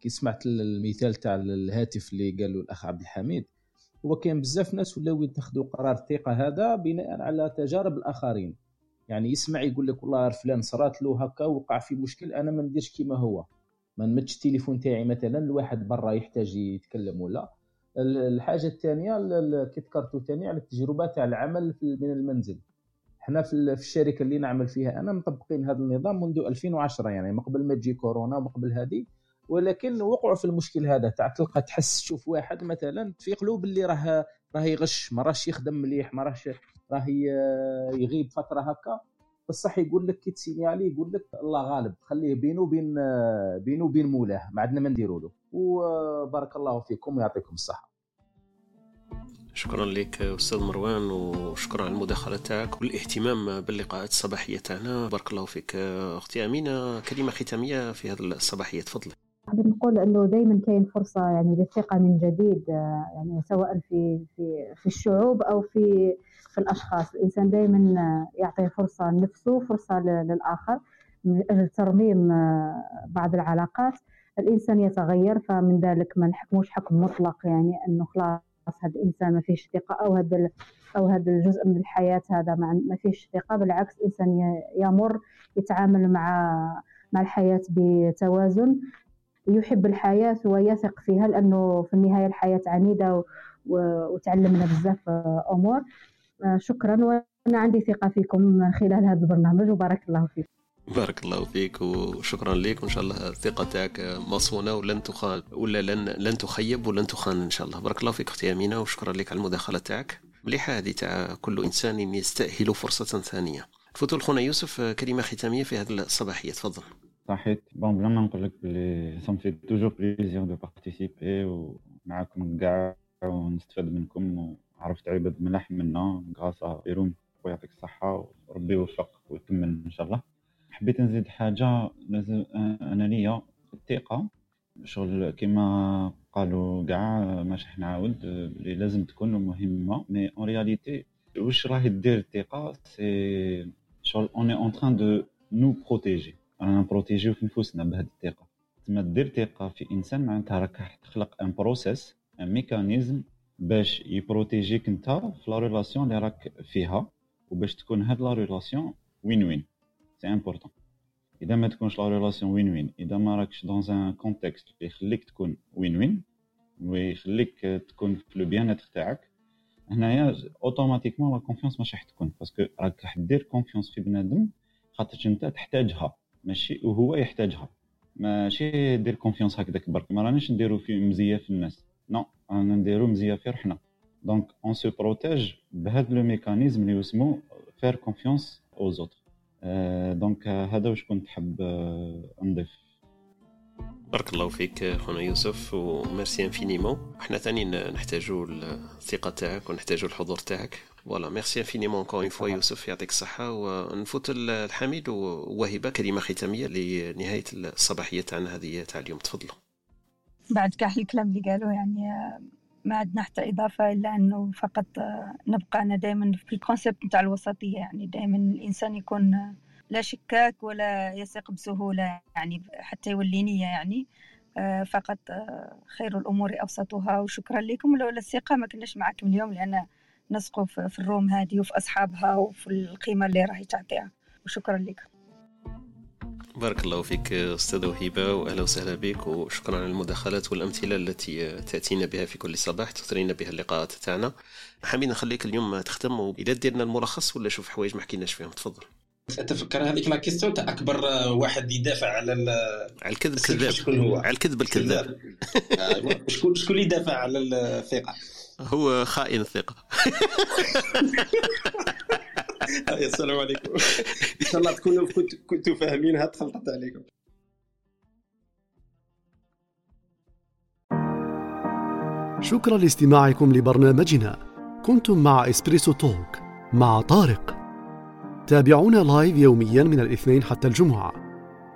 كي سمعت المثال تاع الهاتف اللي قالوا الأخ عبد الحميد، وكان بزاف ناس ولاو يتخذوا قرار الثقة هذا بناء على تجارب الآخرين. يعني يسمع يقول لك والله فلان صارت له هكا وقع في مشكل، أنا ما نديرش كيما هو، ما نمدش التليفون تاعي مثلا الواحد برا يحتاج يتكلم. ولا الحاجه الثانيه كي ذكرتوا ثاني على التجربه تاع العمل من المنزل، احنا في الشركه اللي نعمل فيها انا مطبقين هذا النظام منذ ألفين وعشرة، يعني من قبل ما تجي كورونا ومن قبل هذه. ولكن وقعوا في المشكل هذا تاع تلقى تحس تشوف واحد مثلا في قلوب اللي راه راه يغش، ما راهش يخدم مليح، ما راهش راه يغيب فتره هكا، بصح يقول لك كي تسينيالي يقول لك الله غالب، خليه بينه بين بينه بين مولاه، ما عندنا ما نديروا له. وبارك الله فيكم ويعطيكم الصحه. شكرا لك استاذ مروان، وشكرا على المداخله تاعك والاهتمام باللقاءات الصباحيه تاعنا. بارك الله فيك اختي امينه، كلمه ختاميه في هذا الصباحيه تفضل. حابب نقول انه دائما كاين فرصه يعني للثقه من جديد، يعني سواء في في في الشعوب او في في الاشخاص. الانسان دائما يعطي فرصه لنفسه، فرصه للاخر، من اجل ترميم بعض العلاقات. الانسان يتغير، فمن ذلك ما نحكموش حكم مطلق، يعني انه خلاص هذا الانسان ما فيهش ثقه، او هذا او هذا الجزء من الحياه هذا ما فيهش ثقه. بالعكس الانسان يمر يتعامل مع مع الحياه بتوازن، يحب الحياة ويثق فيها، لأنه في النهاية الحياة عنيدة وتعلمنا بزاف أمور. شكرا، وأنا عندي ثقة فيكم خلال هذا البرنامج، وبارك الله فيكم. بارك الله فيك وشكرا لك، وإن شاء الله الثقة تاعك مصونة ولن تخان ولا لن لن تخيب ولن تخان إن شاء الله. بارك الله فيك أختي أمينة، وشكرا لك على المداخلة تاعك مليحة هذه تاع كل إنسان يستأهل فرصة ثانية. تفوتوا لخونا يوسف كلمة ختامية في هذا الصباحية، تفضل. صحيت بون بلا ما نقول لك بلي سام في توجور بليزير دو بارتيسيبي ومعكم كاع ونستفاد منكم، وعرفت عباد ملاح منا غراسا ايروم. ويعطيك الصحه وربي يوفق ويكمل ان شاء الله. حبيت نزيد حاجه، لازم انا ليا الثقه شغل كما قالوا كاع، ماشي حنعاود بلي لازم تكون مهمه، مي اون رياليتي واش راهي دير الثقه سي شغل اون اون تران دو نو بروتيجي، رانا نبروتيجيو في نفوسنا بهذه الثقه. تما دير ثقه في انسان معناتها راك تخلق ان بروسيس ان ميكانيزم باش يبروتيجيك انت في لا ريلاسيون اللي راك فيها، وباش تكون هاد لا ريلاسيون وين وين. سي امبورطون، اذا ما تكونش لا ريلاسيون وين وين، اذا ما راكش دون ان كونتكست اللي يخليك تكون وين وين ويخليك تكون في لو بيانات تاعك، هنايا اوتوماتيكمون لا كونفيونس ماشي راح تكون، باسكو راك راح دير كونفيونس في بنادم خاطر انت تحتاجها ماشي وهو يحتاجها. ماشي دير كونفيونس هكذاك برك، ما رانيش نديرو في مزيه في الناس، نو رانا نديرو مزيه في روحنا. دونك اون سو بروتيج بهذا لو ميكانيزم اللي يسمو فير كونفيونس او زوتر. دونك هذا واش كنت حاب نضيف. بارك الله فيك خونا يوسف وميرسي انفينيمون. احنا ثاني نحتاجوا الثقه تاعك ونحتاجوا الحضور تاعك. فوالا ميرسي انفينيمون كون اون فوا يوسف، يعطيك الصحه. ونفوت الحميد ووهبه كلمه ختاميه لنهايه الصباحيه تاعنا هذه تاع اليوم، تفضلوا. بعد كاع الكلام اللي قالوا يعني ما عندنا حتى اضافه الا انه فقط نبقى انا دائما في الكونسيبت نتاع الوسطيه، يعني دائما الانسان يكون لا شكاك ولا يثق بسهولة، يعني حتى يوليني يعني فقط خير الأمور أوسطها. وشكرا لكم، ولولا الثقة ما كناش معكم اليوم، لأن نثقوا في الروم هذه وفي أصحابها وفي القيمة اللي راهي تعطيها. وشكرا لكم. بارك الله فيك أستاذة وهيبة، وأهلا وسهلا بك، وشكرا على المداخلات والأمثلة التي تأتينا بها في كل صباح، تثرينا بها اللقاءات تاعنا. حابين نخليك اليوم تختم، وإذا ديرنا الملخص ولا شوف حوايج ما حكيناش فيهم، تفضل. تفكر هذيك لا كيستيون تاع اكبر واحد يدافع على على الكذب كذاب، شكون هو على الكذب الكذاب؟ شكون شكون اللي يدافع على الثقه؟ هو خائن الثقه. السلام عليكم. إن شاء الله تكونوا كنتوا فاهمينها، تخلطت عليكم. شكرا لاستماعكم لبرنامجنا. كنتم مع إسبريسو توك مع طارق. تابعونا لايف يوميا من الاثنين حتى الجمعة.